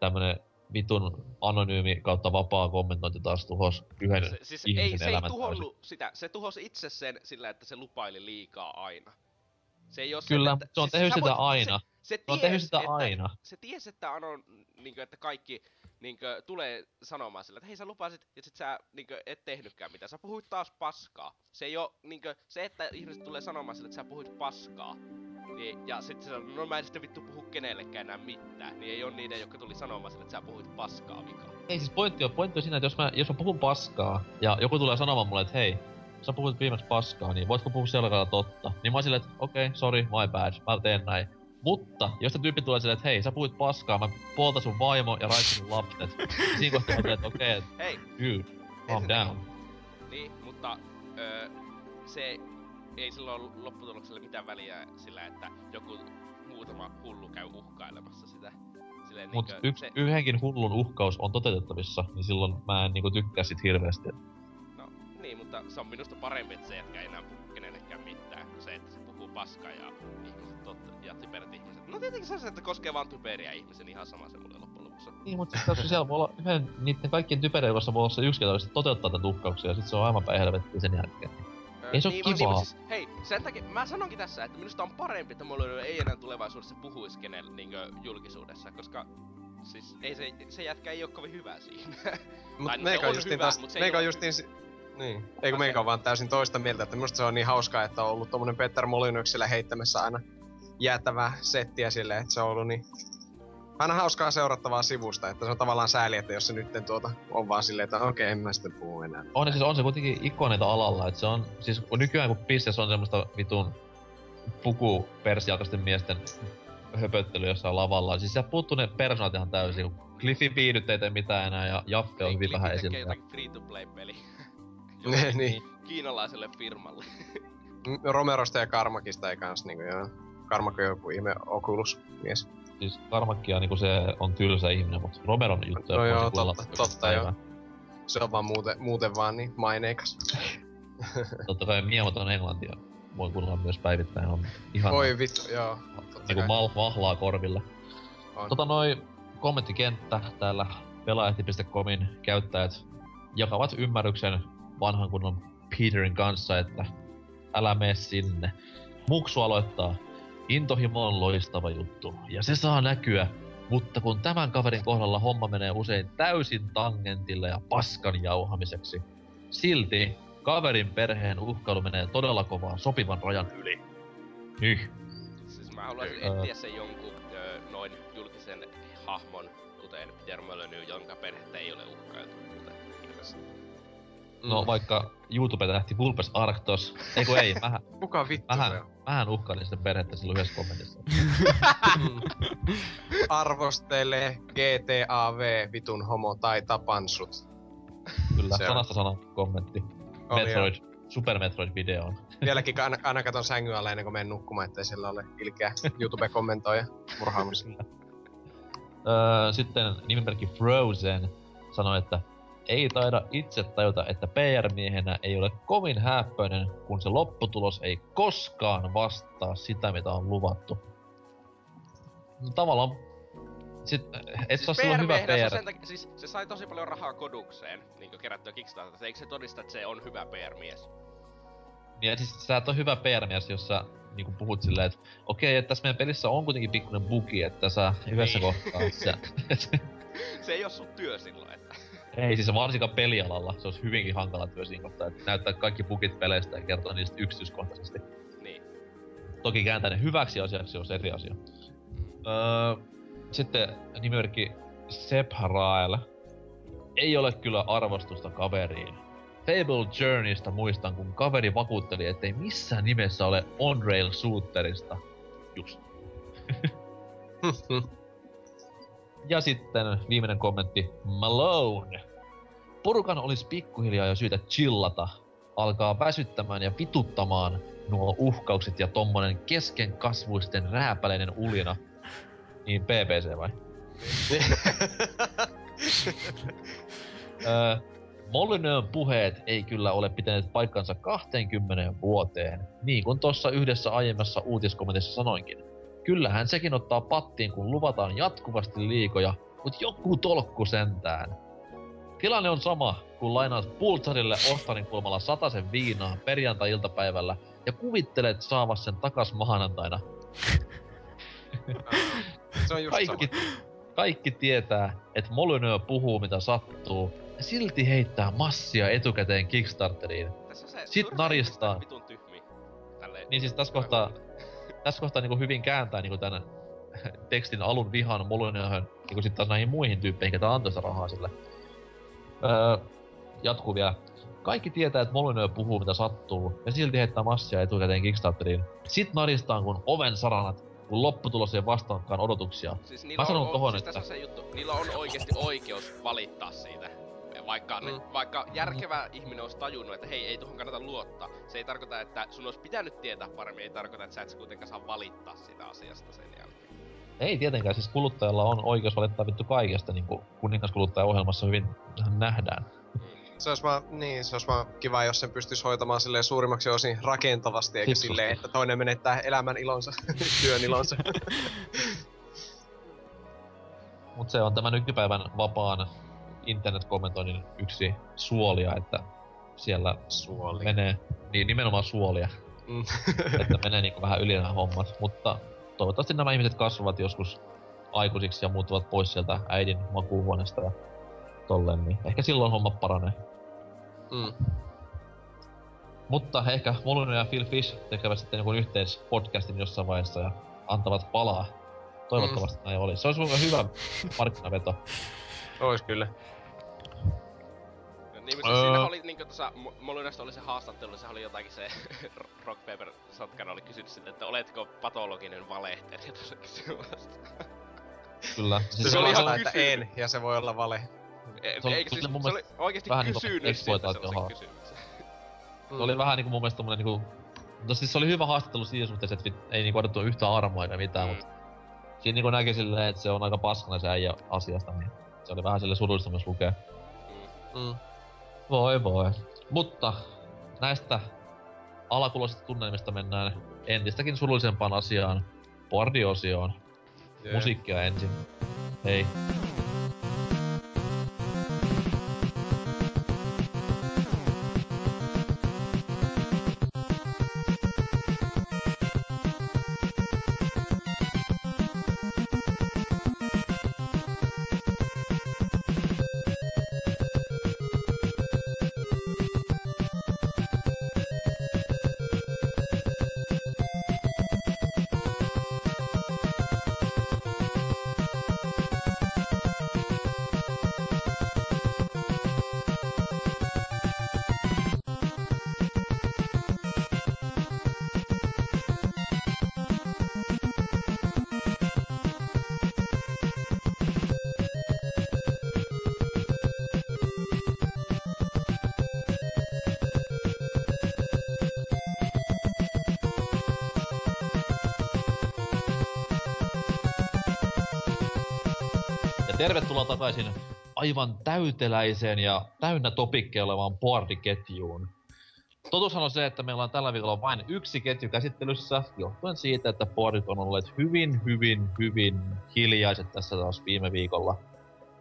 tämmönen vitun anonyymi kautta vapaa kommentointi taas tuhos yhden siis ihmisen elämän. Ei tuhonnut sitä, se tuhosi itse sen sillä, että se lupaili liikaa aina. Se ei oo sen, kyllä, että, se on tehnyt sitä aina. Se tiesi, että Anon, niinkö, että kaikki niinkö, tulee sanomaan sillä, että hei sä lupasit, ja sit sä niinkö, et tehnytkään mitään. Sä puhuit taas paskaa. Se ei oo, niinkö, se että ihmiset tulee sanomaan sillä, että sä puhuit paskaa. Niin, ja sit se sanoo, no mä en sitten vittu puhu kenellekään enää mitään. Niin ei oo niiden, jotka tuli sanomaan sillä, että sä puhuit paskaa vikaa. Ei siis pointti on siinä, että jos mä puhun paskaa, ja joku tulee sanomaan mulle, että hei, sä puhuit viimeksi paskaa, niin voitko puhua selkalla totta? Niin mä oon silleen, että okei, sorry, my bad, mä teen näin. Mutta jos se tyyppi tulee silleen, että hei, sä puhuit paskaa, mä poltan sun vaimo ja raitsin sun lapset. Siinä kohtaa mä silleen, että okei, dude, calm down. Niin, mutta se ei silloin lopputulokselle mitään väliä sillä, että joku muutama hullu käy uhkailemassa sitä. Silleen, mut niinkö, yhdenkin hullun uhkaus on toteutettavissa, niin silloin mä en niinku tykkää sit hirveästi. Niin, mutta se on minusta parempi, että se jätkä ei enää puhu kenellekään mitään, kuin se, että se puhuu paskaa ja ihmiset ja typerät ihmiset. No tietenkin se on se, että koskee vaan typeriä ihmisen, ihan sama se mulle loppujen lopussa. Niin, mutta siellä voi olla niitten kaikkien typerien kanssa voi olla se yksi, joka toteuttaa tätä uhkauksia, ja sit se on aivan päin helvettiin sen jälkeen. Ei se oo kivaa. Niin, siis, hei, sen takia mä sanonkin tässä, että minusta on parempi, että mulla ei enää tulevaisuudessa puhuis kenelle niinkö julkisuudessa, koska... Siis ei se jätkä ei oo kovin hyvä siinä. Mut niin. Ei kun meikä on vaan täysin toista mieltä, että musta se on niin hauskaa, että on ollut tommonen Peter Molyneux heittämässä aina jäätävää settiä silleen, että se on ollut niin aina hauskaa seurattavaa sivusta, että se on tavallaan sääli, että jos se nytten on vaan silleen, että okei, en mä sitten puhu enää. On, siis on se kuitenkin ikoneita alalla, että se on, siis nykyään kun pisteessä on semmoista vitun pukupersialkaisten miesten höpöttely jossain lavalla, siis siellä puuttuu ne persoonat ihan täysin, kun Cliffy B nyt ei tee mitään enää ja Jaffe on hyvin vähän esillä. Cliffy tekee jotakin free-to-play-peli. Niin. Kiinalaiselle firmalle. Romerosta ja Karmakista ei kans niinku joo. Karmakko joku ihme Oculus mies. Siis Karmakkia niinku se on tylsä ihminen, mutta Romeron juttu on no totta joo. Se on vaan muuten vaan niin maineikas. Totta kai miemot on englantia. Voin kuunnella myös päivittäin, on ihan voi vittu, joo. Niinku mahlaa korvilla. On. Kommenttikenttä täällä pelaehti.comin käyttäjät jakavat ymmärryksen vanhan kunnon Peterin kanssa, että älä mene sinne. Muksu aloittaa. Intohimo on loistava juttu, ja se saa näkyä, mutta kun tämän kaverin kohdalla homma menee usein täysin tangentille ja paskan jauhamiseksi. Silti kaverin perheen uhkailu menee todella kovaan sopivan rajan yli. Nyh. Siis mä haluaisin etsiä sen jonkun noin julkisen hahmon, kuten Peter Molyneux, jonka perhettä ei ole uhkailtu muuten. No vaikka YouTubelta lähti Vulpes Arctos. Eiku ei, mähän... Kuka vittu mähän uhkailin sitä perhettä silloin yhdessä kommentissa. Arvostele GTAV vitun homo tai tapan sut. Kyllä, sanasta sana kommentti. Metroid, Super Metroid videoon. Vieläkin aina katon sängyn alle ennen kuin menen nukkumaan, ettei siellä ole ilkeä YouTube-kommentoja murhaamisella. Sitten nimimerkki Frozen sanoi, että ei taida itse tajuta, että PR-miehenä ei ole kovin hääppöinen, kun se lopputulos ei koskaan vastaa sitä, mitä on luvattu. Tavallaan... et siis hyvä PR. Siis se sai tosi paljon rahaa kodukseen, niinku kerättyä Kickstarterista. Eikö se todista, että se on hyvä PR-mies? Ja siis sä et ole hyvä PR-mies, jos sä niinku puhut silleen, että okei, että tässä meidän pelissä on kuitenkin pikkuinen bugi, että sä yhdessä kohtaa... Se ei oo sun työ silloin, että... Ei siis varsinkaan pelialalla, se olisi hyvinkin hankala työ siinä kohtaa, että näyttää kaikki bugit peleistä ja kertoo niistä yksityiskohtaisesti. Niin. Toki kääntää ne hyväksi asiaksi, jos eri asia. Sitten nimimerkki Sepp Rael. Ei ole kyllä arvostusta kaveriin. Fable Journeysta muistan, kun kaveri vakuutteli, ettei missään nimessä ole on-rail shooterista. Just. Ja sitten viimeinen kommentti, Malone. Porukan olisi pikkuhiljaa jo syytä chillata. Alkaa väsyttämään ja vituttamaan nuo uhkaukset ja tommonen keskenkasvuisten rääpäleinen ulina. Niin PPC vai? Molyneux puheet ei kyllä ole pitäneet paikkansa 20 vuoteen, niin kuin tossa yhdessä aiemmassa uutiskommentissa sanoinkin. Kyllähän sekin ottaa pattiin, kun luvataan jatkuvasti liikoja, mut joku tolkku sentään. Tilanne on sama, kun lainaat Pulsarille Ostarin kulmalla 100 viinaa perjantai-iltapäivällä ja kuvittelet saavas sen takas maanantaina. Se on just kaikki tietää, että Molyneux puhuu mitä sattuu ja silti heittää massia etukäteen Kickstarteriin. Sit naristaa. Niin siis tässä kohtaa... Tässä kohtaa niinku hyvin kääntää niinku tän tekstin alun vihan Molyneuxhön niinku sit taas näihin muihin tyyppeihin, ketä antoi sitä rahaa sille. Jatkuu vielä. Kaikki tietää, että Molyneux puhuu mitä sattuu, ja silti heittää massia etukäteen Kickstarteriin. Sit naristaan kun oven saranat, kun lopputulos ei vastaankaan odotuksia. Siis mä sanon tohon, siis että... Tässä on se juttu. Niillä on oikeesti oikeus valittaa siitä. Vaikka järkevä ihminen olisi tajunnut, että hei, ei tuohon kannata luottaa. Se ei tarkoita, että sun olisi pitänyt tietää paremmin, ei tarkoita, että sä et kuitenkaan saa valittaa sitä asiasta sen jälkeen. Ei tietenkään, siis kuluttajalla on oikeus valittaa vittu kaikesta, niin kuin kuningaskuluttajaohjelmassa hyvin nähdään. Se olisi vaan kiva, jos sen pystyisi hoitamaan silleen suurimmaksi osin rakentavasti, eikä silleen, että toinen menettää elämän ilonsa, työn ilonsa. Mut se on tämän nykypäivän vapaan internet-kommentoinnin yksi suolia, että siellä menee, niin nimenomaan suolia, että menee niinku vähän yli nämä hommat, mutta toivottavasti nämä ihmiset kasvavat joskus aikuisiksi ja muuttuvat pois sieltä äidin makuuhuoneesta ja tolleen, niin ehkä silloin homma paranee. Mutta ehkä Molyneux ja Phil Fish tekevät sitten jonkun yhteispodcastin jossain vaiheessa ja antavat palaa Toivottavasti näin oli. Se olisi kuinka hyvä markkinaveto. Ois kyllä. Niin, siis siinä oli niinku tuossa Molynasta oli se haastattelu, se oli jotakin se Rock Paper Satkana oli kysynyt siltä, että oletko patologinen valehtelija tälläkin sellaista. Kyllä. Siis se oli ihan kysynyt. En, ja se voi olla vale. Eikö siis, se oli oikeesti kysynyt siitä sellaisen kysymyksen. Se oli vähän niinku mun mielestä tommonen niinku... No siis se oli hyvä haastattelu siinä suhteessa, et ei niinku odottu yhtään armoa eikä mitään, mut... Siinä niinku näkee silleen, et se on aika paskana se äijä asiasta, niin... Se oli vähän silleen surullista myös lukee. Voi voi. Mutta näistä alakuloisista tunnelmista mennään entistäkin surullisempaan asiaan, boardiosioon. Yeah. Musiikkia ensin. Hei. Tervetuloa takaisin aivan täyteläiseen ja täynnä topikkeja olevaan boardiketjuun. Totuushan on se, että meillä on tällä viikolla vain yksi ketju käsittelyssä, johtuen siitä, että boardit on olleet hyvin hiljaiset tässä taas viime viikolla.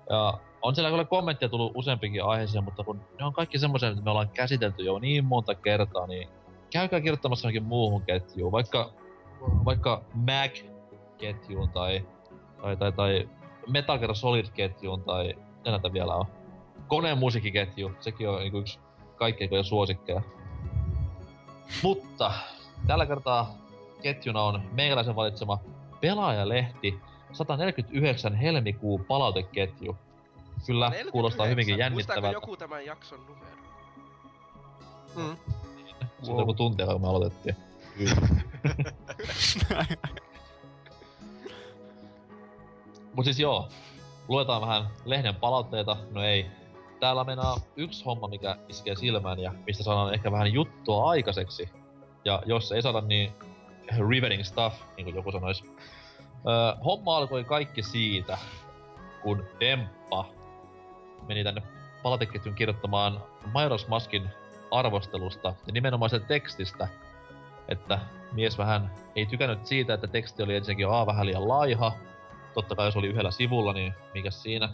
Ja on siellä kyllä kommentteja tullut useampikin aiheeseen, mutta kun ne on kaikki semmoisia, mitä me ollaan käsitelty jo niin monta kertaa, niin käykää kirjoittamassa johonkin muuhun ketjuun, vaikka Mag-ketjuun tai Metal Gear Solid-ketjuun tai... mitä näitä vielä on? Koneen musiikkiketju, sekin on niinku yks kaikkein suosikkeja. Mutta tällä kertaa ketjuna on meikäläisen valitsema Pelaajalehti 149 helmikuun palauteketju. Kyllä, 49. Kuulostaa hyvinkin jännittävältä. Muistaako joku tämän jakson numero? Sitten joku tuntia, kun me aloitettiin. Mut siis joo, luetaan vähän lehden palautteita, no ei. Täällä meinaa yksi homma, mikä iskee silmään ja mistä saadaan ehkä vähän juttua aikaiseksi. Ja jos ei saada, niin riveting stuff, niinku joku sanois. Homma alkoi kaikki siitä, kun Demppa meni tänne palauteketjun kirjoittamaan Majora's Maskin arvostelusta ja nimenomaan sitä tekstistä. Että mies vähän ei tykännyt siitä, että teksti oli ensinnäkin vähän liian laiha. Totta kai jos oli yhdellä sivulla, niin mikäs siinä.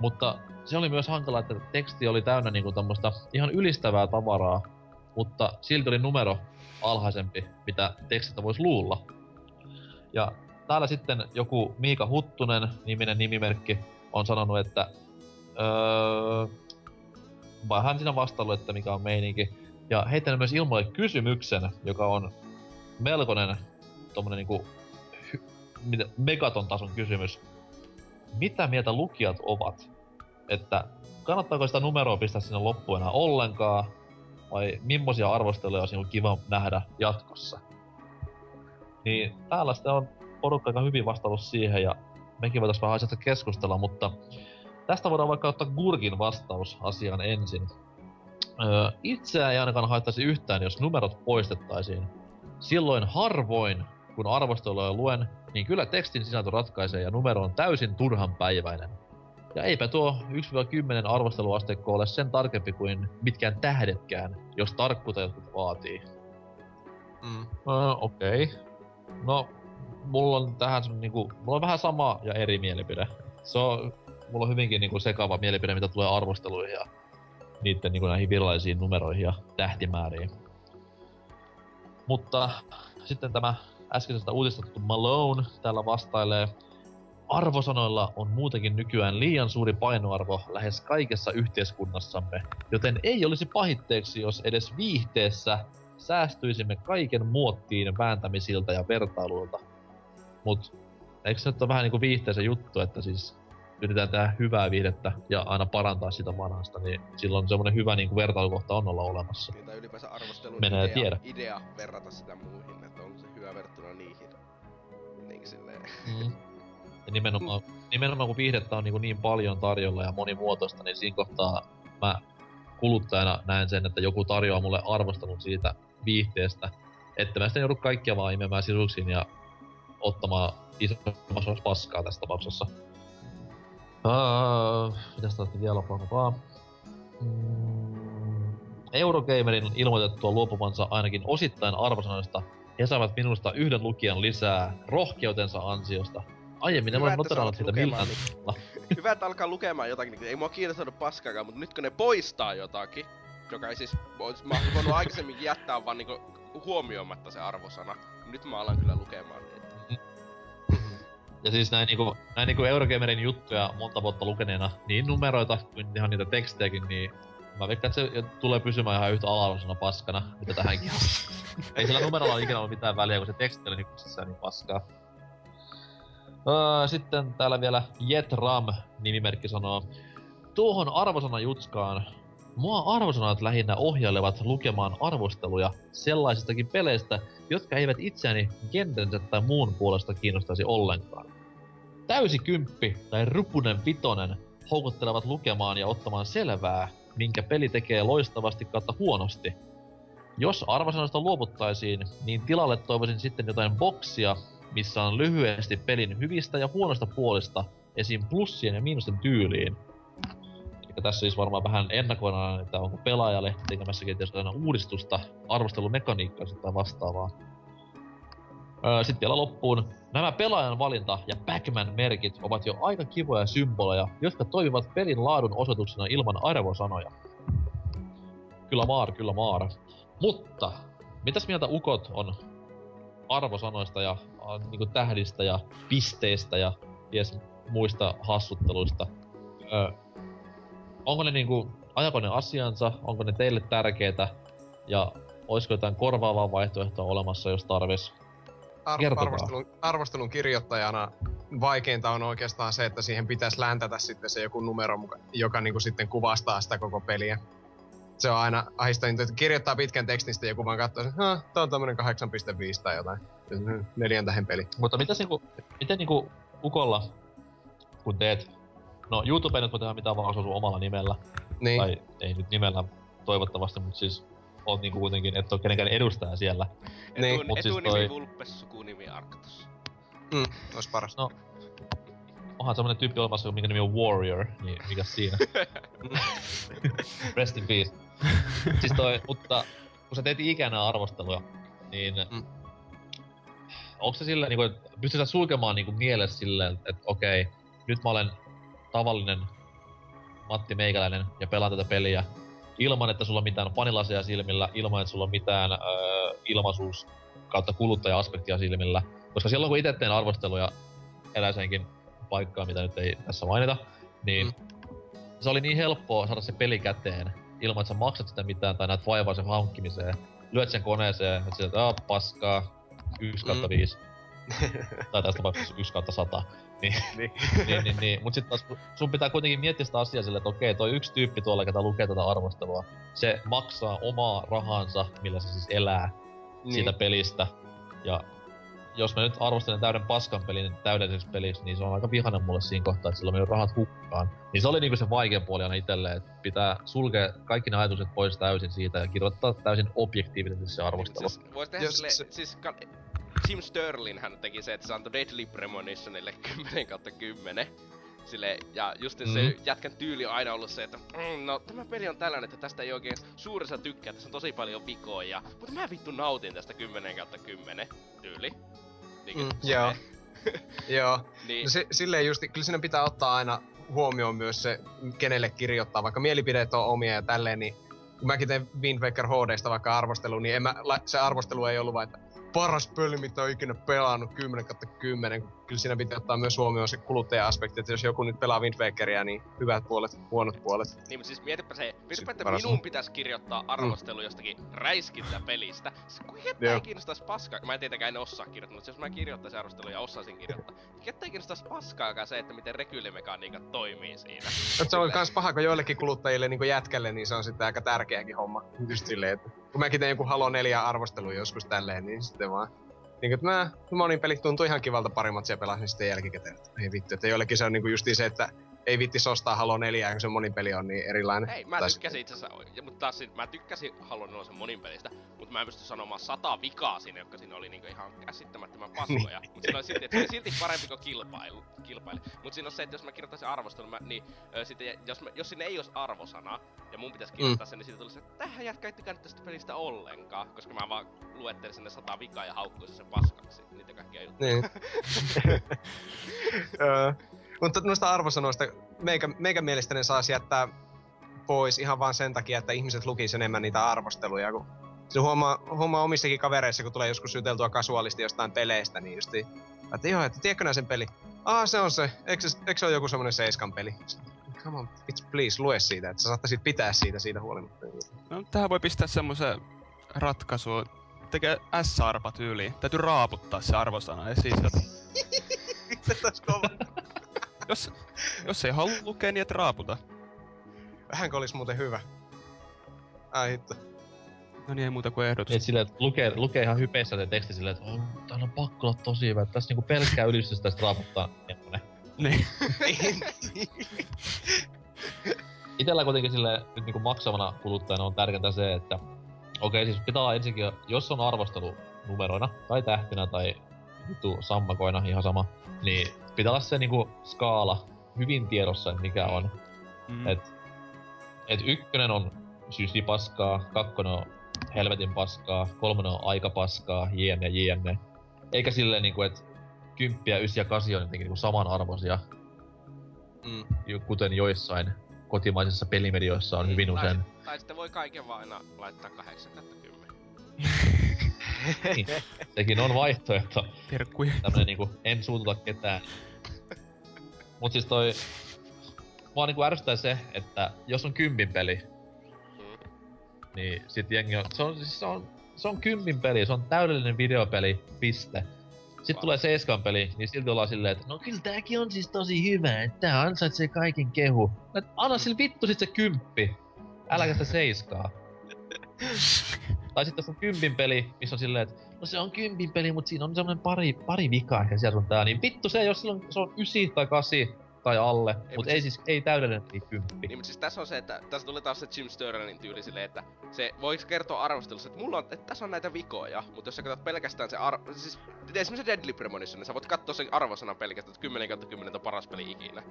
Mutta se oli myös hankala, että teksti oli täynnä niinku tämmöstä ihan ylistävää tavaraa, mutta silti oli numero alhaisempi, mitä tekstistä voisi luulla. Ja täällä sitten joku Miika Huttunen niminen nimimerkki on sanonut, että vähän siinä vastaillut, että mikä on meininki. Ja heittänyt myös ilmoille kysymyksen, joka on melkoinen tommonen niinku Megaton tason kysymys. Mitä mieltä lukijat ovat? Että kannattaako sitä numeroa pistää sinne loppuun enää ollenkaan? Vai millaisia arvosteluja olisi kiva nähdä jatkossa? Niin täällä sitten on porukka aika hyvin vastaillut siihen ja mekin voitais vähän asiasta keskustella, mutta tästä voidaan vaikka ottaa Gurgin vastaus asiaan ensin. Itseä ei ainakaan haittaisi yhtään, jos numerot poistettaisiin. Silloin harvoin kun arvosteluja luen, niin kyllä tekstin sisältö ratkaisee ja numero on täysin turhanpäiväinen. Ja eipä tuo 1-10 arvosteluasteikko ole sen tarkempi kuin mitkään tähdetkään, jos tarkkuutta jotkut vaatii. Okei. No, mulla on tähän sun niinku... Mulla on vähän sama ja eri mielipide. Mulla on hyvinkin niinku sekava mielipide, mitä tulee arvosteluihin ja niitten niinku näihin virallisiin numeroihin ja tähtimääriin. Mutta sitten tämä äskeisestä uutistettu Malone täällä vastailee. Arvosanoilla on muutenkin nykyään liian suuri painoarvo lähes kaikessa yhteiskunnassamme, joten ei olisi pahitteeksi, jos edes viihteessä säästyisimme kaiken muottiin vääntämisiltä ja vertailuilta. Mut eikö se nyt ole vähän niinku viihteensä juttu, että siis yritetään tehdä hyvää viihdettä ja aina parantaa sitä vanhasta, niin silloin semmonen hyvä niinku vertailukohta on olla olemassa. Niin, tai ylipäänsä arvostelun idea verrata sitä muuhin, että onko se hyvä verrattuna niihin. Niinkin silleen. Mm. Ja nimenomaan kun viihdettä on niin paljon tarjolla ja monimuotoista, niin siinä kohtaa mä kuluttajana näen sen, että joku tarjoaa mulle arvostelun siitä viihteestä, että mä sitten joudun kaikkia vaan imemään sisuksiin ja ottamaan isommassa paskaa tässä tapauksessa. Mitäs taitti vielä pahaa? Eurogamerin on ilmoitettua luopuvansa ainakin osittain arvosanoista. He saavat minusta yhden lukijan lisää rohkeutensa ansiosta. Aiemmin en ole noterannut sitä millään. Hyvä, että alkaa lukemaan jotakin. Ei mua kiinnostanut paskaakaan, mutta nyt kun ne poistaa jotakin, joka ei siis... Mä oon voinut aikaisemmin jättää vaan niinku huomioimatta se arvosana. Nyt mä alan kyllä lukemaan niitä. Ja siis näin niinku Eurogamerin juttuja monta vuotta lukeneena, niin numeroita kuin ihan niitä tekstejäkin, niin mä veikkaan, että se tulee pysymään ihan yhtä ala-arvosana paskana, mitä tähänkin. Ei sillä numerolla ikinä ollut mitään väliä, kun se teksti oli sisään niin paskaa. Sitten täällä vielä Jetram-nimimerkki sanoo: tuohon arvosanajutskaan. Mua arvosanat lähinnä ohjailevat lukemaan arvosteluja sellaisistakin peleistä, jotka eivät itseäni genrensä tai muun puolesta kiinnostaisi ollenkaan. Täysi kymppi tai rupunen vitonen houkuttelevat lukemaan ja ottamaan selvää, minkä peli tekee loistavasti kautta huonosti. Jos arvosanoista luovuttaisiin, niin tilalle toivoisin sitten jotain boksia, missä on lyhyesti pelin hyvistä ja huonosta puolesta esiin plussien ja miinusten tyyliin. Ja tässä siis varmaan vähän ennakoidaan, että onko pelaajalehti tekemässä kenties aina uudistusta, arvostelumekaniikkaa tai vastaavaa. Sitten vielä loppuun. Nämä pelaajan valinta ja Pac-Man-merkit ovat jo aika kivoja symboleja, jotka toimivat pelin laadun osoituksena ilman arvosanoja. Kyllä maar. Mutta, mitäs mieltä ukot on arvosanoista ja niinku tähdistä ja pisteistä ja ties muista hassutteluista? Onko ne niinku, ajako ne asiansa, onko ne teille tärkeitä, ja olisiko jotain korvaavaa vaihtoehtoa olemassa, jos tarvis? Arvostelun kirjoittajana vaikeinta on oikeastaan se, että siihen pitäisi läntätä sitten se joku numero, joka niinku sitten kuvastaa sitä koko peliä. Se on aina ahdistavinta, että kirjoittaa pitkän tekstin, sitten joku vaan katsoo, että tää on tämmönen 8.5 tai jotain. 4 tähden peli. Mutta miten niinku ukolla, kun teet... No, YouTubeen nyt voi tehdä mitään vaan, sun omalla nimellä. Niin. Tai ei nyt nimellä toivottavasti, mut siis oot niinku kuitenkin, et oo kenenkään edustaja siellä. Niin. Etunimi siis toi... Vulpes, sukunimi Arctos. Ois paras. No. Onhan semmonen tyyppi olemassa, minkä nimi on Warrior, niin mikäs siinä? Rest in peace. Siis toi, mutta kun sä teet ikänä arvosteluja, niin... Onks se silleen, niinku, pystyt sä sulkemaan niinku mielessä silleen, että okei, nyt mä olen tavallinen Matti Meikäläinen ja pelaa tätä peliä ilman, että sulla on mitään panilaseja silmillä, ilman, että sulla on mitään ilmaisuus kautta kuluttaja-aspektia silmillä. Koska silloin, kun itse teen arvosteluja eräiseenkin paikkaan, mitä nyt ei tässä mainita, niin se oli niin helppoa saada se peli käteen ilman, että sä maksat sitä mitään tai näet vaivaa sen hankkimiseen. Lyöt sen koneeseen, että sieltä paskaa, 1/5. Tai tästä tapauksessa 1/100. Niin. Mut sit taas sun pitää kuitenkin miettiä sitä asiaa silleen, että okei, toi yksi tyyppi tuolla, ketä lukee tätä arvostelua, se maksaa omaa rahansa, millä se siis elää siitä pelistä. Ja jos mä nyt arvostelen täyden paskan pelin täydelliseksi peliksi, niin se on aika vihainen mulle siinä kohtaa, että sillä on mennyt rahat hukkaan. Niin se oli niinku se vaikein puoli aina itelle, että pitää sulkea kaikki ne ajatukset pois täysin siitä ja kirjoittaa täysin objektiivisesti se arvostelu. Siis vois tehdä siis Jim Sterlin hän teki se, että se antoi Deadly Premonitionille 10/10. Silleen, ja just se jätkän tyyli on aina ollut se, että no tämä peli on tällainen, että tästä ei oikein suuressa tykkää, tässä on tosi paljon vikoja. Mutta mä vittu nautin tästä 10/10 tyyli. Joo. Joo. Niin. No silleen justi, kyllä siinä pitää ottaa aina huomioon myös se, kenelle kirjoittaa, vaikka mielipideet on omia ja tälleen, niin kun mäkin tein Wind Waker HD:sta vaikka arvostelu, niin se arvostelu ei ollut vaan, että paras peli, mitä on ikinä pelannut 10/10, kun kyllä siinä pitää ottaa myös huomioon se kuluttaja-aspekti, että jos joku nyt pelaa Wind Wakeria, niin hyvät puolet, huonot puolet. Niin, mutta siis mietipä että minun pitäisi kirjoittaa arvostelu jostakin räiskintä pelistä. Ketä ei kiinnostaisi paskaa, mä en tietenkään osaa kirjoittaa, mutta jos mä kirjoittaisin arvostelua ja osaisin kirjoittaa, ketä ei kiinnostaisi paskaakaan se, että miten rekylimekaniikka toimii siinä. Mutta se on kans paha, kun joillekin kuluttajille niin kuin jätkälle, niin se on sitten aika tärkeäkin homma. Just silleen, että kun mäkin tein joku Halo 4 -arvostelun joskus tälleen, niin sitten vaan... Niinku että monin pelit tuntuu ihan kivalta pari matsia pelasin sitten jälkikäteen. Ei vittu, että joillekin se on niinku justiin se, että ei vittis ostaa Halo 4, kun se monin peli on niin erilainen. Ei, mä tykkäsin itse asiassa, mutta taas mä tykkäsin Halo 4 monin pelistä, mutta mä en pysty sanomaan 100 vikaa sinne, jotka siinä oli niinku ihan käsittämättömän paskoja. Mutta siinä oli silti, että se oli silti parempi kuin kilpaili. Mutta siinä on se, että jos mä kirjoittaisin arvostelun, niin sitten jos sinne ei olisi arvosanaa, ja mun pitäisi kirjoittaa sen, niin siitä tulisi, että tähän jätkä ei tykännyt tästä pelistä ollenkaan, koska mä vaan luettelin sinne 100 vikaa ja haukkuisin sen paskaksi. Niitä kaikkia juttuja. Niin. Mutta noista arvosanoista meikä mielestäni saisi jättää pois ihan vaan sen takia, että ihmiset lukisivat enemmän niitä arvosteluja. Kun se huomaa omissakin kavereissa, kun tulee joskus juteltua kasuaalisti jostain peleistä, niin justiin. Että joo, että tiedätkö nää sen peli? Aa, se on se. Eikö se ole joku semmonen Seiskan peli? Come on, bitch, please, lue siitä, että sä saattaisit pitää siitä huolimatta. No, tähän voi pistää semmoisen ratkaisun. Tekee S-arpa tyyliin. Täytyy raaputtaa se arvosana esiin sieltä. Se taas kova. Jos ei halua lukea, niin et raaputa. Vähänkö olis muuten hyvä? Ai hitto. No niin, ei muuta kuin ehdotus. Et silleen, että lukee ihan hypeissä te teksti silleen, että täällä on pakko olla tosi hyvä, että tässä niinku pelkkää ylistystä tästä raaputtaa. Niin. Itellä kuitenkin silleen, nyt niinku maksavana kuluttajana on tärkeintä se, että... Okei, siis pitää olla ensinkin, jos on arvostelu numeroina, tai tähtinä, tai vittu sammakoina, ihan sama, niin... Pitää olla se niinku skaala hyvin tiedossa, että mikä on. Et ykkönen on sysi paskaa, kakkonen on helvetin paskaa, kolmonen on aika paskaa, jne. Eikä silleen niinku, et 10, 9 ja 8 on jotenkin niinku samanarvoisia. Kuten joissain kotimaisissa pelimedioissa on hyvin usein. Tai sitten voi kaiken vaan aina laittaa 8/10. Niin, sekin on vaihtoehto. Terkkuja. Tämmönen niinku, en suututa ketään. Mut siis toi... Mua niinku ärsyttää se, että jos on 10 peli... Niin sit jengi on... Se on 10 peli, se on täydellinen videopeli, piste. Sit tulee 7 peli, niin silti ollaan silleen, että no kyllä tääkin on siis tosi hyvä, että tää ansaitsee kaiken kehu. Et anna sille vittu sit se 10. Äläkä sitä 7. Tai sitten tässä on 10 peli, missä on silleen, että no se on 10 peli, mut siinä on semmonen pari vikaa ehkä siellä sun tää, niin vittu se, jos silloin se on 9 tai 8 tai alle, mut ei siis, ei täydellinen 10. Niin, mut siis tässä on se, että tässä tulee taas se Jim Sternin tyyli silleen, että se voisi kertoa arvostelussa, että mulla on, että tässä on näitä vikoja, mut jos sä katsot pelkästään se siis esimerkiksi Deadly Premonition, niin sä voit kattoo sen arvosanan pelkästään, että 10/10 on paras peli ikinä.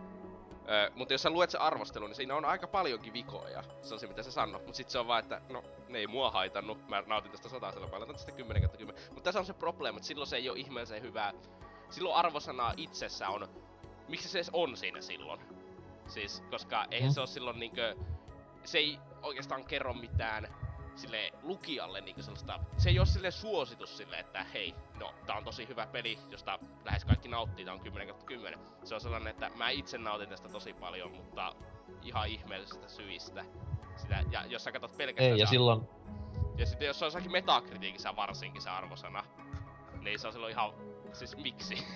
Mutta jos sä luet sen arvostelun, niin siinä on aika paljonkin vikoja. Se on se, mitä sä sanot. Mut sit se on vaan, että no, ne ei mua haitannu. Mä nautin tästä 100 mä laitan tästä 10/10. Mut tässä on se probleema, että silloin se ei oo ihmeellisen hyvää. Silloin arvosanaa itsessä on... Miksi se edes on siinä silloin? Siis, koska eihän se oo silloin niinkö... Se ei oikeastaan kerro mitään sille lukijalle niinkö sellaista... Se ei oo silleen suositus silleen, että hei, no, tää on tosi hyvä peli, josta lähes kaikki nauttii, tää on 10/10. Se on sellainen, että mä itse nautin tästä tosi paljon, mutta ihan ihmeellisistä syistä. Sitä, ja jos sä katot pelkästään... Ei, ja silloin... Ja sitten jos se on jossakin Metakritiikissä varsinkin se arvosana, niin se on silloin ihan... Siis miksi?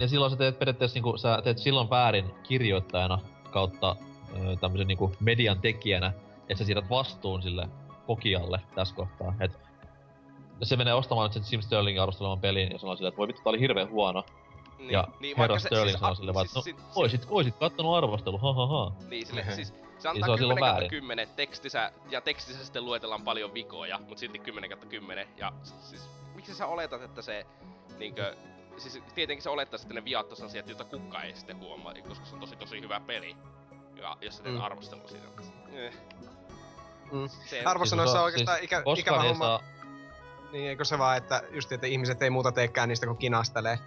Ja silloin sä teet periaatteessa niinku, sä teet silloin väärin kirjoittajana kautta tämmösen niinku median tekijänä, että sä siirrät vastuun sille kokijalle tässä kohtaa. Et se menee ostamaan nyt sen Jim Sterlingin arvosteleman pelin ja sanoo silleen, että voi vittu, tää oli hirveen huono. Niin, ja niin, herra Sterling siis sanoo silleen vaan, että no oisit kattonu arvostelu, ha. Niin sille, siis se antaa 10/10 tekstissä, ja tekstissä sitten luetellaan paljon vikoja, mut silti 10/10. Ja siis miksi sä oletat, että se niinkö... Siis tietenkin se olettaa sitten ne viattos asiat, joita kukaan ei sitten huomaa, koska se on tosi hyvä peli. Ja jos sä teet arvostelua siitä. Arvostanoissa on oikeastaan siis ikävä homma. Niin, eikö se vaan, että just että ihmiset ei muuta teekään niistä kun kinastelee.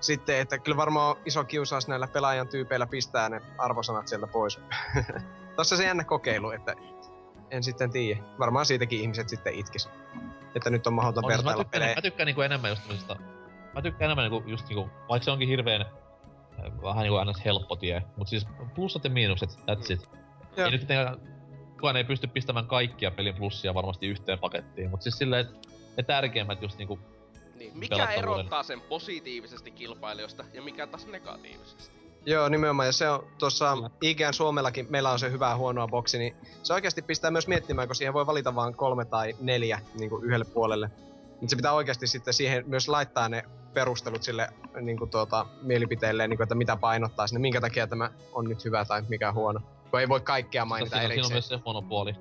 Sitten, että kyllä varmaan iso kiusaus näillä pelaajan tyypeillä pistää ne arvosanat sieltä pois. Tossa se jännä kokeilu, että en sitten tiedä. Varmaan siitäkin ihmiset sitten itkis. Että nyt on mahdoton vertailla pelejä. Mä tykkään niinku enemmän just tämmöisestä mä tykkään enemmän niinku just niinku, vaikka se onkin hirveen vähän niinku ns. Helppo tie, mut siis plussat ja miinukset, that's it. Ja nyt tietenkään kukaan ei pysty pistämään kaikkia pelin plussia varmasti yhteen pakettiin, mut siis silleen, että ne tärkeimmät just niinku niin. Mikä erottaa sen positiivisesti kilpailijoista ja mikä taas negatiivisesti? Joo, nimenomaan. Ja se on tuossa IGN Suomellakin, meillä on se hyvää huonoa boksi, niin se oikeasti pistää myös miettimään, kun siihen voi valita vaan 3 tai 4 niin kuin yhdelle puolelle. Mutta se pitää oikeasti sitten siihen myös laittaa ne perustelut sille niin kuin mielipiteelleen, niin kuin, että mitä painottaa sinne, minkä takia tämä on nyt hyvä tai mikä huono. Kun ei voi kaikkea mainita erikseen. Siinä on myös se huono puoli.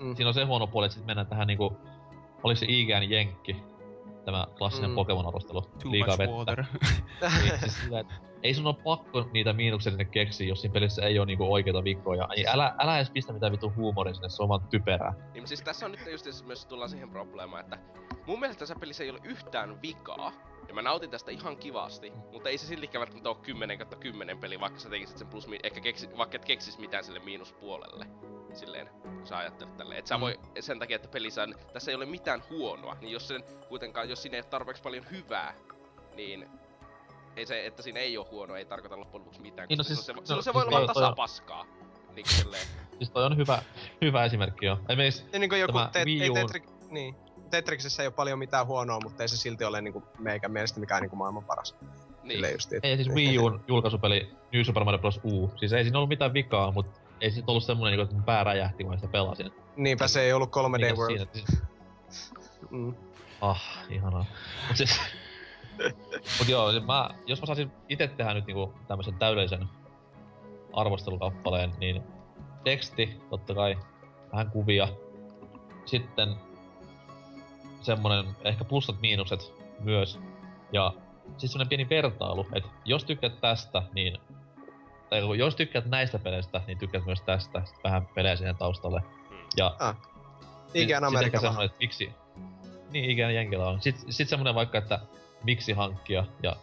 Mm. Siinä on se huono puoli, että sitten mennään tähän niinku, oliko se IGN Jenkki? Tämä klassinen Pokemon-arvostelu. Liikaa vettä. Ei sun oo pakko niitä miinuksia sinne keksiä, jos siinä pelissä ei oo niinku oikeita vikoja. Älä edes pistä mitään vitun huumoria sinne, se on vaan typerää. Niin siis tässä on nyt just myös tullaan siihen probleemaan, että mun mielestä tässä pelissä ei ole yhtään vikaa. Ja mä nautin tästä ihan kivasti, mutta ei se siltikään välttämättä oo 10/10 peli, vaikka sä tekisit sen plus ehkä vaikka et keksis mitään sille miinuspuolelle. Silleen, kun sä ajattelet tälleen. Et sä voi, sen takia, että pelissä on, tässä ei ole mitään huonoa, niin jos sen kuitenkaan, jos siinä ei oo tarpeeksi paljon hyvää, niin ei se, että siinä ei oo huonoa, ei tarkoita loppujen lopuksi mitään, koska niin, no, silloin siis, se voi olla vaan tasapaskaa. Niin silleen. Siis toi on hyvä esimerkki joo. Esimerkiksi niin kuin joku Tetriksessä ei oo paljon mitään huonoa, mutta ei se silti ole niinku meikän mielestä mikään niinku maailman paras. Niin. Ei siis Wii U:n julkaisupeli New Super Mario Bros. U. Siis ei siinä ollut mitään vikaa, mut ei sit ollu semmonen niinku, että mun pää räjähti kun mä sitä pelasin. Niinpä se ei ollu 3D World. Ihanaa. Mut siis mut joo, jos mä saisin ite tehdä nyt niinku tämmösen täydellisen arvostelukappaleen, niin teksti tottakai, vähän kuvia, sitten semmonen ehkä plussat miinukset myös, ja siis semmonen pieni vertailu, että jos tykkäät tästä, niin tai jos tykkäät näistä peleistä, niin tykkäät myös tästä, sit vähän pelejä siihen taustalle. Ja IGN Amerikalla. Semmonen, että miksi niin IGN Jenkillä on. Sit semmonen vaikka, että miksi hankkia ja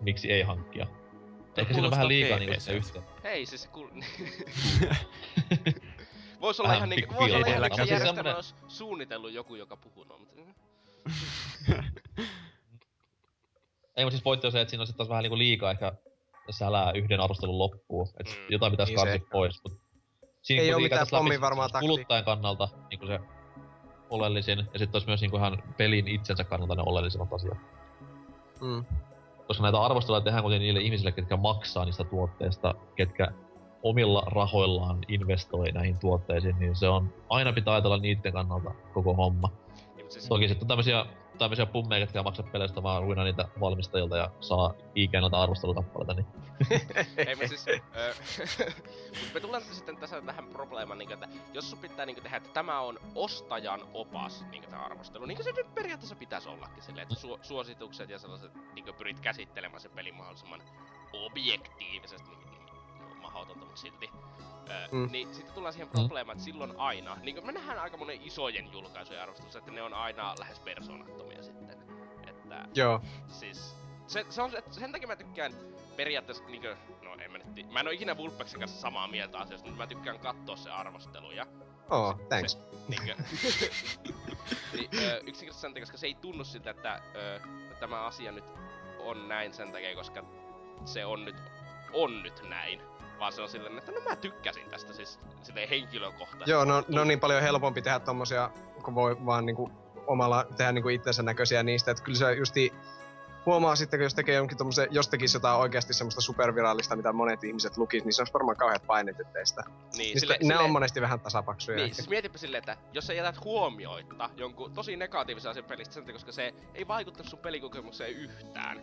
miksi ei hankkia. Ehkä siinä on vähän liikaa niinku se yhteen. Hei, siis vois olla ihan niinku järjestelmä ois suunnitellut joku, joka puhuu noin, mutta ei, mut siis pointti on se, että siinä on sit taas vähän niinku liikaa ehkä sälää yhden arvostelun loppuun. Et jotain pitäis karsia pois, mut siinä ei oo mitään pommin varmaa taktiikkaa. Kuluttajan kannalta niinku se oleellisin, ja sit ois myös niinku ihan pelin itsensä kannalta ne oleellisimmat asiat. Koska näitä arvosteluja tehdään kuitenkin niille ihmisille, ketkä maksaa niistä tuotteista, ketkä omilla rahoillaan investoi näihin tuotteisiin, niin se on aina pitää ajatella niitten kannalta koko homma. Siis toki sitten on tämmösiä pummeja, ketkä maksaa peleistä, vaan ruinaa niitä valmistajilta ja saa ikään noita arvostelutappaleita, niin ei mä siis mut me tullaan sitten tässä tähän probleemaan, niinku, että jos sun pitää niinku tehdä, että tämä on ostajan opas niinku tää arvostelu, niinku se nyt periaatteessa pitäis ollakin silleen, että suositukset ja sellaiset niinku pyrit käsittelemään sen pelin mahdollisimman objektiivisesti, niin mahdotonta, mut silti. Niin sitten tullaan siihen probleemaan, että silloin aina, niinku me nähdään aika monen isojen julkaisujen arvostelussa, että ne on aina lähes persoonattomia sitten. Että joo. Siis se on, sen takia mä tykkään periaatteessa niinkö, no en mä nyt mä en oo ikinä Vulpeksen kanssa samaa mieltä asioista, mutta mä tykkään kattoo sen arvosteluja. Thanks. Se, niinkö niin, yksinkertaisesti sen takia, koska se ei tunnu siltä, että tämä asia nyt on näin sen takia, koska se on nyt näin. Vaan se on silleen, että no mä tykkäsin tästä, siis silleen henkilökohtaisesti. Joo, no niin paljon helpompi tehdä tommosia, kun voi vaan niinku omalla tehdä niinku itsensä näköisiä niistä, et kyllä se justi huomaa sitten, kun jos tekee jonkin tommosen, jos tekis jotain oikeasti semmoista supervirallista, mitä monet ihmiset lukis, niin se on varmaan kauheat painet teistä. Niin ne on monesti vähän tasapaksuja. Niin, siis mietipä silleen, että jos sä jätät huomioitta jonkun tosi negatiivisen asian pelistä sen, koska se ei vaikuta sun pelikokemukseen yhtään.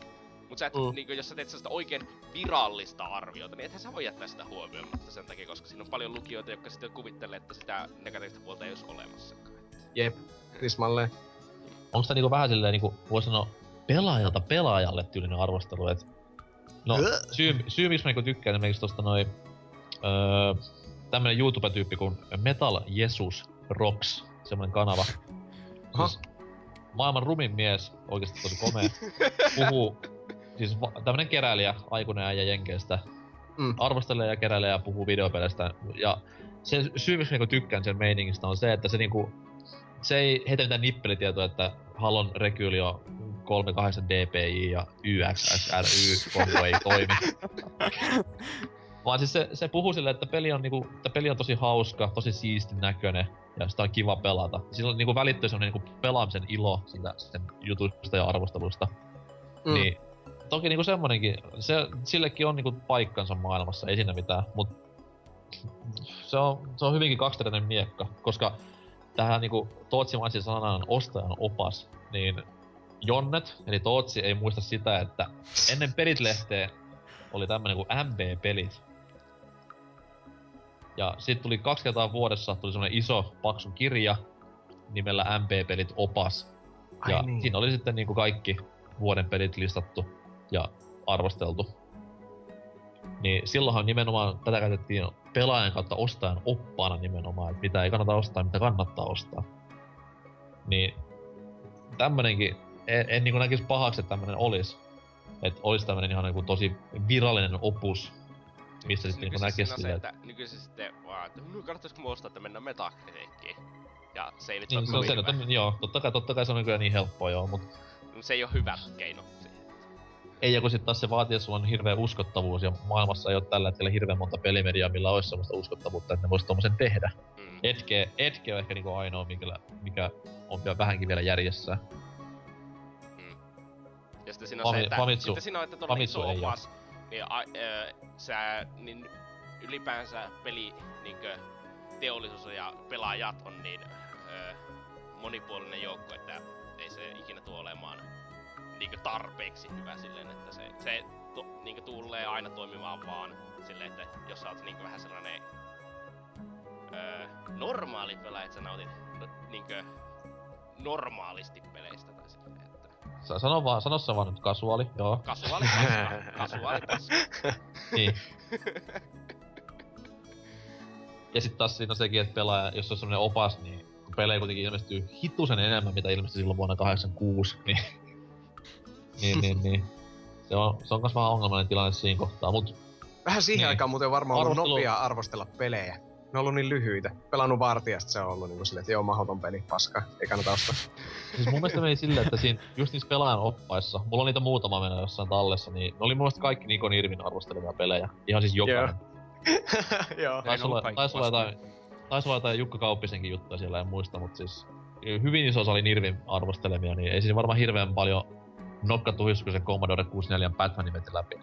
Mut sä et, niinku, jos sä teet sellaista oikein virallista arviota, niin ethän sä voi jättää sitä huomioimatta sen takia, koska siinä on paljon lukijoita, jotka sitten kuvittelee, että sitä negatiivista puolta ei ois olemassakaan. Jep, tismalleen. Onks tää niinku vähän silleen niinku, vois sanoa, pelaajalta pelaajalle tyylinen arvostelu, et no, syy miksi mä niinku tykkään esimerkiksi tosta noi tämmönen YouTube-tyyppi kun Metal Jesus Rocks, semmonen kanava. Siis, maailman rumin mies, oikeesti tosi komea, puhuu. Siis tämmönen keräilijä, aikuinen äijä Jenkeistä, arvostelee ja keräilee ja puhuu videopeleistä. Ja se syy, miksi niinku tykkään sen meiningistä, on se, että se niinku se ei heitä mitään nippelitietoa, että Halon Rekyli on 3.8 dpi ja YXXRY-kombo ei toimi. Vaan siis se puhuu silleen, että peli on tosi hauska, tosi siisti näköinen ja sitä on kiva pelata. Sillä on niinku välittyy semmonen niinku pelaamisen ilo siitä sen jutusta ja arvostelusta. Mm. Niin toki niinku semmonenkin, sillekin on niinku paikkansa maailmassa, ei siinä mitään, mut se on hyvinkin kaksiteräinen miekka, koska tähän niinku tootsimaisen sanan on ostajan opas, niin Jonnet, eli Tootsi, ei muista sitä, että ennen Pelit-lehteen oli tämmönen kuin MB-pelit. Ja sit tuli 2 kertaa vuodessa tuli semmonen iso, paksu kirja nimellä MB-pelit opas. Ja niin. Siinä oli sitten niinku kaikki vuoden pelit listattu ja arvosteltu. Niin silloinhan nimenomaan tätä käytettiin pelaajan kautta ostajan oppaana nimenomaan, että mitä ei kannata ostaa, mitä kannattaa ostaa. Niin tämmönenkin, en niinku näkis pahaksi, että tämmönen olis. Et olis tämmönen ihan niinku tosi virallinen opus, missä sitten niinku näkis silleen. Nykyisin sitten vaan, että kannattaisko mun ostaa, että mennään Metacriticin. Ja se ei nyt niin, ole kovin hyvä. Joo, tottakai se on kyllä niin helppoa joo, mut... Se ei oo hyvä keino siihen. Ei, ja kun sit taas se vaatii, että sulla on hirveä uskottavuus, ja maailmassa ei oo tällä hetkellä hirveen monta pelimediaa, millä ois semmoista uskottavuutta, että ne vois tommosen tehdä. Mm. Etke on ehkä niinku ainoa, mikä on vähänkin vielä järjessä. Mm. Ja sitten siinä on että tuolla iso opas, niin, niin ylipäänsä peli niinkö teollisuus ja pelaajat on niin monipuolinen joukko, että ei se ikinä tule olemaan niinkö tarpeeksi hyvä silleen, että se niinkö tulee aina toimimaan vaan silleen, että jos sä oot niinkö vähän sellainen normaali pelaaja, et sä nautit niinkö normaalisti peleistä tai silleen, että... Sano se vaan nyt kasuaali, joo. Kasuaali. Niin. Ja sit taas siinä on sekin, että pelaaja, jos se on semmonen opas, niin kun pelejä kuitenkin ilmestyy hitusen enemmän, mitä ilmestyi silloin vuonna 86, niin... Niin. Se on kans vähän ongelmainen tilanne siinä kohtaa, mut... Vähän siihen niin. Aikaan muuten varmaan on ollut nopeaa arvostella pelejä. Ne on ollut niin lyhyitä. Pelannut vartijasta se on ollut niinku silleen, et joo, mahdoton peli, paskaa, ei kannata ostaa. Siis mun mielestä meni silleen, että siinä, just niissä pelaajan oppaissa, mulla on niitä muutama mennä jossain tallessa, niin ne oli mun mielestä kaikki Nikon Irvin arvostelevia pelejä. Ihan siis jokainen. Joo. Taisi olla jotain Jukka Kauppisenkin juttuja siellä, en muista, mut siis... Hyvin iso osa oli Irvin arvostelemia, niin ei siis varmaan hirveen paljon... Nokka tuhissu, kun sen Commodore 64 Batmanin veti läpi.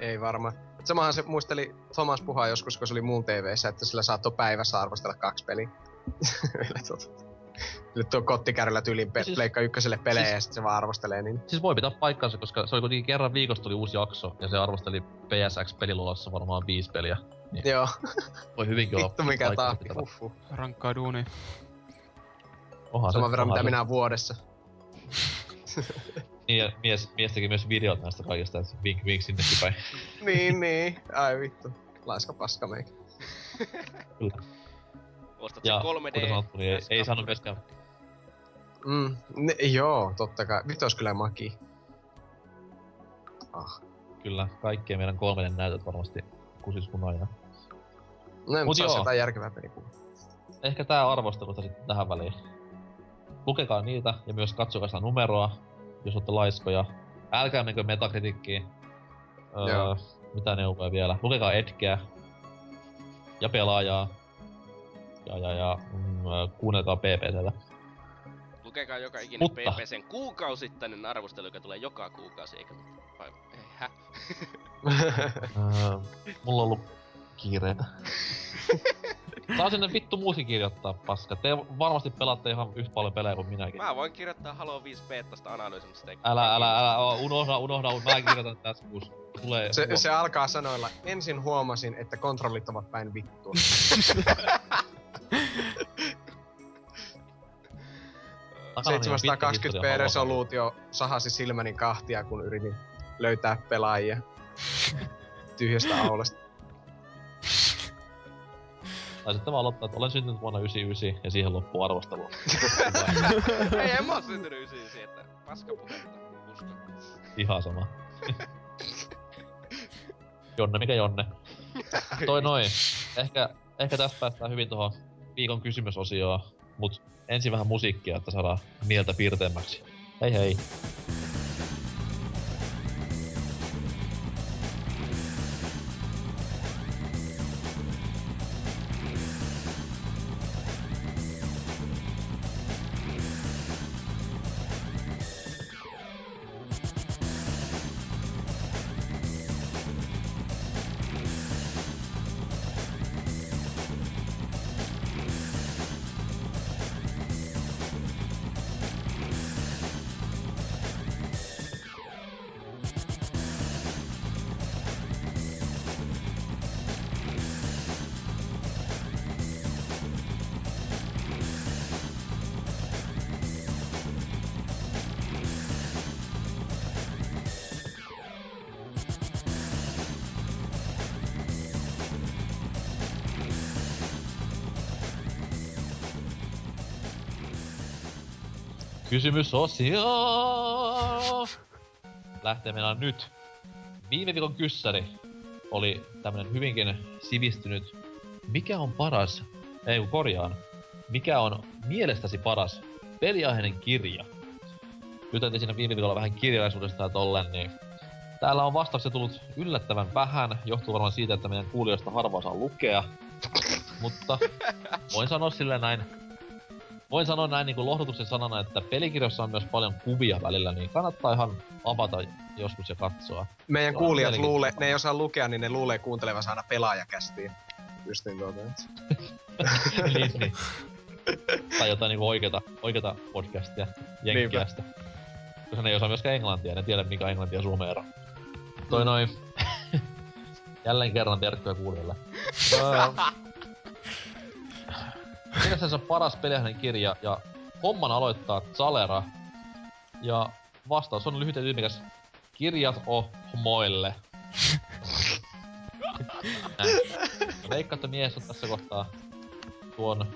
Ei varmaan. Samahan se muisteli Thomas puhaa joskus, kun se oli muun TV:ssä, että sillä saattoi päivässä arvostella 2 peliä. Nyt tuo kottikärryllä tyylin Pleikka ykköselle pelejä ja sit se vaan arvostelee niin. Siis voi pitää paikkansa, koska se oli kuitenkin kerran viikossa tuli uusi jakso ja se arvosteli PSX-pelilolassa varmaan 5 peliä. Niin joo. Voi hyvinkin olla. Vittu mikä tahti, huffu. Rankkaa duunia. Saman verran mitä minä vuodessa. Niin, ja mies teki myös videot näistä kaikista, et vink sinnekin päin. niin, ai vittu. Laiska paska meikä. Kyllä. Ostat sen 3D. Kuten sanottu, niin ei saanut myöskään. Joo, tottakai. Vittu ois kyllä maki. Kyllä, kaikkien meidän 3D näytöt varmasti kusis kun aina. No mut saas jotain järkevää pelikuvaa. Ehkä tää arvostelusta sitten tähän väliin. Lukekaa niitä ja myös katsokaa sitä numeroa. Jos ootte laiskoja. Älkää menkö Metacritickiin. Mitä neuvoja vielä? Lukekaa Etkeä. Ja pelaajaa. Kuunnelkaa PPCtä. Lukekaa joka ikinen PPCn kuukausittainen arvostelu, joka tulee joka kuukausi, eikä mitään. Vai? Mulla on ollut kiireitä. Saa sinne vittu muusi kirjoittaa, paska. Te varmasti pelaatte ihan yhtä paljon pelejä kuin minäkin. Mä voin kirjoittaa Halo 5 betaista analyysimistä. Älä, unohda, mä kirjoitan tässä kuussa. Se alkaa sanoilla, ensin huomasin, että kontrollit ovat päin vittua. Takana 720p resoluutio sahasi silmäni kahtia, kun yritin löytää pelaajia tyhjästä aulasta. Tai sitten mä aloittaa, että olen syntynyt vuonna 99 ja siihen loppuu arvostelu. Ei, en mä oo syntynyt 99, että paskapuhetta, uskon. Ihan sama. Jonne mikä Jonne. Toi noin. Ehkä tästä päästään hyvin tohon viikon kysymysosioon. Mut ensin vähän musiikkia, että saadaan mieltä pirteemmäksi. Hei hei! Kysymysosio! Lähtee meillä nyt. Viime viikon kyssäri oli tämmönen hyvinkin sivistynyt. Mikä on paras, mikä on mielestäsi paras peliaiheinen kirja? Juteltiin siinä viime viikolla vähän kirjallisuudesta ja tolleen, niin täällä on vastauksia tullut yllättävän vähän, johtuu varmaan siitä, että meidän kuulijoista harva osaa lukea. Mutta voin sanoa silleen näin, niinku lohdutuksen sanana, että pelikirjoissa on myös paljon kuvia välillä, niin kannattaa ihan avata joskus ja katsoa. Meidän kuulijat luulee, ne ei osaa lukea, niin ne luulee kuuntelevansa aina Pelaajakästiin. Justiin tuota. Niin. Tai jotain niinku oikeeta podcastia jenkkilästä. Koska ne ei osaa myöskään englantia, ne tiedä mikä englanti ja suomen ero. Toi noin. Jälleen kerran terkkoja kuulijalle. Mielestäni se on paras peliaiheinen kirja ja homman aloittaa Zalera. Ja vastaus on lyhyt ja tyylikäs. Kirjat on hmoille. Veikkaatte mies tässä kohtaa tuon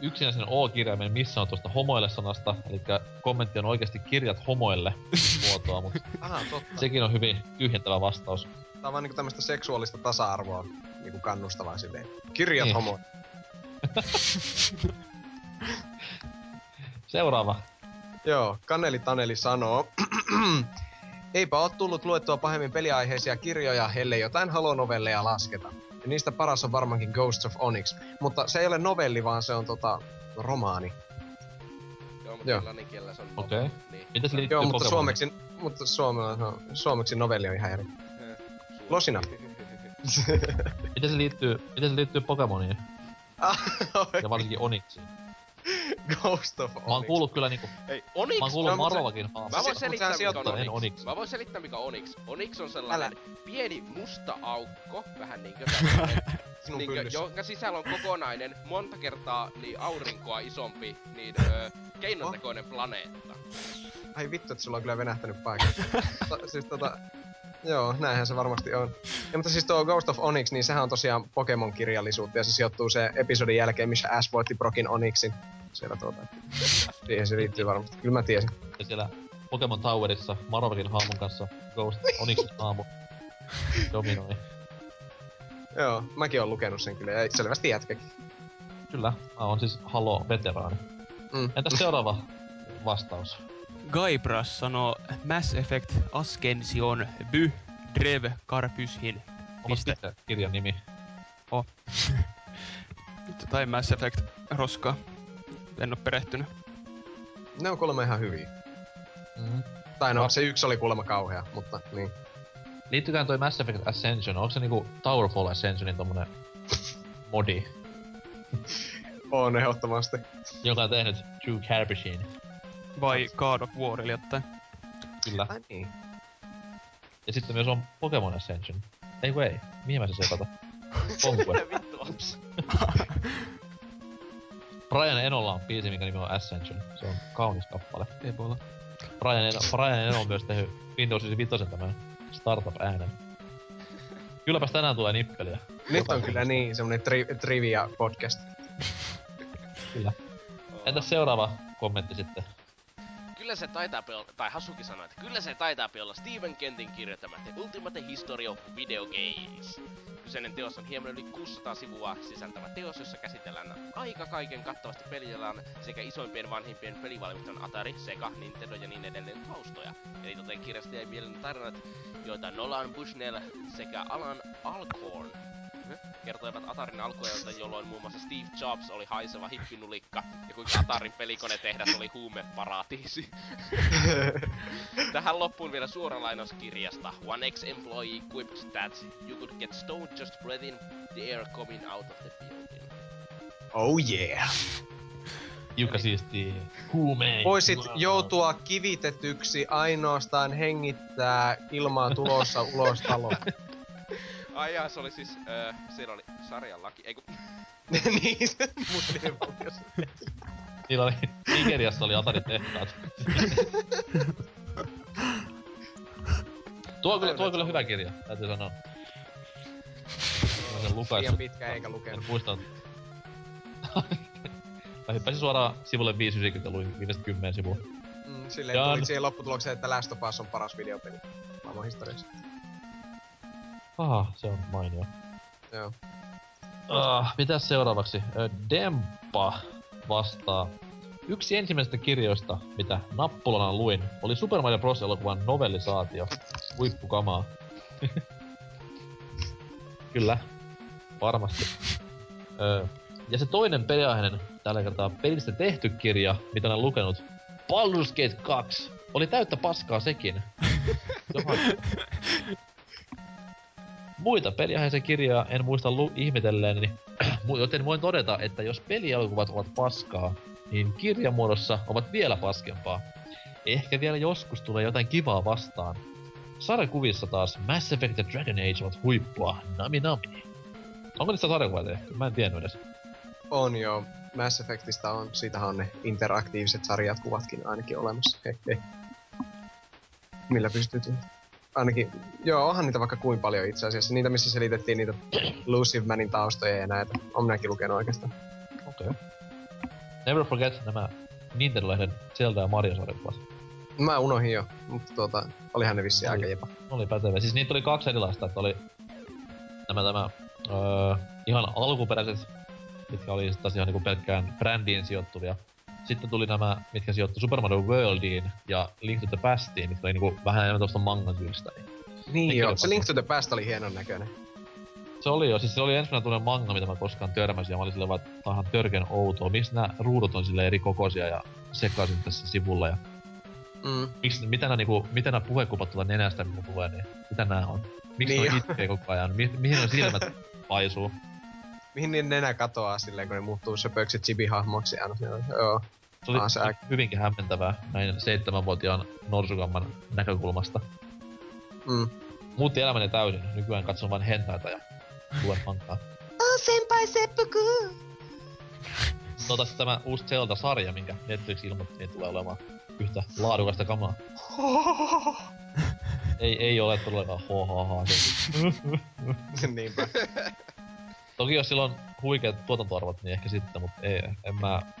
yksinäisen O-kirjaimen missä on tuosta homoille-sanasta. Elikkä kommentti on oikeesti kirjat homoille muotoa, mutta sekin on hyvin tyhjentävä vastaus. Tää on vaan niinku tämmöstä seksuaalista tasa-arvoa niinku kannustavaa silleen. Kirjat niin. Homoille. Seuraava. Joo, Kaneli Taneli sanoo. Eipä oo tullut luettua pahemmin peliaiheisia kirjoja, hellei jotain halonovelleja lasketa. Ja niistä paras on varmaankin Ghosts of Onyx, mutta se ei ole novelli, vaan se on romaani. Joo, mutta englannin kielellä se on novelli. Okay. Niin. Mitä se liittyy Pokemoniin? Suomeksi novelli on ihan eri. Losina. Miten se liittyy Pokemoniin? Ja varsinkin Onyxiin. Ghost of Onyx. Mä oon kuullut kyllä niinku... Ei, Onyx! Mä oon kuullut Marovakin haastaa. Mä voin selittää mikä Onyx. Onyx on sellainen pieni musta aukko, vähän niinkö tämmönen. Jonka sisällä on kokonainen, monta kertaa niin aurinkoa isompi, niin keinotekoinen planeetta. Ai vittu, et sulla on kyllä venähtänyt paikassa. Siis joo, näinhän se varmasti on. Ja mutta siis tuo Ghost of Onyx, niin sehän on tosiaan Pokemon-kirjallisuutta ja se sijoittuu se episodin jälkeen, missä Ash voitti Brokin Onyxin. Siellä siihen se liittyy varmasti. Kyllä mä tiesin. Ja siellä Pokemon Towerissa Marovakin haamun kanssa Ghost Onyxin haamu dominoi. Joo, mäkin oon lukenut sen kyllä ja selvästi jätkäkin. Kyllä, mä oon siis Halo-veteraani. Entäs seuraava vastaus? Guybrush sanoo Mass Effect Ascension by Drev Karpyshin. Onko pitkä kirjan nimi? Oh. Tai Mass Effect roskaa. En oo perehtynyt. Ne on kuulemma ihan hyviä. Tai no, se yksi oli kuulemma kauhea, mutta niin. Liittykään toi Mass Effect Ascension, onko se niinku Towerfall Ascensionin tommonen modi? On ehdottomasti. Joka on tehnyt Drew Karpyshin. Vai God of War, eli jotain. Kyllä. Ai niin. Ja sitten myös on Pokemon Ascension. Ei kun ei, mihin mä se sepata? Kongue. Brian Enolla on biisi, minkä nimi on Ascension. Se on kaunis kappale. Ei voi olla. Brian Eno on myös tehnyt Windows 95 tämän startup-äänen. Kylläpäs tänään tulee nippeliä. Nyt on kyllä niin, semmonen trivia-podcast. Kyllä. Entäs seuraava kommentti sitten? Kyllä se taitaapi olla, tai Hasuki sanoi, että kyllä se taitaapi olla Stephen Kentin kirjoittama The Ultimate History of Video Games. Kyseinen teos on hieman yli 600 sivua sisältävä teos, jossa käsitellään aika kaiken kattavasti pelillaan sekä isoimpien vanhimpien pelivalmistajan Atari, Sega, Nintendo ja niin edelleen taustoja. Eli toteen kirjasta jäi mieleen tarinat, joita Nolan Bushnell sekä Alan Alcorn kertoivat Atarin alkuajalta, jolloin muun muassa Steve Jobs oli haiseva hippinulikka ja kuinka Atarin pelikonetehdas oli huumeparatiisi. Tähän loppuun vielä suora lainaus kirjasta. One ex-employee quips that you could get stoned just breathing the air coming out of the building. Oh yeah! Jukka siistii huumeen. Voisit joutua kivitetyksi ainoastaan hengittää ilmaa tulossa ulos taloon. Ai jaa, se oli siis, siellä oli sarjanlaki, eiku... niin, se muslimi valtiossa. Niillä oli, Nigeriassa oli Atarin tehtaat. Tuo on kyllä hyvä kirja, täytyy sanoa. Mä sen lukaissut. Liian pitkä eikä lukenut. En muista. Tai hyppäsin suoraan sivulle 590 ja luin viimeiset 10 sivua. Silleen ja tulit siihen lopputulokseen, että Last of Us on paras videopeli maailman historiassa. Se on mainio. Joo. Mitäs seuraavaksi? Dempa vastaa. Yksi ensimmäisistä kirjoista, mitä nappulana luin, oli Super Mario Bros. Elokuvan novellisaatio. Huippukamaa. Kyllä. Varmasti. Ja se toinen peliaiheinen, tällä kertaa pelistä tehty kirja, mitä olen lukenut, Baldur's Gate 2, oli täyttä paskaa sekin. Muita peliaiheisia kirjaa en muista ihmetelleeni, joten voin todeta, että jos pelielokuvat ovat paskaa, niin kirjamuodossa ovat vielä paskempaa. Ehkä vielä joskus tulee jotain kivaa vastaan. Sarjakuvissa taas Mass Effect ja Dragon Age ovat huippua, nami nami. Onko niistä sarjakuvaa tehty? Mä en tiennyt edes. On joo. Mass Effectista on. Siitähän on ne interaktiiviset sarjat kuvatkin ainakin olemassa. Millä pystyy tuntua? Ainakin, joo, onhan niitä vaikka kuin paljon itse asiassa. Niitä, missä selitettiin niitä Lucid Manin taustoja ja näitä. On minäkin lukenut oikeastaan. Okei. Okay. Never forget nämä Nintendo-lehden Zelda ja Mario-sarjakuvat. Mä unohdin jo, mutta olihan ne vissiin aika jepa. Oli pätevä. Siis niitä oli kaksi erilaista, että oli nämä ihan alkuperäiset, mitkä oli taas ihan niinku pelkkään brändiin sijoittuvia. Sitten tuli nämä, mitkä sijoittui Super Mario Worldiin ja Link to the Pastiin, mitkä oli niinku vähän enemmän tosta mangan tyylistä. Niin joo, se Link to the Past oli hienon näköinen. Se oli jo, siis se oli ensimmäinen tuollainen manga, mitä mä koskaan törmäsin, ja mä olin silleen vaan, että tää on ihan törkeen outoa. Miksi nää ruudut on silleen eri kokoisia ja sekaisin tässä sivulla ja... Mitä nää puhekupat tuolta nenästä, mitä tulee, niin mitä nää on? Miksi niin ne itkee koko ajan? Mihin ne silmät paisuu? Mihin ne nenä katoaa silleen, kun ne muuttuu söpöksi chibi-hahmoksi aina? Joo. Se oli hyvinkin hämmentävää näin 7-vuotiaan norsukamman näkökulmasta. Muutti elämäni täysin. Nykyään katson vain hentaita ja tulee mankaa. Oh, senpai seppuku! Taas tämä uusi Zelda-sarja, minkä Netflix ilmoitti, niin tulee olemaan yhtä laadukasta kamaa. Ei ole todellakaan hohohaa. Niinpä. Toki jos sillä on huikeat tuotantoarvot, niin ehkä sitten, mutta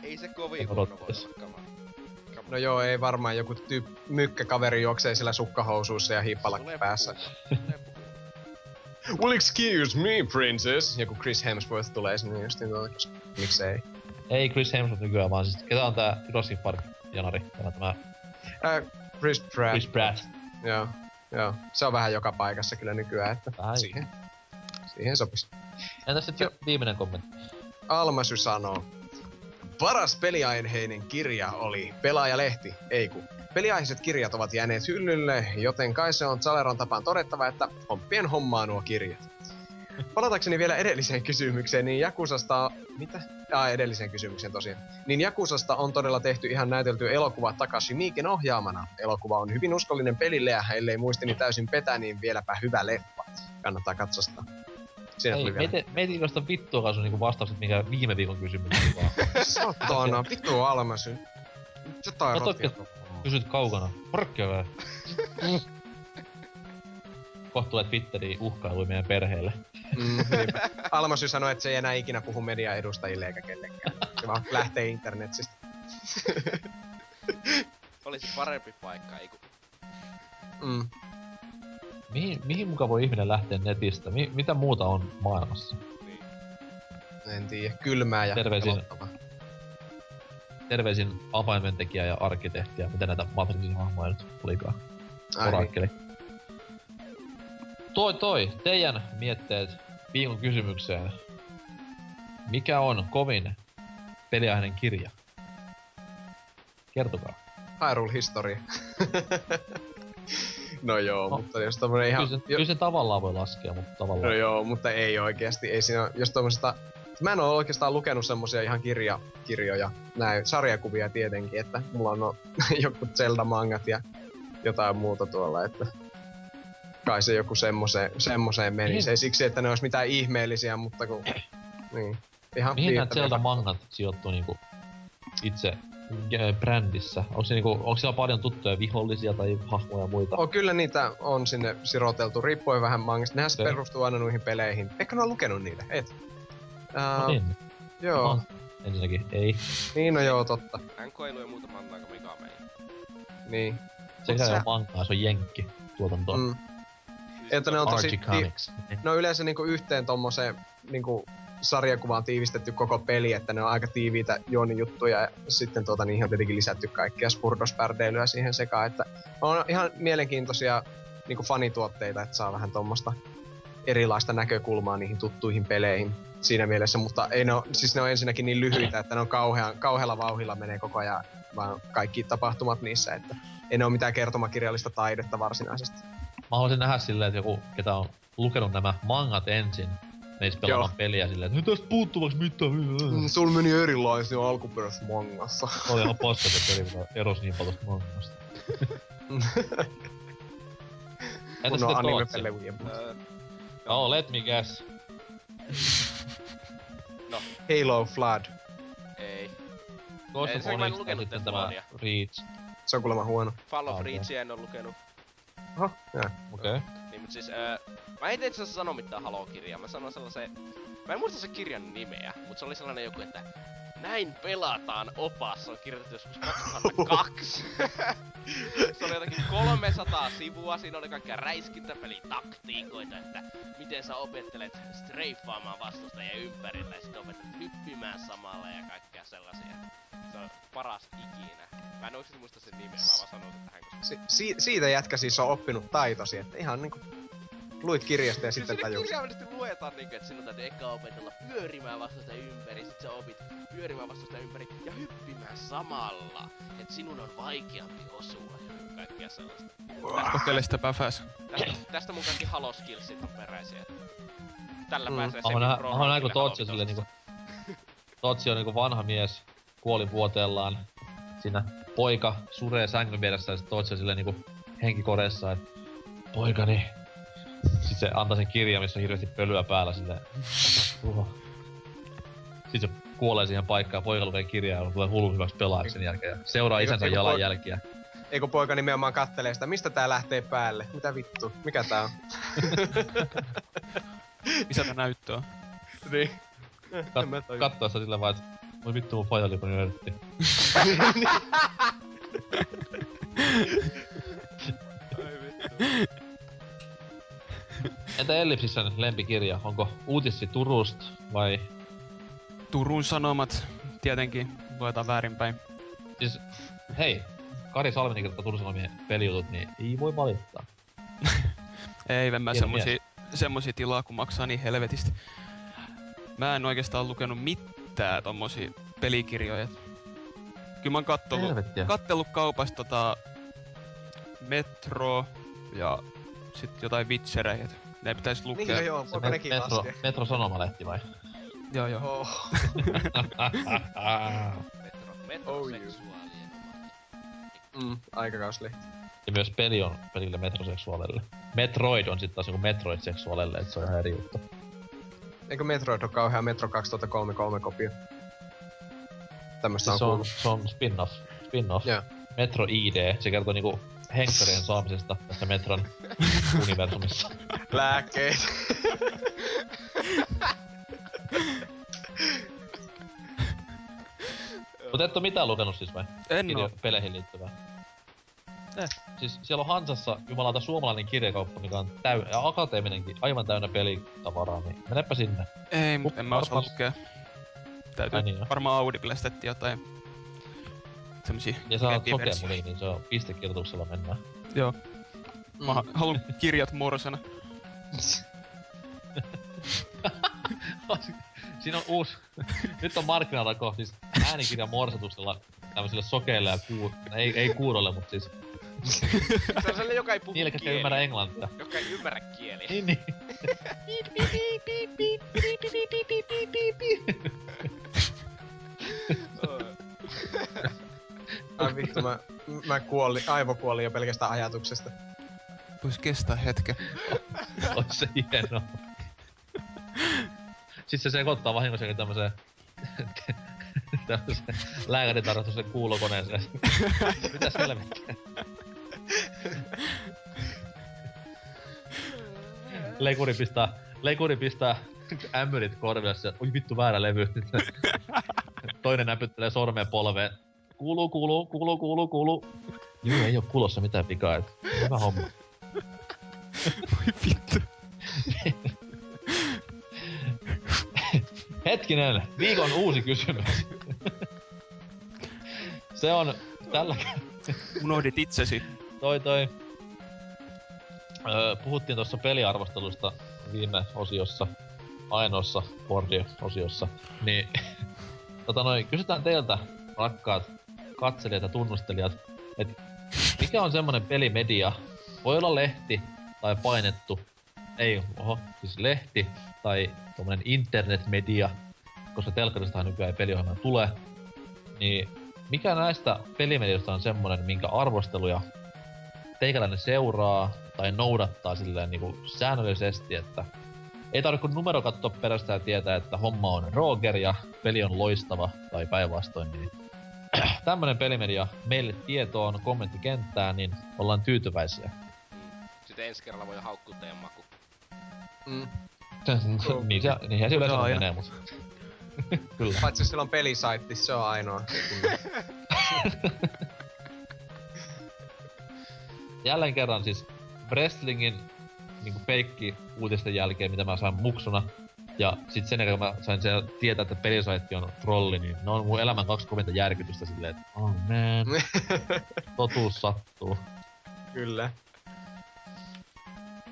ei se kovin huono voi olla kamaa. No joo, ei varmaan joku mykkäkaveri juoksee sillä sukkahousuissa ja hiippalakki päässä. Well, excuse me, princess! Joku Chris Hemsworth tulee sinne just niin toivottavasti. Miksei? Ei Chris Hemsworth nykyään, vaan siis ketä on tää Jurassic Park-janari? Tämä Chris Pratt. Chris Pratt. Joo. Se on vähän joka paikassa kyllä nykyään, että siihen sopisi. Entäs sitten viimeinen kommentti? Almasy sanoo. Paras peliaiheinen kirja oli Pelaajalehti, Peliaiheiset kirjat ovat jääneet hyllylle, joten kai se on Zaleron tapaan todettava, että on pien hommaa nuo kirjat. Palatakseni vielä edelliseen kysymykseen, niin Jakusasta... Mitä? Edelliseen kysymykseen tosiaan. Niin Jakusasta on todella tehty ihan näytelty elokuva Takashi Miiken ohjaamana. Elokuva on hyvin uskollinen pelille ja ellei muistini täysin petä, niin vieläpä hyvä leffa. Kannattaa katsastaa. Mietin jostain vittuakaan sun niinku vastaukset, mikä viime viikon kysymyksiä vaan. Satana, vittua almasy. Jotain rottia. Kysyt kaukana. Porkkevää. Kohta tulee Twitteriin uhkailui meidän perheelle. Almasy sanoi, että se ei enää ikinä puhu median edustajille eikä kellekään. Se vaan lähtee internetsistä. Olisi parempi paikka, eiku. Mihin muka voi ihminen lähteä netistä? Mitä muuta on maailmassa? Niin. En tiedä. Kylmää ja pelottavaa. Terveisin avaimentekijä ja arkkitehtiä. Mitä näitä Matrixin hahmoja nyt olikaan? Orakkeli. Toi! Teidän mietteet viikon kysymykseen. Mikä on kovin peliaiheinen kirja? Kertokaa. Hyrule Historia. No joo, mutta jos tommonen ihan... Kyllä se tavallaan voi laskea, mutta tavallaan... No joo, mutta ei oikeesti, ei siinä... Jos tommosesta... Mä en oo oikeastaan lukenut semmosia ihan kirjoja, näin sarjakuvia tietenkin, että mulla on joku Zelda-mangat ja jotain muuta tuolla, että... Kai se joku semmoseen menisi, ei siksi, että ne ois mitään ihmeellisiä, mutta kun... Niin, ihan... Mihin nää Zelda-mangat sijoittuu niinku itse... brändissä? Onko siellä paljon tuttuja vihollisia tai hahmoja muita? Kyllä niitä on sinne siroteltu, riippuen vähän mangista. Nehän se perustuu aina noihin peleihin. Ehkä ne on lukenut niitä, et? Joo. Ensinnäkin ei. Niin, no joo, totta. NK ei luo muuta mantaa kuin Mikameja. Niin. Sehän ei ole mantaa, se on jenkki tuotantoa. Mm. Että ne on tosi... Ne on yleensä niinku yhteen tommoseen niinku sarjakuvaan tiivistetty koko peli, että ne on aika tiiviitä juonijuttuja ja sitten niihin on tietenkin lisätty kaikkea spurdospärteilyä siihen sekaan, että on ihan mielenkiintoisia niinku fanituotteita, että saa vähän tommosta erilaista näkökulmaa niihin tuttuihin peleihin siinä mielessä, mutta ei ne oo, siis ne on ensinnäkin niin lyhyitä, että ne on kauhealla vauhilla menee koko ajan vaan kaikki tapahtumat niissä, että ei ne oo mitään kertomakirjallista taidetta varsinaisesti. Mä haluaisin nähdä silleen, että joku, ketä on lukenut nämä mangat ensin, menis pelaamaan peliä silleen, että tästä puuttuu vaikka mitään. Sul meni erilaisia alkuperäisessä mangassa. Oli ihan paska se peli, mutta erosi niin paljon mangasta. Entä sitten anime-pelejä? No, let me guess. No. Halo Flood. Ei. Ghost of Onista sitten tämä Reach. Se on kuulemma huono. Fall of Reachia en oo lukenu. Aha, jää. Okei. Niin, mut siis mä en itse asiassa sano mitään Halo-kirjaa, mä sanon sellasen... Mä en muista sen kirjan nimeä, mut se oli sellainen joku, että... Näin pelataan opas, se on kirjoitettu joskus 2002. Se oli jotakin 300 sivua, siinä oli kaikkia räiskintäpelitaktiikoita, että miten sä opettelet streifaamaan vastustajia ympärillä ja sit opettelet hyppimään samalla ja kaikkea sellaisia. Se on paras ikinä. Mä en oikeesti muista sen nimeä, mä vaan sanon sen tähän. Siitä jätkä siis on oppinut taitosi, että ihan niinku... Luit kirjasta ja sitten tajusit. Siinä kirjaimellisesti luetaan niinku, et sinun täytyy eka opetella pyörimään vastusta ympäri, sit sä opit pyörimään vastusta ympäri ja hyppimään samalla. Et sinun on vaikeampi osua ja kaikkia sellaista. Kokeile sitä päfäs. Tästä mun kaikki haloskillsit on peräisiä. Tällä pääsee se pro. Mä oon näin ku Totsi on silleen niinku... Totsi on niinku vanha mies, kuolinvuoteellaan. Siinä poika suree sängyn vieressä ja sit Totsi on silleen niinku henkikoressa, et... Poikani. Sit se antaa sen kirjan, missä on hirveesti pölyä päällä silleen... Sit se kuolee siihen paikkaan, poika lukee kirjaa ja tulee hullu hyväksi pelaajaksi sen jälkeen. Seuraa isänsä jalanjälkiä. Eiku poika nimenomaan kattelee sitä, mistä tää lähtee päälle? Mitä vittu? Mikä tää on? Missä tää näyttö on? Niin. Kattoo sitä sillä vaan, et... Voi vittu mun paja liipa nörtti. Ai vittu. Entä Ellipsissän lempikirja? Onko uutissi Turusta vai...? Turun Sanomat, tietenkin. Luetaan väärinpäin. Siis, hei, Kari Salminen kertoo Turun Sanomien pelijutut, niin ei voi valittaa. Ei, en mä semmosia tilaa, kun maksaa niin helvetisti. Mä en oikeastaan lukenut mitään tommosia pelikirjoja. Kyllä mä oon kattellut kaupasta Metro ja sit jotain Witchereitä. Ne pitäis lukea. Niin joo, voiko nekin laskee? Metro Sanomalehti vai? Joo joo. Oh. Metro seksuaalien oma. Aikakauslehti. Ja myös peli on pelille metroseksuaalelle. Metroid on sit taas joku Metroid seksuaalelle, et se on ihan eri juttu. Eikö Metroid oo kauhean Metro 2033 kopio? Tämmöstä on kuullut. Se on spin-off. Yeah. Metro ID, se kertoo niinku henkkarien saamisesta tässä Metron universumissa. Lääkkeet. Mut et oo mitään lukenut siis vai? En oo. Peleihin liittyvää. Siis siellä on Hansassa jumalauta suomalainen kirjakauppa, mikä on ja akateeminenkin, aivan täynnä pelitavaraa, niin menepä sinne. Ei, mut en mä osaa lukea. Täytyy niin varmaan Audiblestettiin jotain. Semmosia ja sä oot Sokemuliin, niin se on pistekirjoituksella mennään. Joo. Mä haluun kirjat morsena. Siinä on uusi... Nyt on markkinarako, siis äänikirjan morsetuksella tämmösille sokeille ja ei kuurolle, mut siis... Se on sellainen, joka ei puhu kieliä. Niille, ketkä ei ymmärrä englantia. Joka ei ymmärrä kieliä. Niin. Ai vittu, mä aivokuolin jo pelkästään ajatuksesta. Vois kestää hetken. On se hienoa. Siis se sekoittaa vahingossakin tämmöseen lääkäritarkastuksen kuulokoneeseen. Mitäs helvettiä? Leikuri pistää ämmyrit korville ja oi vittu väärä levy. Toinen näpyttelee sormen polveen. Kuuluu. Joo, ei oo kulossa mitään vikaa, et hyvä homma. Voi vittu. Hetkinen, viikon uusi kysymys. Se on tällä unohdit itsesi. Toi. Puhuttiin tuossa peliarvostelusta viime osiossa, ainoassa Bordio-osiossa. Niin, kysytään teiltä, rakkaat katselijat ja tunnustelijat, että mikä on semmonen pelimedia? Voi olla lehti tai painettu, siis lehti tai tommonen internetmedia, koska telkkaristahan nykyään ei peliohjelmaa tule. Niin, mikä näistä pelimedioista on semmonen, minkä arvosteluja teikäläinen seuraa tai noudattaa silleen niinku säännöllisesti, että ei tarvitse kun numero katsoa perästä ja tietää, että homma on Roger ja peli on loistava tai päinvastoin, niin tämmönen pelimedia meille tietoon kommenttikenttään, niin ollaan tyytyväisiä. Sitten ensi kerralla voi haukkua teidän maku. Mm. Niinhän se yleensä menee, mut... Kyllä. Paitsi jos sillä on pelisaitti, se on ainoa. Jälleen kerran siis wrestlingin niinku peikki-uutisten jälkeen, mitä mä sain muksuna. Ja sit sen jälkeen, kun mä sain sen tietää, että pelisaitti on trolli, niin ne on mun elämän kaksi kovinta järkytystä silleen, että oh man, totuus sattuu. Kyllä.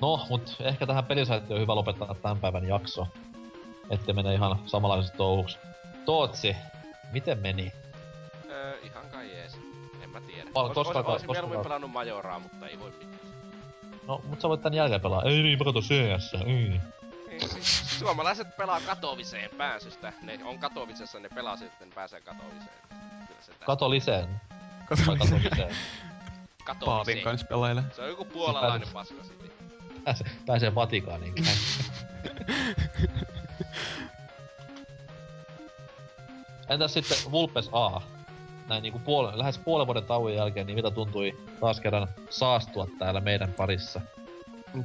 No, mut ehkä tähän pelisaittiin on hyvä lopettaa tämän päivän jakso. Ettei mene ihan samanlaisesta touhuksi. Tootsi, miten meni? Ihan kai jees. En mä tiedä. Oisin mieluummin pelannut Majoraa, mutta ei voi mitään. No, mut sä voit tän jälkeen pelaa. Ei niin, mä kato CS. Siis, suomalaiset pelaa Katowiseen pääsystä. Ne on Katowicessa, ne pelaa sitten pääsee Katowiceen. Katowiseen. Paavin kans pelailee. Se on joku puolalainen paska sitten. Pääsee Vatikaaniin käy. Entäs sitten Vulpes A? Näin niinku lähes puolen vuoden tauon jälkeen, niin mitä tuntui taas kerran saastua täällä meidän parissa?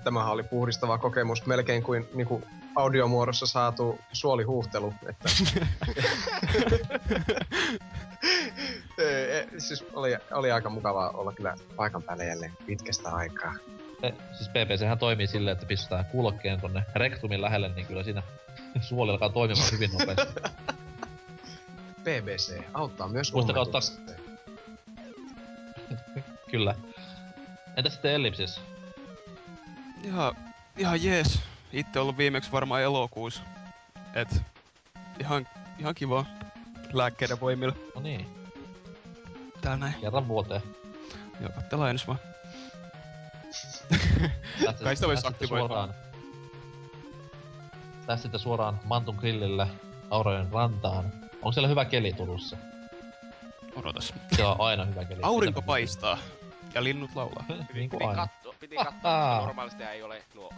Tämähän oli puhdistava kokemus, melkein kuin niinku audiomuodossa saatu suolihuuhtelu, että... Siis oli aika mukavaa olla kyllä paikan päällä jälleen pitkästä aikaa. Siis PPChän toimii silleen, että pistää kulkkeen tonne rektumin lähelle, niin kyllä siinä suoli alkaa toimimaan hyvin nopeasti. BBC auttaa myös ummetuksesta. Kyllä. Entäs sitten Ellipsis? Ihan jees. Itte ollu viimeks varmaan elokuussa. Et ihan kiva. Lääkkeiden voimilla. No niin. Tää näin. Kerran vuoteen. Joo, kattellaan ensi vaan. Kai sitä voisi aktivoida. Tästä sitten suoraan Mantun grillille, Aurojen rantaan. Onko siellä hyvä keli Turussa? Odotas. Siellä on aina hyvä keli. Aurinko paistaa. Ja linnut laulaa. Piti katsoa, normaalisti ei ole nuo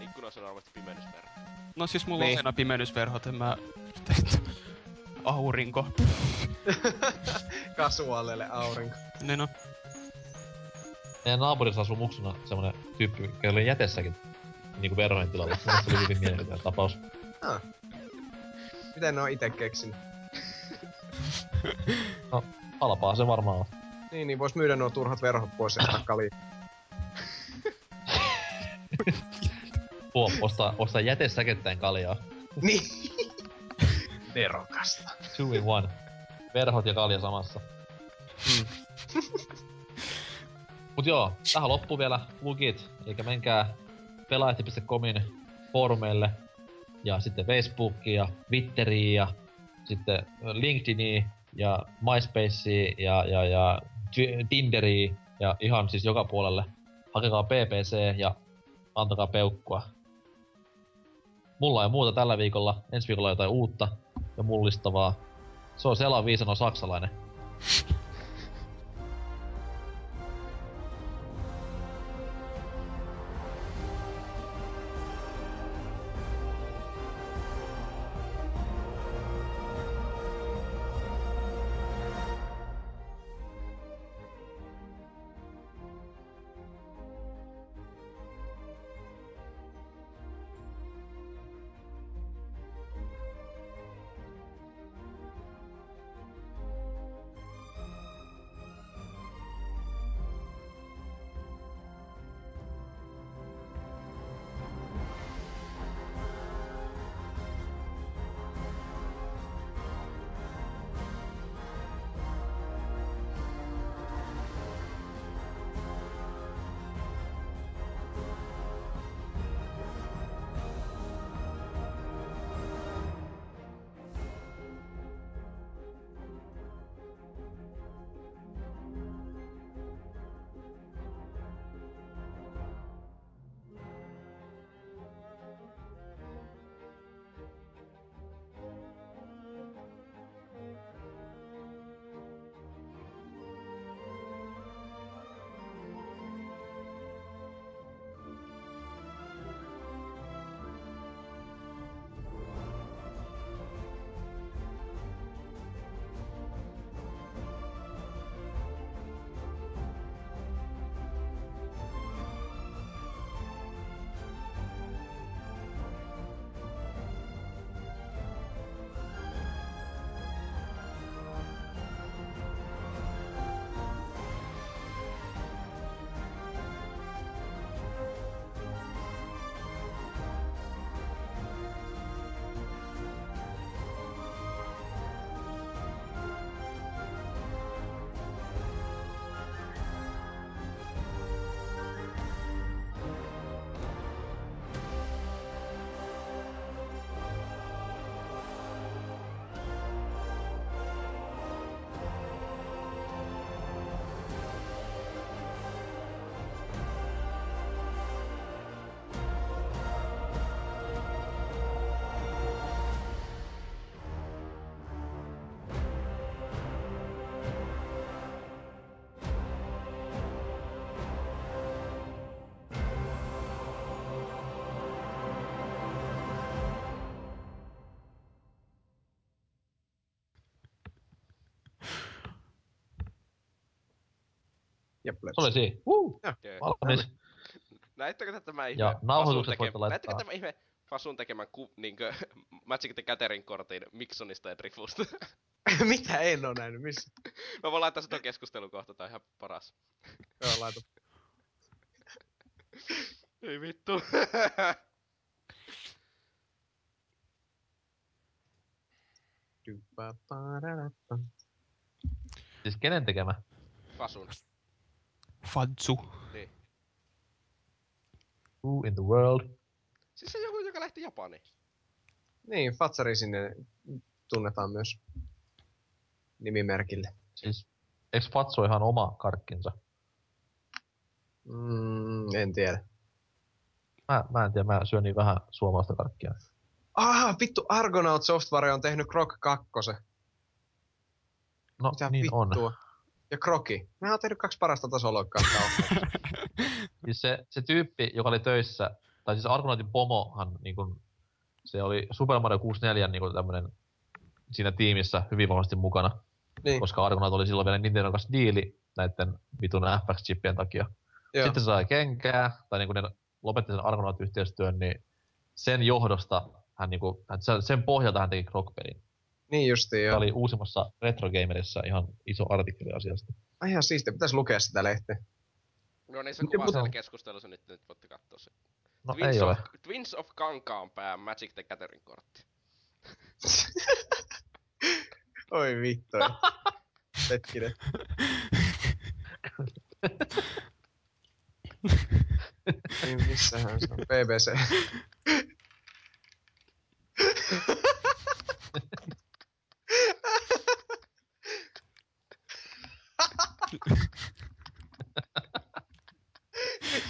ikkunoissa normaalisti pimennysverhot. No siis mulla on aina pimennysverhot, en mä... Aurinko. Kasuaalelle aurinko. Niin on. Meidän naapurissa asuu muksuna semmonen tyyppi, joka oli jätessäkin niinku verhojen tilalla. Se oli hyvin mielenkiintoinen tapaus. Miten ne on ite keksinyt? No, halpaa se varmaan on. Niin, vois myydä nuo turhat verhot pois ja kali. Ostaa jätesäkettäin kaljaa. Niin! Verokasta. 2 in 1. Verhot ja kalja samassa. Mut joo, tähän loppu vielä lukit. Eikä menkää pelaajat.comin foorumeille. Ja sitten Facebookiin ja Twitteriin ja sitten LinkedIniin ja MySpaceen ja Tinderiin ja ihan siis joka puolelle. Hakekaa PPC ja antakaa peukkua. Mulla ei muuta tällä viikolla, ensi viikolla jotain uutta ja mullistavaa. Se on Selaviisano saksalainen. Se oli siinä. Valmis. Näittekö tämä ihme Fasun tekemän Magic the Gathering -kortin Miksonista ja Drifusta? Mitä? En oo nähnyt missä. Mä voin laittaa sitä keskustelukohta, tää on ihan paras. Joo, laita. Ei vittu. Siis kenen tekemä? Fasun. Fantsu. Niin. Who in the world? Siis se joku, joka lähti Japaniin. Niin, Fatsari sinne tunnetaan myös nimimerkille. Siis, eiks Fatsu ihan oma karkkinsa? En tiedä. Mä en tiedä, mä syön niin vähän suomalaista karkkia. Vittu, Argonaut Software on tehnyt Krog 2. No, mitä niin vittua on. Ja Kroki. Mä on tehnyt kaksi parasta tasoloikkaa. Siis se tyyppi, joka oli töissä, tai siis Argonautin pomohan, niin kun, se oli Super Mario 64 niin tämmönen siinä tiimissä hyvin vahvasti mukana. Niin. Koska Argonaut oli silloin vielä Nintendon kanssa diili näitten vitun FX-chippien takia. Joo. Sitten se sai kenkää, tai niin kun ne lopetti sen Argonaut-yhteistyön, niin sen johdosta hän niinku, sen pohjalta hän teki Krog-pelin. Niin justiin, joo. Tämä oli uusimmassa Retrogamerissa ihan iso artikkeli asiasta. Ai ihan siistiä, pitäis lukea sitä lehteä. No niin, se kuvaa siellä keskustelussa, nyt voitte kattoo sen. No, Twins of Kankaanpää, Magic the Gathering-kortti. Oi vittu. Hetkinen. Niin, missähän se on? BBC.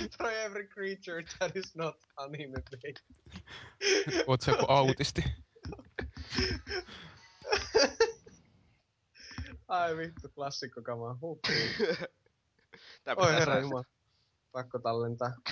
Destroy every creature that is not anime play. Oot sä joku autisti? Ai vittu, klassikko kamaa. Oi herra jumala. Pakko tallentaa.